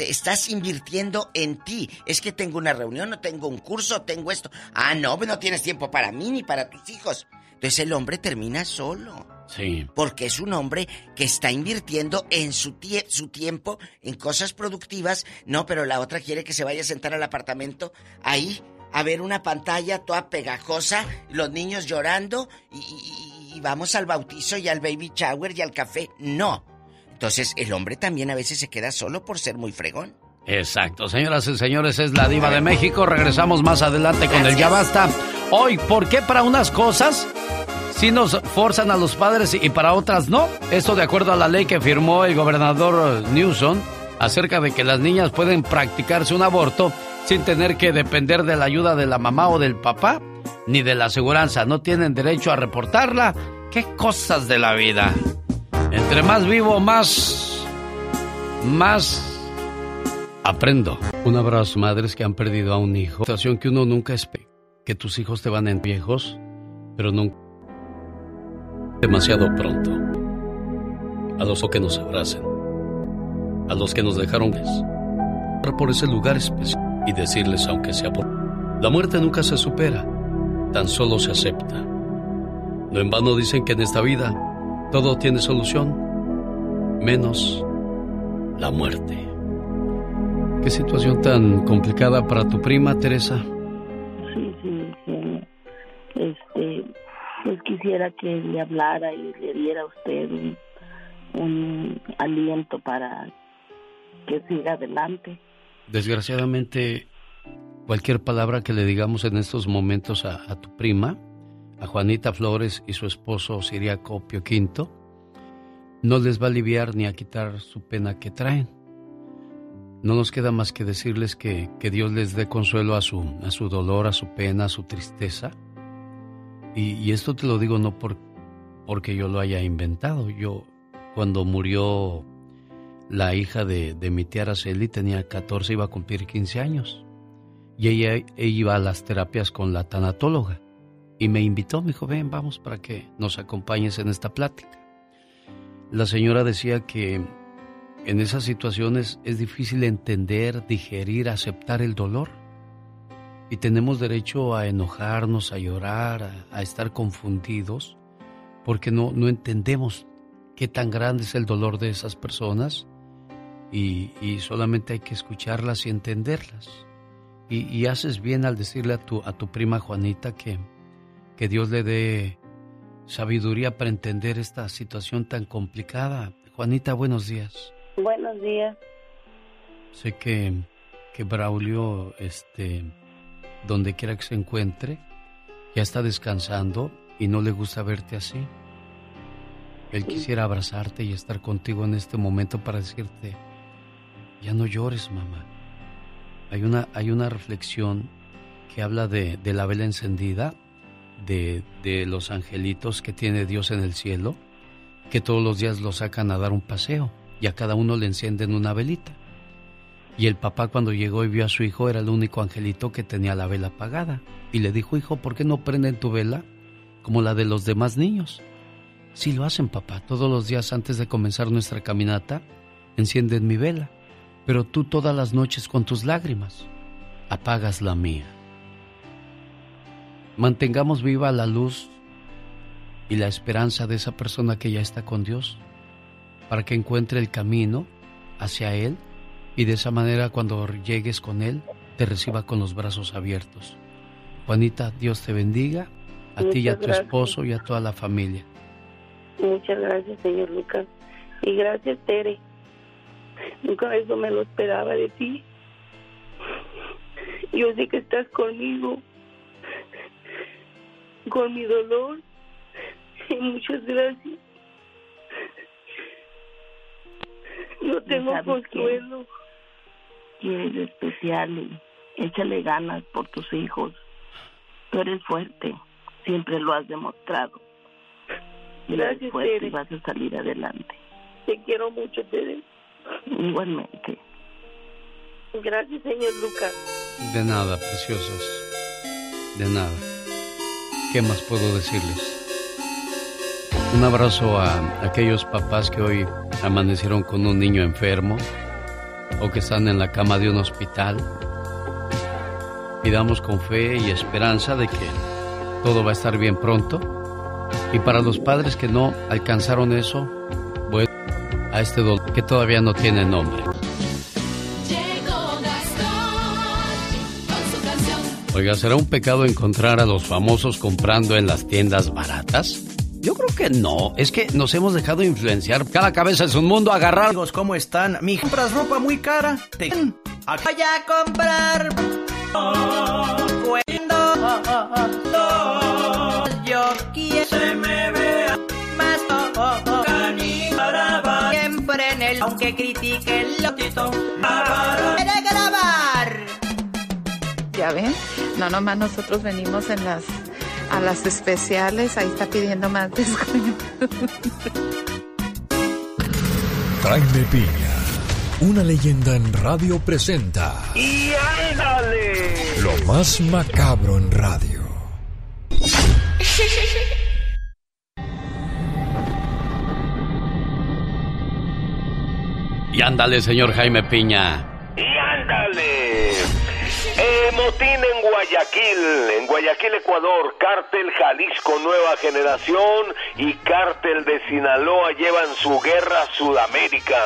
Estás invirtiendo en ti. Es que tengo una reunión, no tengo un curso, tengo esto. Ah, no, pues no tienes tiempo para mí ni para tus hijos. Entonces el hombre termina solo. Sí. Porque es un hombre que está invirtiendo en su tiempo en cosas productivas. No, pero la otra quiere que se vaya a sentar al apartamento ahí a ver una pantalla toda pegajosa, los niños llorando y vamos al bautizo y al baby shower y al café. No. Entonces, el hombre también a veces se queda solo por ser muy fregón. Exacto. Señoras y señores, es la Diva de México. Regresamos más adelante con el Ya Basta. Hoy, ¿por qué para unas cosas sí nos forzan a los padres y para otras no? Esto de acuerdo a la ley que firmó el gobernador Newsom acerca de que las niñas pueden practicarse un aborto sin tener que depender de la ayuda de la mamá o del papá, ni de la aseguranza. No tienen derecho a reportarla. ¡Qué cosas de la vida! Entre más vivo, más aprendo. Un abrazo, madres que han perdido a un hijo. Situación que uno nunca espera. Que tus hijos te van en viejos, pero nunca. Demasiado pronto. A los que nos abracen. A los que nos dejaron. Por ese lugar especial. Y decirles aunque sea por... La muerte nunca se supera, tan solo se acepta. No en vano dicen que en esta vida todo tiene solución, menos la muerte. ¿Qué situación tan complicada para tu prima, Teresa? Sí. Pues quisiera que le hablara y le diera a usted un aliento para que siga adelante. Desgraciadamente, cualquier palabra que le digamos en estos momentos a tu prima, a Juanita Flores y su esposo Siriaco Pio V, no les va a aliviar ni a quitar su pena que traen. No nos queda más que decirles que Dios les dé consuelo a su dolor, a su pena, a su tristeza. Y esto te lo digo no porque yo lo haya inventado. Yo, cuando murió la hija de mi tía Araceli, tenía 14, iba a cumplir 15 años. Y ella iba a las terapias con la tanatóloga. Y me invitó, me dijo, ven, vamos para que nos acompañes en esta plática. La señora decía que en esas situaciones es difícil entender, digerir, aceptar el dolor. Y tenemos derecho a enojarnos, a llorar, a estar confundidos, porque no entendemos qué tan grande es el dolor de esas personas. Y solamente hay que escucharlas y entenderlas. Y haces bien al decirle a tu prima Juanita que Dios le dé sabiduría para entender esta situación tan complicada. Juanita, buenos días. Buenos días. Sé que Braulio, donde quiera que se encuentre, ya está descansando y no le gusta verte así. Él quisiera abrazarte y estar contigo en este momento para decirte, ya no llores, mamá. Hay una reflexión que habla de la vela encendida, de los angelitos que tiene Dios en el cielo, que todos los días los sacan a dar un paseo y a cada uno le encienden una velita. Y el papá, cuando llegó y vio a su hijo, era el único angelito que tenía la vela apagada. Y le dijo, hijo, ¿por qué no prenden tu vela como la de los demás niños? Sí lo hacen, papá. Todos los días antes de comenzar nuestra caminata, encienden mi vela. Pero tú todas las noches con tus lágrimas apagas la mía. Mantengamos viva la luz y la esperanza de esa persona que ya está con Dios, para que encuentre el camino hacia Él, y de esa manera cuando llegues con Él, te reciba con los brazos abiertos. Juanita, Dios te bendiga, a ti y a tu esposo y a toda la familia. Muchas gracias, señor Lucas. Y gracias, Tere. Nunca eso me lo esperaba de ti. Yo sé que estás conmigo, con mi dolor. Y muchas gracias. No tengo consuelo. Eres especial y échale ganas por tus hijos. Tú eres fuerte, siempre lo has demostrado. Gracias, Tere. Y vas a salir adelante. Te quiero mucho, Tere. Igualmente. Gracias, señor Lucas. De nada, preciosos. De nada. ¿Qué más puedo decirles? Un abrazo a aquellos papás que hoy amanecieron con un niño enfermo o que están en la cama de un hospital. Pidamos con fe y esperanza de que todo va a estar bien pronto. Y para los padres que no alcanzaron eso, bueno, a este dolor que todavía no tiene nombre. Oiga, ¿será un pecado encontrar a los famosos comprando en las tiendas baratas? Yo creo que no, es que nos hemos dejado influenciar. Cada cabeza es un mundo, agarrar. Amigos, ¿cómo están? Mi compras ropa muy cara. Te voy a comprar. Yo quiero se me vea más caníbal. Siempre en el aunque critique el loquito. Quiere grabar. Ya ven, no nomás nosotros venimos en las a las especiales, ahí está pidiendo más descuento. Jaime Piña, una leyenda en radio presenta. ¡Y ándale! Lo más macabro en radio. Y ándale, señor Jaime Piña. ¡Y ándale! Motín en Guayaquil, Ecuador. Cártel Jalisco Nueva Generación y Cártel de Sinaloa llevan su guerra a Sudamérica,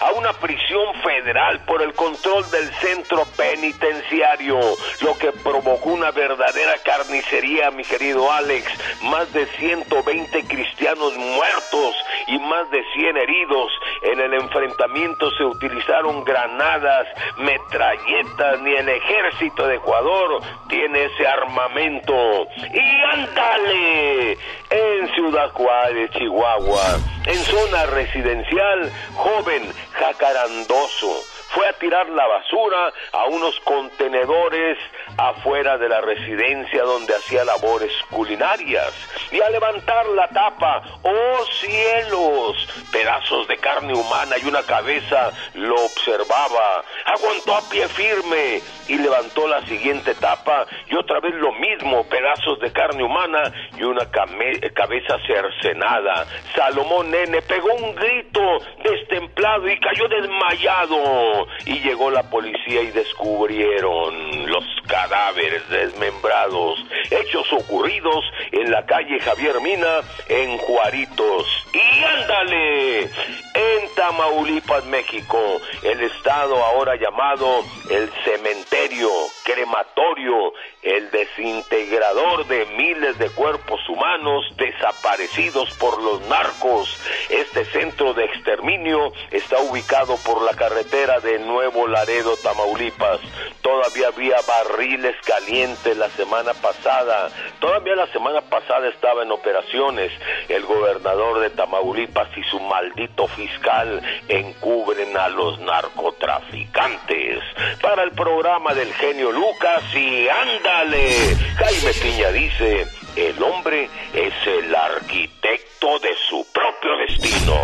a una prisión federal por el control del centro penitenciario, lo que provocó una verdadera carnicería, mi querido Alex. Más de 120 cristianos muertos y más de 100 heridos. En el enfrentamiento se utilizaron granadas, metralletas, ni el ejército de Ecuador tiene ese armamento. Y ándale, en Ciudad Juárez, Chihuahua, en zona residencial, joven jacarandoso fue a tirar la basura a unos contenedores afuera de la residencia donde hacía labores culinarias. Y a levantar la tapa, ¡oh cielos! Pedazos de carne humana y una cabeza lo observaba. Aguantó a pie firme y levantó la siguiente tapa y otra vez lo mismo, pedazos de carne humana y una cabeza cercenada. Salomón N. pegó un grito destemplado y cayó desmayado. Y llegó la policía y descubrieron los cadáveres desmembrados, hechos ocurridos en la calle Javier Mina, en Juaritos. ¡Y ándale! En Tamaulipas, México, el estado ahora llamado el cementerio, crematorio, el desintegrador de miles de cuerpos humanos desaparecidos por los narcos. Este centro de exterminio está ubicado por la carretera de Nuevo Laredo, Tamaulipas. Todavía había barriles calientes la semana pasada. Todavía la semana pasada estaba en operaciones. El gobernador de Tamaulipas y su maldito fiscal encubren a los narcotraficantes. Para el programa del genio Lucas y ándale, Jaime Piña dice, el hombre es el arquitecto de su propio destino.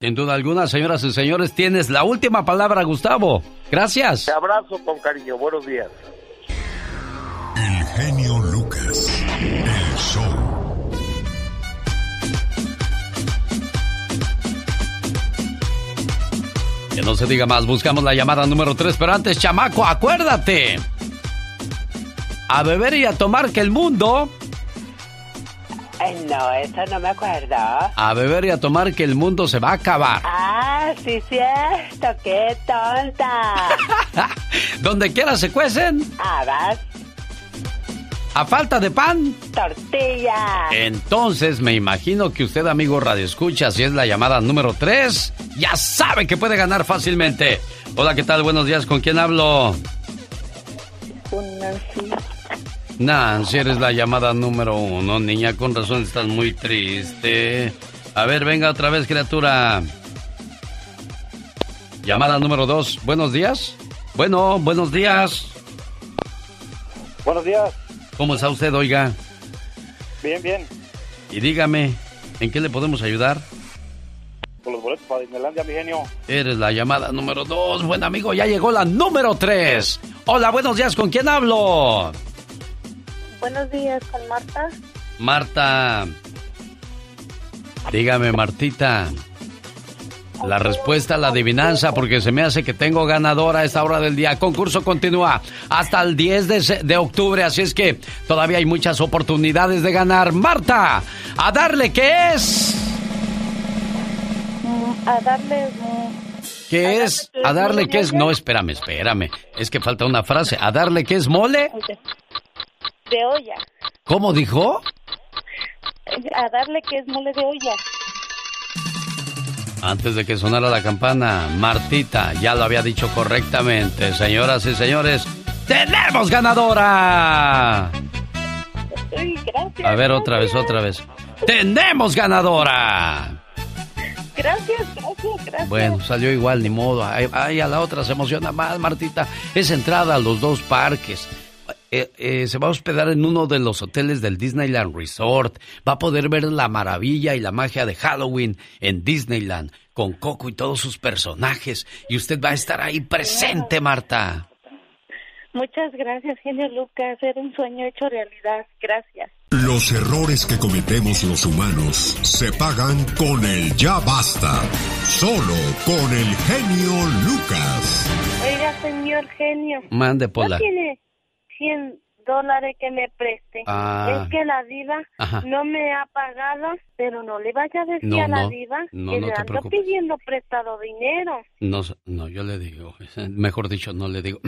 Sin duda alguna, señoras y señores, tienes la última palabra, Gustavo. Gracias. Te abrazo con cariño. Buenos días. El genio Lucas, el show. Que no se diga más, buscamos la llamada número 3, pero antes, chamaco, acuérdate. A beber y a tomar que el mundo... No, eso no me acuerdo. A beber y a tomar que el mundo se va a acabar. Ah, sí, cierto, qué tonta. Donde quiera se cuecen habas. A falta de pan, tortilla. Entonces me imagino que usted, amigo radioescucha, si es la llamada número 3, ya sabe que puede ganar fácilmente. Hola, ¿qué tal? Buenos días, ¿con quién hablo? Con Nancy. Nancy, eres la llamada número 1, niña, con razón estás muy triste. A ver, venga otra vez, criatura. Llamada número 2, buenos días. Bueno, buenos días. Buenos días. ¿Cómo está usted, oiga? Bien, bien. Y dígame, ¿en qué le podemos ayudar? Con los boletos para Disneylandia, mi genio. Eres la llamada número 2. Buen amigo, ya llegó la número 3. Hola, buenos días, ¿con quién hablo? Buenos días, con Marta. Marta. Dígame, Martita. La respuesta a la adivinanza, porque se me hace que tengo ganadora a esta hora del día. Concurso continúa hasta el 10 de octubre, así es que todavía hay muchas oportunidades de ganar. Marta, a darle, ¿qué es? A darle... ¿Qué es? ¿A darle qué es? No, espérame. Es que falta una frase. ¿A darle qué es mole? De olla. ¿Cómo dijo? A darle qué es mole de olla. Antes de que sonara la campana, Martita ya lo había dicho correctamente. Señoras y señores, ¡tenemos ganadora! Ay, gracias. A ver, otra vez. ¡Tenemos ganadora! Gracias. Bueno, salió igual, ni modo. Ay, a la otra se emociona más, Martita. Es entrada a los dos parques. Se va a hospedar en uno de los hoteles del Disneyland Resort. Va a poder ver la maravilla y la magia de Halloween en Disneyland, con Coco y todos sus personajes. Y usted va a estar ahí presente, Marta. Muchas gracias, genio Lucas. Era un sueño hecho realidad. Gracias. Los errores que cometemos los humanos se pagan con el ya basta. Solo con el genio Lucas. Oiga, señor genio. Mande, Pola. $100 que me preste. Es que la diva no me ha pagado, pero no le vaya a decir a la diva que le ando pidiendo prestado dinero. No, yo le digo, mejor dicho, no le digo.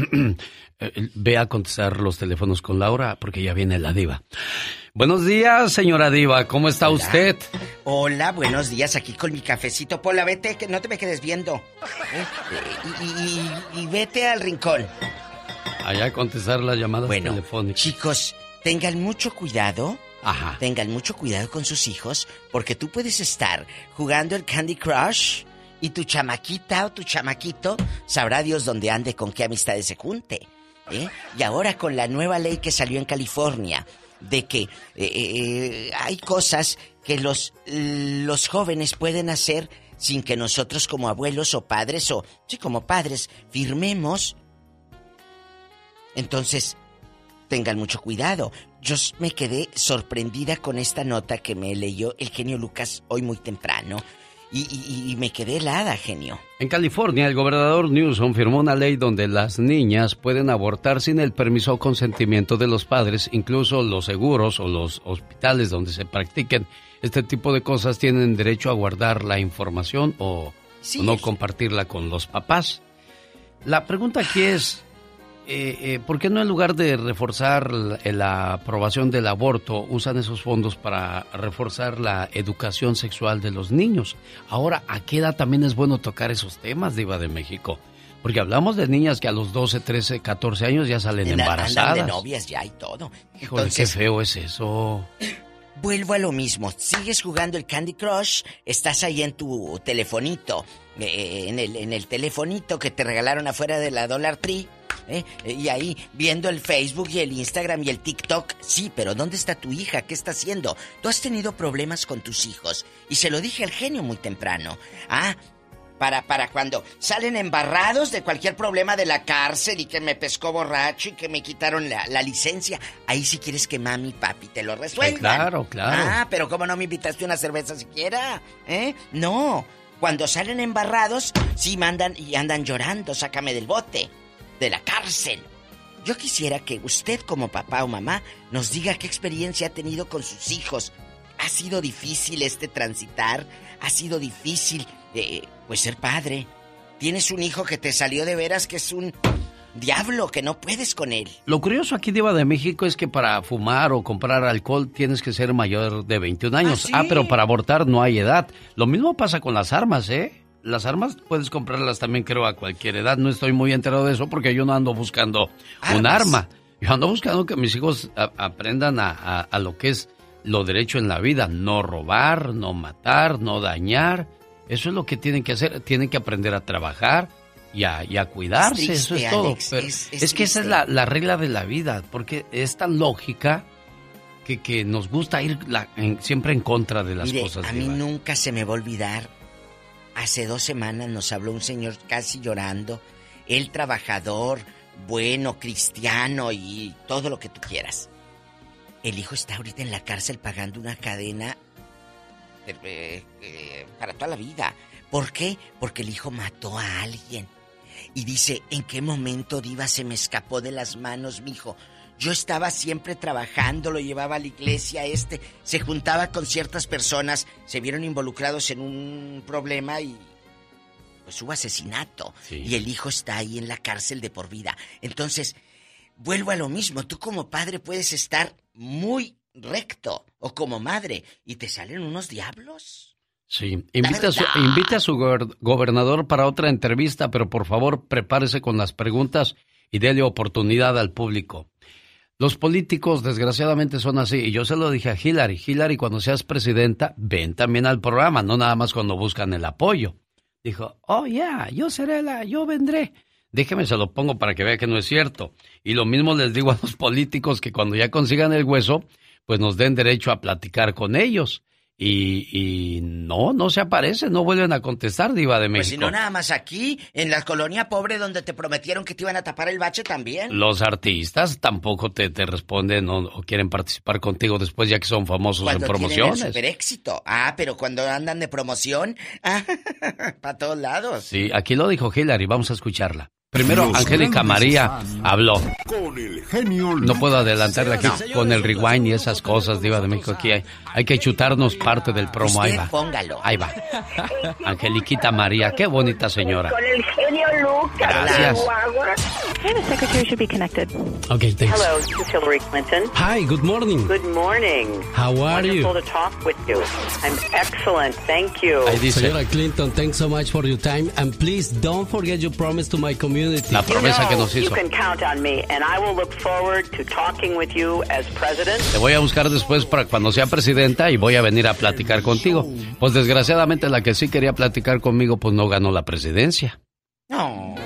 Ve a contestar los teléfonos con Laura, porque ya viene la diva. Buenos días, señora diva, ¿cómo está usted? Hola, buenos días, aquí con mi cafecito. Pola, vete, que no te me quedes viendo. Y vete al rincón. Allá a contestar las llamadas telefónicas. Chicos, tengan mucho cuidado. Tengan mucho cuidado con sus hijos, porque tú puedes estar jugando el Candy Crush y tu chamaquita o tu chamaquito sabrá Dios dónde ande, con qué amistades se junte, ¿eh? Y ahora con la nueva ley que salió en California, de que hay cosas que los jóvenes pueden hacer sin que nosotros como abuelos o padres o sí, como padres firmemos. Entonces, tengan mucho cuidado. Yo me quedé sorprendida con esta nota que me leyó el genio Lucas hoy muy temprano. Y me quedé helada, genio. En California, el gobernador Newsom firmó una ley donde las niñas pueden abortar sin el permiso o consentimiento de los padres. Incluso los seguros o los hospitales donde se practiquen este tipo de cosas tienen derecho a guardar la información o no compartirla con los papás. La pregunta aquí es... ¿por qué no, en lugar de reforzar la aprobación del aborto, usan esos fondos para reforzar la educación sexual de los niños? Ahora, ¿a qué edad también es bueno tocar esos temas, diva de México? Porque hablamos de niñas que a los 12, 13, 14 años ya salen embarazadas. Andan de novias ya y todo. Híjole, entonces, qué feo es eso. Vuelvo a lo mismo. Sigues jugando el Candy Crush, estás ahí en tu telefonito, en el telefonito que te regalaron afuera de la Dollar Tree. Y ahí, viendo el Facebook y el Instagram y el TikTok. Sí, pero ¿dónde está tu hija? ¿Qué está haciendo? Tú has tenido problemas con tus hijos. Y se lo dije al genio muy temprano. Para cuando salen embarrados de cualquier problema de la cárcel y que me pescó borracho y que me quitaron la licencia. Ahí sí quieres que mami y papi te lo resuelvan. Claro. Pero ¿cómo no me invitaste una cerveza siquiera? No. Cuando salen embarrados, sí mandan y andan llorando. Sácame del bote. De la cárcel. Yo quisiera que usted como papá o mamá nos diga qué experiencia ha tenido con sus hijos. Ha sido difícil este transitar, ha sido difícil, pues ser padre. Tienes un hijo que te salió de veras, que es un diablo, que no puedes con él. Lo curioso aquí, Diva de México, es que para fumar o comprar alcohol tienes que ser mayor de 21 años. ¿Ah, sí? Pero para abortar no hay edad. Lo mismo pasa con las armas, ¿eh? Las armas puedes comprarlas también, creo, a cualquier edad. No estoy muy enterado de eso porque yo no ando buscando un arma. Yo ando buscando que mis hijos aprendan a lo que es lo derecho en la vida. No robar, no matar, no dañar. Eso es lo que tienen que hacer. Tienen que aprender a trabajar y a cuidarse. Es triste, eso es todo. Alex, pero es que esa es la regla de la vida, porque es tan lógica que nos gusta ir siempre en contra de las cosas. A mí nunca se me va a olvidar. Hace 2 semanas nos habló un señor casi llorando. Él trabajador, bueno, cristiano y todo lo que tú quieras. El hijo está ahorita en la cárcel pagando una cadena para toda la vida. ¿Por qué? Porque el hijo mató a alguien. Y dice, ¿en qué momento, Diva, se me escapó de las manos, mijo? Yo estaba siempre trabajando, lo llevaba a la iglesia, se juntaba con ciertas personas, se vieron involucrados en un problema y pues hubo asesinato. Sí. Y el hijo está ahí en la cárcel de por vida. Entonces, vuelvo a lo mismo, tú como padre puedes estar muy recto, o como madre, y te salen unos diablos. Sí, invita a su gobernador para otra entrevista, pero por favor prepárese con las preguntas y déle oportunidad al público. Los políticos, desgraciadamente, son así. Y yo se lo dije a Hillary. Hillary, cuando seas presidenta, ven también al programa, no nada más cuando buscan el apoyo. Dijo, yo vendré. Déjeme, se lo pongo para que vea que no es cierto. Y lo mismo les digo a los políticos, que cuando ya consigan el hueso, pues nos den derecho a platicar con ellos. Y no se aparecen, no vuelven a contestar, Diva de México. Pues si no, nada más aquí, en la colonia pobre donde te prometieron que te iban a tapar el bache también. Los artistas tampoco te responden o quieren participar contigo después, ya que son famosos cuando en promociones. Cuando tienen super éxito. Ah, pero cuando andan de promoción, para todos lados. Sí, aquí lo dijo Hillary, vamos a escucharla. Primero, Angélica María habló. Con el genio Lucas. No puedo adelantarle aquí con el rewind y esas cosas, Diva de México. Aquí hay que chutarnos parte del promo. Ahí va. Póngalo. Ahí va. Angeliquita María, qué bonita señora. Con el genio Lucas. Gracias. Ok, thanks. Hello, this is Hillary Clinton. Hi, good morning. Good morning. How are you? Wonderful to talk with you. I'm excellent, thank you. Señora Clinton, thanks so much for your time. And please don't forget your promise to my community. La promesa que nos hizo. Te voy a buscar después para cuando sea presidenta y voy a venir a platicar contigo. Pues desgraciadamente la que sí quería platicar conmigo pues no ganó la presidencia. No.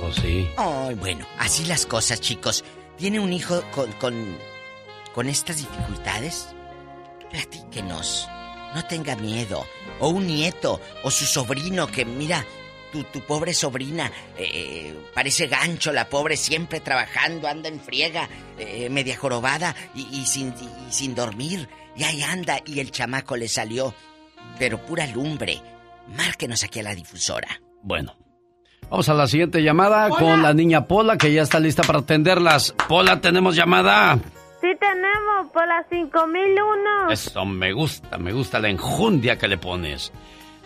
Pues sí. Ay, bueno, así las cosas, chicos. ¿Tiene un hijo con estas dificultades? Platíquenos. No tenga miedo. O un nieto o su sobrino que mira... Tu pobre sobrina, parece gancho la pobre, siempre trabajando, anda en friega, media jorobada y sin dormir. Y ahí anda, y el chamaco le salió, pero pura lumbre. Márquenos aquí a la difusora. Bueno, vamos a la siguiente llamada. Hola. Con la niña Pola, que ya está lista para atenderlas. Pola, ¿tenemos llamada? Sí tenemos, Pola 5001. Eso me gusta la enjundia que le pones.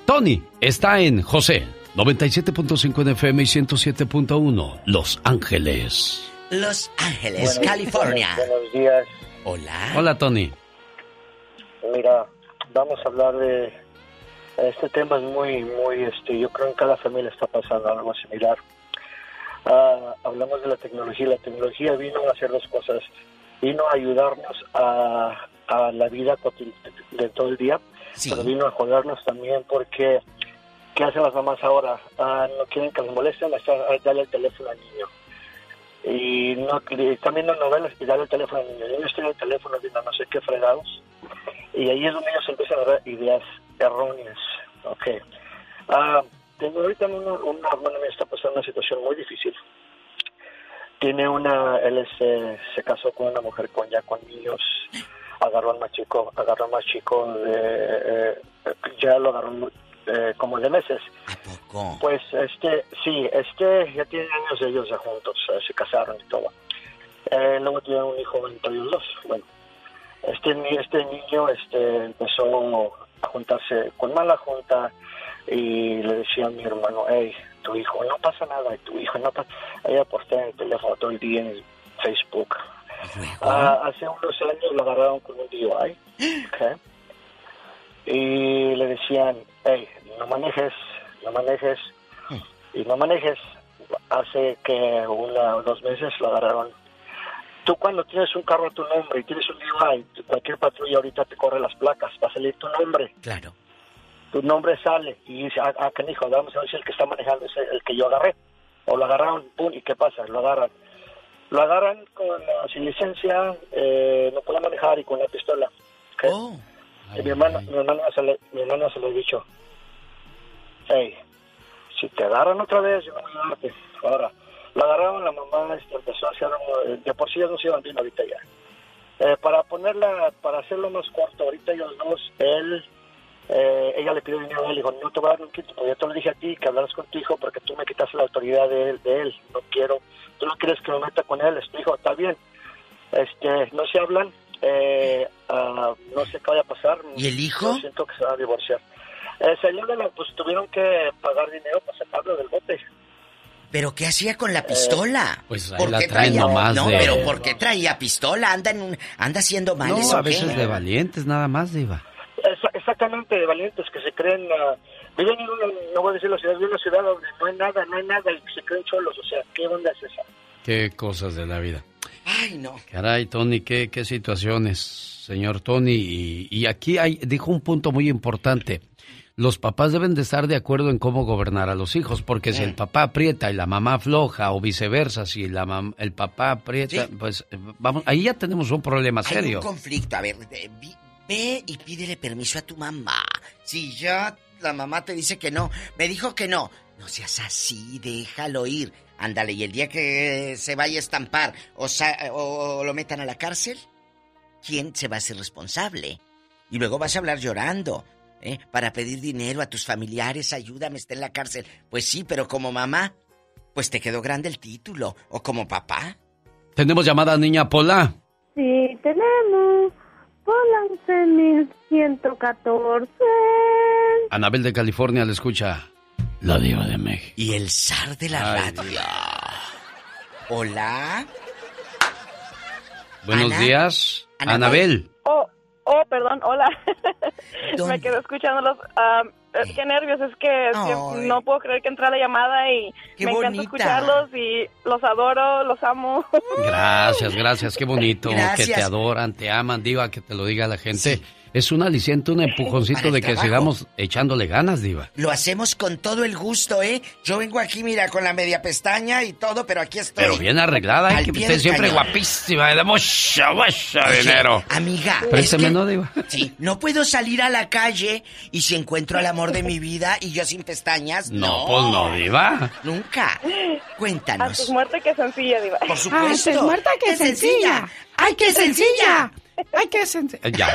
Tony está en José. 97.5 en FM y 107.1, Los Ángeles. Los Ángeles, California. Buenos días. Hola. Hola, Tony. Mira, vamos a hablar de... Este tema es muy, muy... yo creo que en cada familia está pasando algo similar. Hablamos de la tecnología. La tecnología vino a hacer dos cosas. Vino a ayudarnos a la vida de todo el día. Sí. Pero vino a jodernos también porque... ¿Qué hacen las mamás ahora? No quieren que los molesten, darle el teléfono al niño. Y no, están viendo novelas y darle el teléfono al niño. Ellos tienen el teléfono viendo no sé qué fregados. Y ahí es donde ellos empiezan a dar ideas erróneas. Okay. Tengo ahorita una hermana mía está pasando una situación muy difícil. Él se casó con una mujer con niños. Agarró al más chico. Ya lo agarró... como de meses. ¿A poco? Pues ya tienen años ellos ya juntos, se casaron y todo. Luego tienen un hijo entre ellos dos. Bueno, este niño empezó a juntarse con mala junta y le decía a mi hermano, hey, tu hijo, no pasa nada, tu hijo, no pasa nada. Ella postea en el teléfono todo el día en Facebook. Hace unos años lo agarraron con un DUI, okay. Y le decían, hey, no manejes, y no manejes. Hace que 1 o 2 meses lo agarraron. Tú cuando tienes un carro a tu nombre y tienes un DUI, cualquier patrulla ahorita te corre las placas, va a salir tu nombre. Claro. Tu nombre sale y dice, ah, canijo, vamos a ver si el que está manejando es el que yo agarré. O lo agarraron, pum, ¿y qué pasa? Lo agarran sin licencia, no puede manejar y con la pistola. ¿Okay? Oh. Ay, mi hermano se lo he dicho. Hey, si te agarran otra vez, yo no voy a darte. Ahora, la agarraron, la mamá empezó a hacer... De por sí ya no se iban bien ahorita ya. Para hacerlo más corto, ahorita ellos dos, ella le pidió dinero a él, le dijo, no te voy a dar un quito, porque yo te lo dije a ti, que hablaras con tu hijo, porque tú me quitas la autoridad de él. No quiero... Tú no quieres que me meta con él, es tu hijo, está bien. No se hablan, no sé qué vaya a pasar. ¿Y el hijo? No siento que se va a divorciar. Pues tuvieron que pagar dinero para sacarlo del bote. ¿Pero qué hacía con la pistola? Pues ahí la traen nomás. No, pero ¿por qué traía pistola? Anda haciendo mal, no, eso. No, a veces de valientes, nada más, Diva. Exactamente, de valientes que se creen... viven en una, no voy a decir la ciudad, viven en una ciudad donde no hay nada y se creen solos. O sea, ¿qué onda es esa? Qué cosas de la vida. Ay, no. Caray, Tony, qué situaciones, señor Tony. Y aquí dijo un punto muy importante. Los papás deben de estar de acuerdo en cómo gobernar a los hijos, porque si el papá aprieta y la mamá afloja, o viceversa, si el papá aprieta, ¿sí? Pues vamos, ahí ya tenemos un problema serio. Hay un conflicto. A ver, ve y pídele permiso a tu mamá. Si ya la mamá te dice que no, me dijo que no, no seas así, déjalo ir. Ándale, y el día que se vaya a estampar o lo metan a la cárcel, ¿quién se va a hacer responsable? Y luego vas a hablar llorando. Para pedir dinero a tus familiares, ayúdame, está en la cárcel. Pues sí, pero como mamá, pues te quedó grande el título. O como papá. ¿Tenemos llamada, niña Pola? Sí, tenemos. Pola 11.114. Anabel de California le escucha la Diva de México. Y el zar de la radio. Hola. Buenos días, Anabel. Oh, perdón, hola. Me quedo escuchándolos. Qué nervios, es que no puedo creer que entré a la llamada y qué me encanta escucharlos y los adoro, los amo. Gracias, qué bonito. Gracias. Que te adoran, te aman, Diva, que te lo diga la gente. Sí. Es un aliciente, un empujoncito de que sigamos echándole ganas, Diva. Lo hacemos con todo el gusto, ¿eh? Yo vengo aquí, mira, con la media pestaña y todo, pero aquí estoy. Pero bien arreglada, que usted siempre guapísima, le da mucho dinero. Amiga. Préstame, ¿no, Diva? Sí, no puedo salir a la calle y si encuentro al amor de mi vida y yo sin pestañas, no. No, pues no, Diva. Nunca. Cuéntanos. Antes muerta que sencilla, Diva. Por supuesto. Antes muerta que sencilla. ¡Ay, qué sencilla! Ay, qué sencilla. Ya,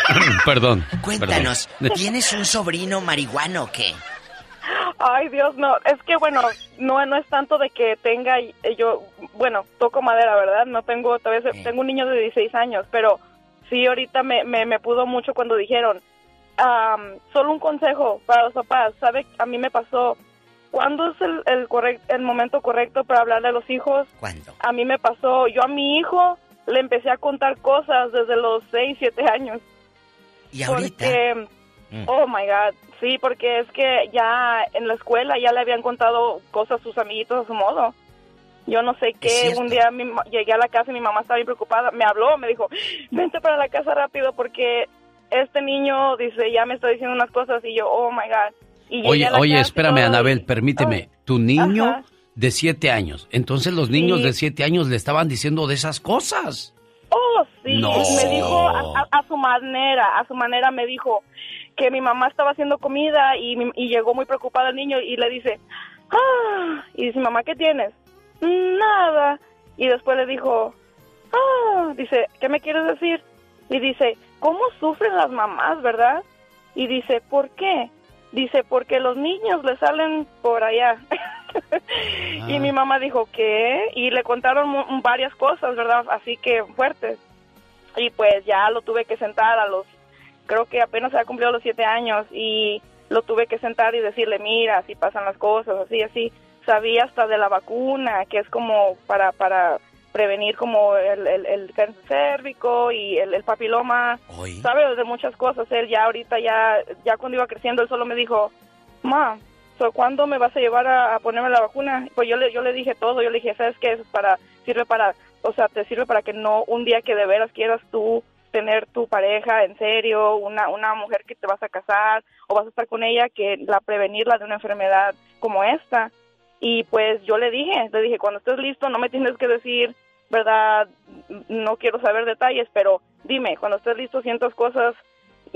perdón. Cuéntanos, ¿tienes un sobrino marihuano o qué? Ay, Dios, no. Es que, bueno, no es tanto de que tenga... Yo, bueno, toco madera, ¿verdad? No tengo... Todavía tengo un niño de 16 años, pero sí, ahorita me pudo mucho cuando dijeron... solo un consejo para los papás. ¿Sabe? A mí me pasó... ¿Cuándo es el momento correcto para hablarle a los hijos? ¿Cuándo? A mí me pasó... Yo a mi hijo... Le empecé a contar cosas desde los 6, 7 años. ¿Y ahorita? Porque, oh my God, sí, porque es que ya en la escuela ya le habían contado cosas a sus amiguitos a su modo. Yo no sé qué, un día llegué a la casa y mi mamá estaba bien preocupada. Me habló, me dijo, vente para la casa rápido porque este niño, dice, ya me está diciendo unas cosas. Y yo, oh my God. Y oye, espérame, Anabel, permíteme. ¿Tu niño...? Ajá. De 7 años. Entonces los niños de 7 años le estaban diciendo de esas cosas. Oh, sí. No. Me dijo a su manera me dijo que mi mamá estaba haciendo comida y llegó muy preocupada el niño y le dice, y dice, mamá, ¿qué tienes? Nada. Y después le dijo, dice, ¿qué me quieres decir? Y dice, ¿cómo sufren las mamás, verdad? Y dice, ¿por qué? Dice, porque los niños le salen por allá. Y mi mamá dijo, ¿qué? Y le contaron varias cosas, ¿verdad? Así que fuertes. y pues ya lo tuve que sentar a los, creo que apenas se ha cumplido los 7 años, y lo tuve que sentar y decirle, mira, así pasan las cosas, así, así. Sabía hasta de la vacuna, que es como para prevenir como el cáncer cérvico y el papiloma. ¿Oye? Sabe de muchas cosas. Él ya ahorita, ya cuando iba creciendo, él solo me dijo, ma, ¿cuándo me vas a llevar a ponerme la vacuna? Pues yo le dije todo, yo le dije, ¿sabes qué? Eso es para, sirve para, o sea, te sirve para que no, un día que de veras quieras tú tener tu pareja en serio, una mujer que te vas a casar o vas a estar con ella, que la prevenirla de una enfermedad como esta. Y pues yo le dije, cuando estés listo, no me tienes que decir, ¿verdad? No quiero saber detalles, pero dime, cuando estés listo, sientas cosas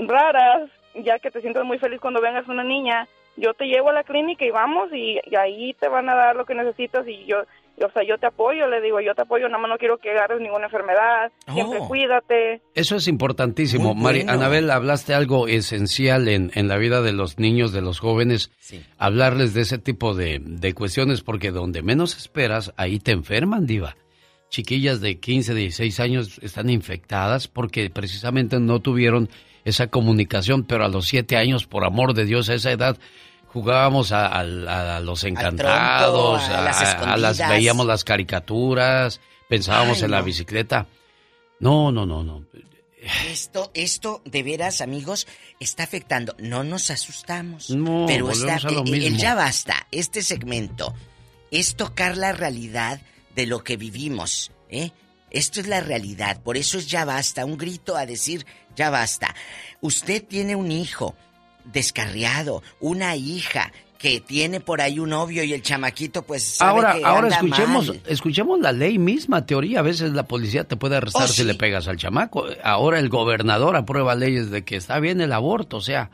raras, ya que te sientas muy feliz cuando vengas una niña, yo te llevo a la clínica y vamos, y ahí te van a dar lo que necesitas, y yo, o sea, yo te apoyo, le digo, yo te apoyo, nada más no quiero que agarres ninguna enfermedad, siempre cuídate. Eso es importantísimo. Bueno. Mari, Anabel, hablaste algo esencial en la vida de los niños, de los jóvenes, sí. Hablarles de ese tipo de cuestiones, porque donde menos esperas, ahí te enferman, diva. Chiquillas de 15, 16 años están infectadas porque precisamente no tuvieron esa comunicación, pero a los 7 años, por amor de Dios, a esa edad... Jugábamos a los encantados, tronco, a las veíamos las caricaturas, pensábamos en la bicicleta. No. Esto de veras, amigos, está afectando. No nos asustamos, no, pero está el ya basta. Este segmento es tocar la realidad de lo que vivimos, ¿eh? Esto es la realidad, por eso es ya basta, un grito a decir ya basta. Usted tiene un hijo descarriado, una hija que tiene por ahí un novio y el chamaquito pues sabe que anda mal. Escuchemos la ley misma, teoría. A veces la policía te puede arrestar si le pegas al chamaco. Ahora el gobernador aprueba leyes de que está bien el aborto, o sea,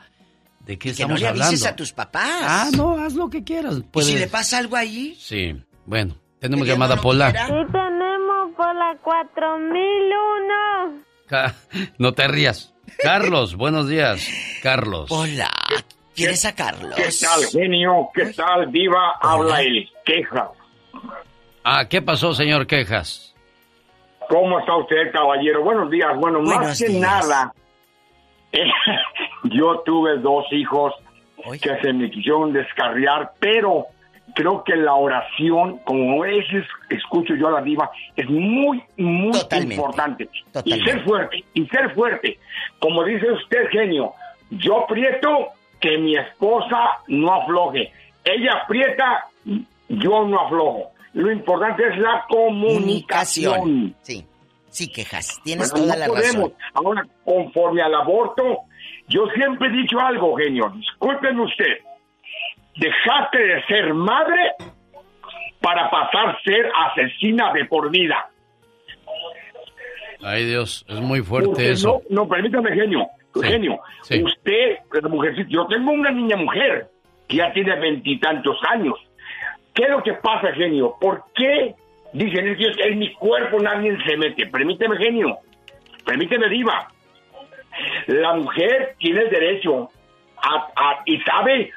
¿de qué estamos hablando? Que no le avises a tus papás. Ah, no, haz lo que quieras. Puedes... ¿Y si le pasa algo ahí? Sí, bueno, tenemos llamada Pola. Sí, tenemos Pola 4001. No te rías. Carlos, buenos días, Carlos. Hola, ¿quieres a Carlos? ¿Qué tal, genio? ¿Qué tal, diva? Habla el Quejas. Ah, ¿qué pasó, señor Quejas? ¿Cómo está usted, caballero? Buenos días. Bueno, más que nada, yo tuve 2 hijos que se me quisieron descarriar, pero creo que la oración, como es, escucho yo a la diva, es muy, muy importante. Totalmente. Y ser fuerte. Como dice usted, genio, yo aprieto que mi esposa no afloje. Ella aprieta, yo no aflojo. Lo importante es la comunicación. Sí, sí, Quejas. Tienes toda la razón. Ahora, conforme al aborto, yo siempre he dicho algo, genio. Disculpen usted. Dejaste de ser madre para pasar a ser asesina de por vida. Ay, Dios, es muy fuerte usted, eso. No, permítame, genio. Sí, genio, sí. Usted, la mujercita, yo tengo una niña mujer que ya tiene 20 y tantos años. ¿Qué es lo que pasa, genio? ¿Por qué dicen ellos que en mi cuerpo nadie se mete? Permíteme, genio. Permíteme, diva. La mujer tiene derecho y sabe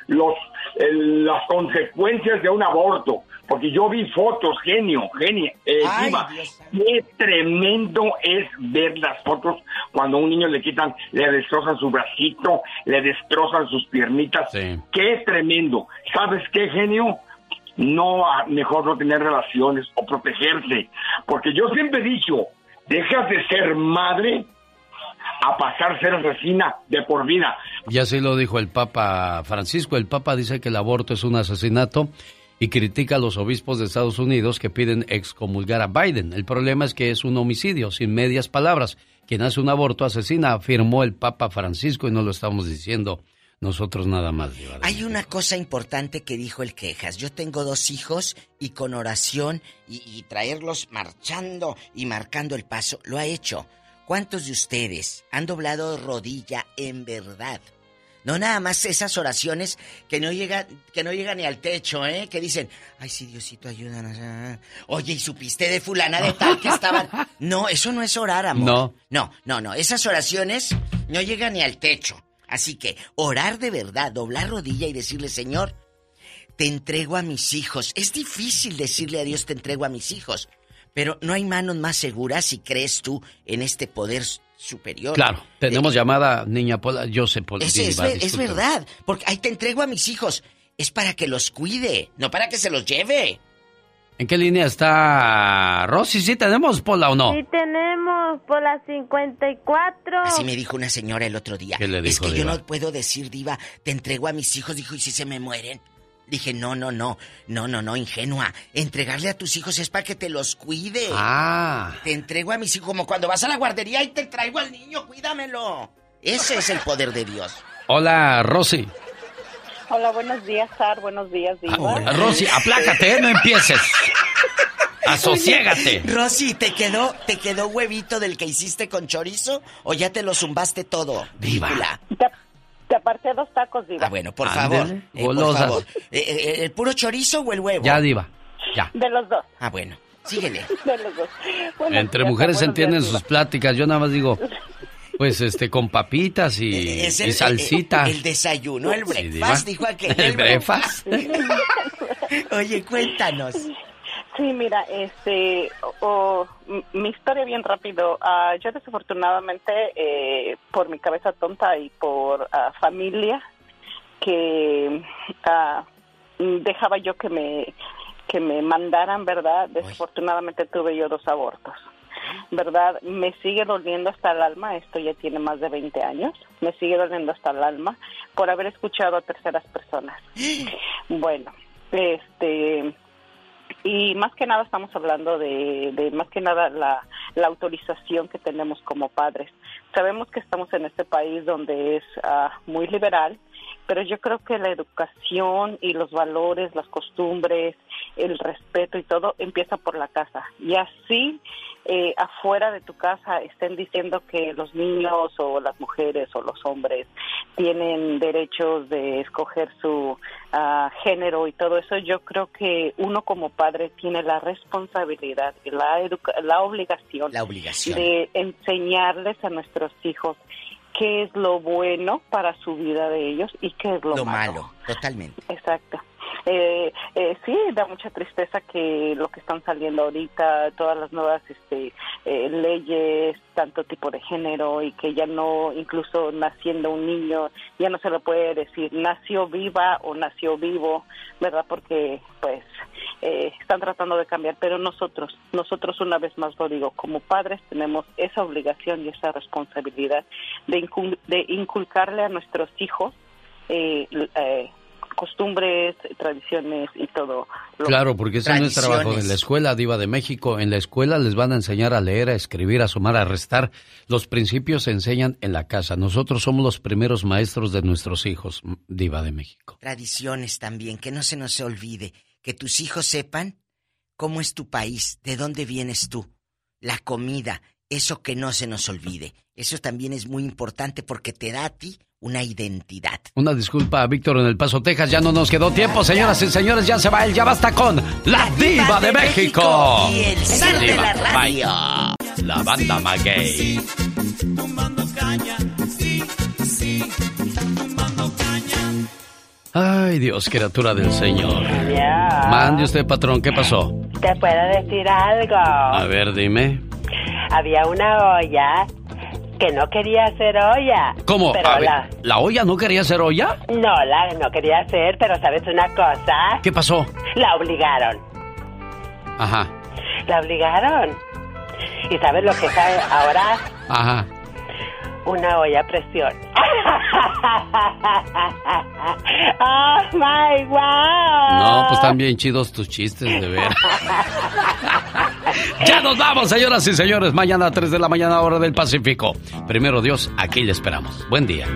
las consecuencias de un aborto, porque yo vi fotos, genio, encima. Qué tremendo es ver las fotos cuando a un niño le destrozan su bracito, le destrozan sus piernitas. Sí. Qué tremendo. ¿Sabes qué, genio? Mejor no tener relaciones o protegerse, porque yo siempre he dicho, dejas de ser madre a pasar ser asesina de por vida. Y así lo dijo el Papa Francisco. El Papa dice que el aborto es un asesinato y critica a los obispos de Estados Unidos que piden excomulgar a Biden. El problema es que es un homicidio, sin medias palabras. Quien hace un aborto asesina, afirmó el Papa Francisco, y no lo estamos diciendo nosotros nada más. Hay una cosa importante que dijo el Quejas. Yo tengo 2 hijos y con oración y traerlos marchando y marcando el paso, lo ha hecho. ¿Cuántos de ustedes han doblado rodilla en verdad? No nada más esas oraciones que no llegan ni al techo, ¿eh? Que dicen, ay, sí, Diosito, ayúdanos. Oye, ¿y supiste de fulana de tal que estaban? No, eso no es orar, amor. No. Esas oraciones no llegan ni al techo. Así que orar de verdad, doblar rodilla y decirle, Señor, te entrego a mis hijos. Es difícil decirle a Dios, te entrego a mis hijos. Pero no hay manos más seguras si crees tú en este poder superior. Claro, tenemos llamada, niña Pola, yo sé Pola. Es verdad, porque ahí te entrego a mis hijos. Es para que los cuide, no para que se los lleve. ¿En qué línea está Rosy? ¿Sí tenemos, Pola, o no? Sí tenemos, Pola 54. Así me dijo una señora el otro día. ¿Qué le dijo, es que Diva? Yo no puedo decir, Diva, te entrego a mis hijos. Dijo, ¿y si se me mueren? Dije, no, ingenua. Entregarle a tus hijos es para que te los cuide. Ah. Te entrego a mis hijos, como cuando vas a la guardería y te traigo al niño, cuídamelo. Ese es el poder de Dios. Hola, Rosy. Hola, buenos días, Sar, buenos días, Diva. Hola, Rosy, aplácate, no empieces. Asosiégate. Rosy, ¿te quedó huevito del que hiciste con chorizo o ya te lo zumbaste todo? Diva. Te aparté dos tacos, Diva. Ah, bueno, por favor. Por favor. ¿El puro chorizo o el huevo? Ya, Diva, ya. De los dos. Ah, bueno, síguele. De los dos. Buenos Entre días, mujeres entienden días, sus pláticas, yo nada más digo... Pues con papitas y salsita. El desayuno, el breakfast, sí, dijo aquel. El breakfast. Oye, cuéntanos. Sí, mira, mi historia bien rápido. Yo desafortunadamente, por mi cabeza tonta y por familia, que dejaba yo que me mandaran, ¿verdad? Desafortunadamente tuve yo dos abortos. ¿Verdad? Me sigue doliendo hasta el alma, esto ya tiene más de 20 años, me sigue doliendo hasta el alma por haber escuchado a terceras personas. Bueno, y más que nada estamos hablando de más que nada la autorización que tenemos como padres. Sabemos que estamos en este país donde es muy liberal, pero yo creo que la educación y los valores, las costumbres, el respeto y todo empieza por la casa. Y así afuera de tu casa estén diciendo que los niños o las mujeres o los hombres tienen derechos de escoger su género y todo eso, yo creo que uno como padre tiene la responsabilidad y la obligación de enseñarles a nuestros hijos qué es lo bueno para su vida de ellos y qué es lo malo. Lo malo, totalmente. Exacto. Sí, da mucha tristeza que lo que están saliendo ahorita, todas las nuevas leyes, tanto tipo de género, y que ya no, incluso naciendo un niño, ya no se le puede decir nació viva o nació vivo, ¿verdad? Porque, pues, están tratando de cambiar, pero nosotros una vez más lo digo, como padres tenemos esa obligación y esa responsabilidad de inculcarle a nuestros hijos costumbres, tradiciones y todo. Claro, porque ese no es trabajo en la escuela, Diva de México. En la escuela les van a enseñar a leer, a escribir, a sumar, a restar. Los principios se enseñan en la casa. Nosotros somos los primeros maestros de nuestros hijos, Diva de México. Tradiciones también, que no se nos olvide. Que tus hijos sepan cómo es tu país, de dónde vienes tú, la comida, eso que no se nos olvide. Eso también es muy importante porque te da a ti una identidad. Una disculpa a Víctor en El Paso, Texas. Ya no nos quedó tiempo, señoras y señores. Ya se va él, ya basta con La Diva de México. Y el zar de la radio. La banda Maguey. Ay, Dios, criatura del Señor. Mande usted, patrón, ¿qué pasó? Te puedo decir algo. A ver, dime. Había una olla que no quería hacer olla. ¿Cómo? Pero ¿la olla no quería hacer olla? No, la no quería hacer, pero ¿sabes una cosa? ¿Qué pasó? La obligaron. Ajá. La obligaron. ¿Y sabes lo que cae ahora? Ajá. Una olla a presión. ¡Oh, my wow! No, pues están bien chidos tus chistes, de veras. ¡Ya nos vamos, señoras y señores! Mañana a 3 de la mañana, hora del Pacífico. Primero Dios, aquí le esperamos. Buen día.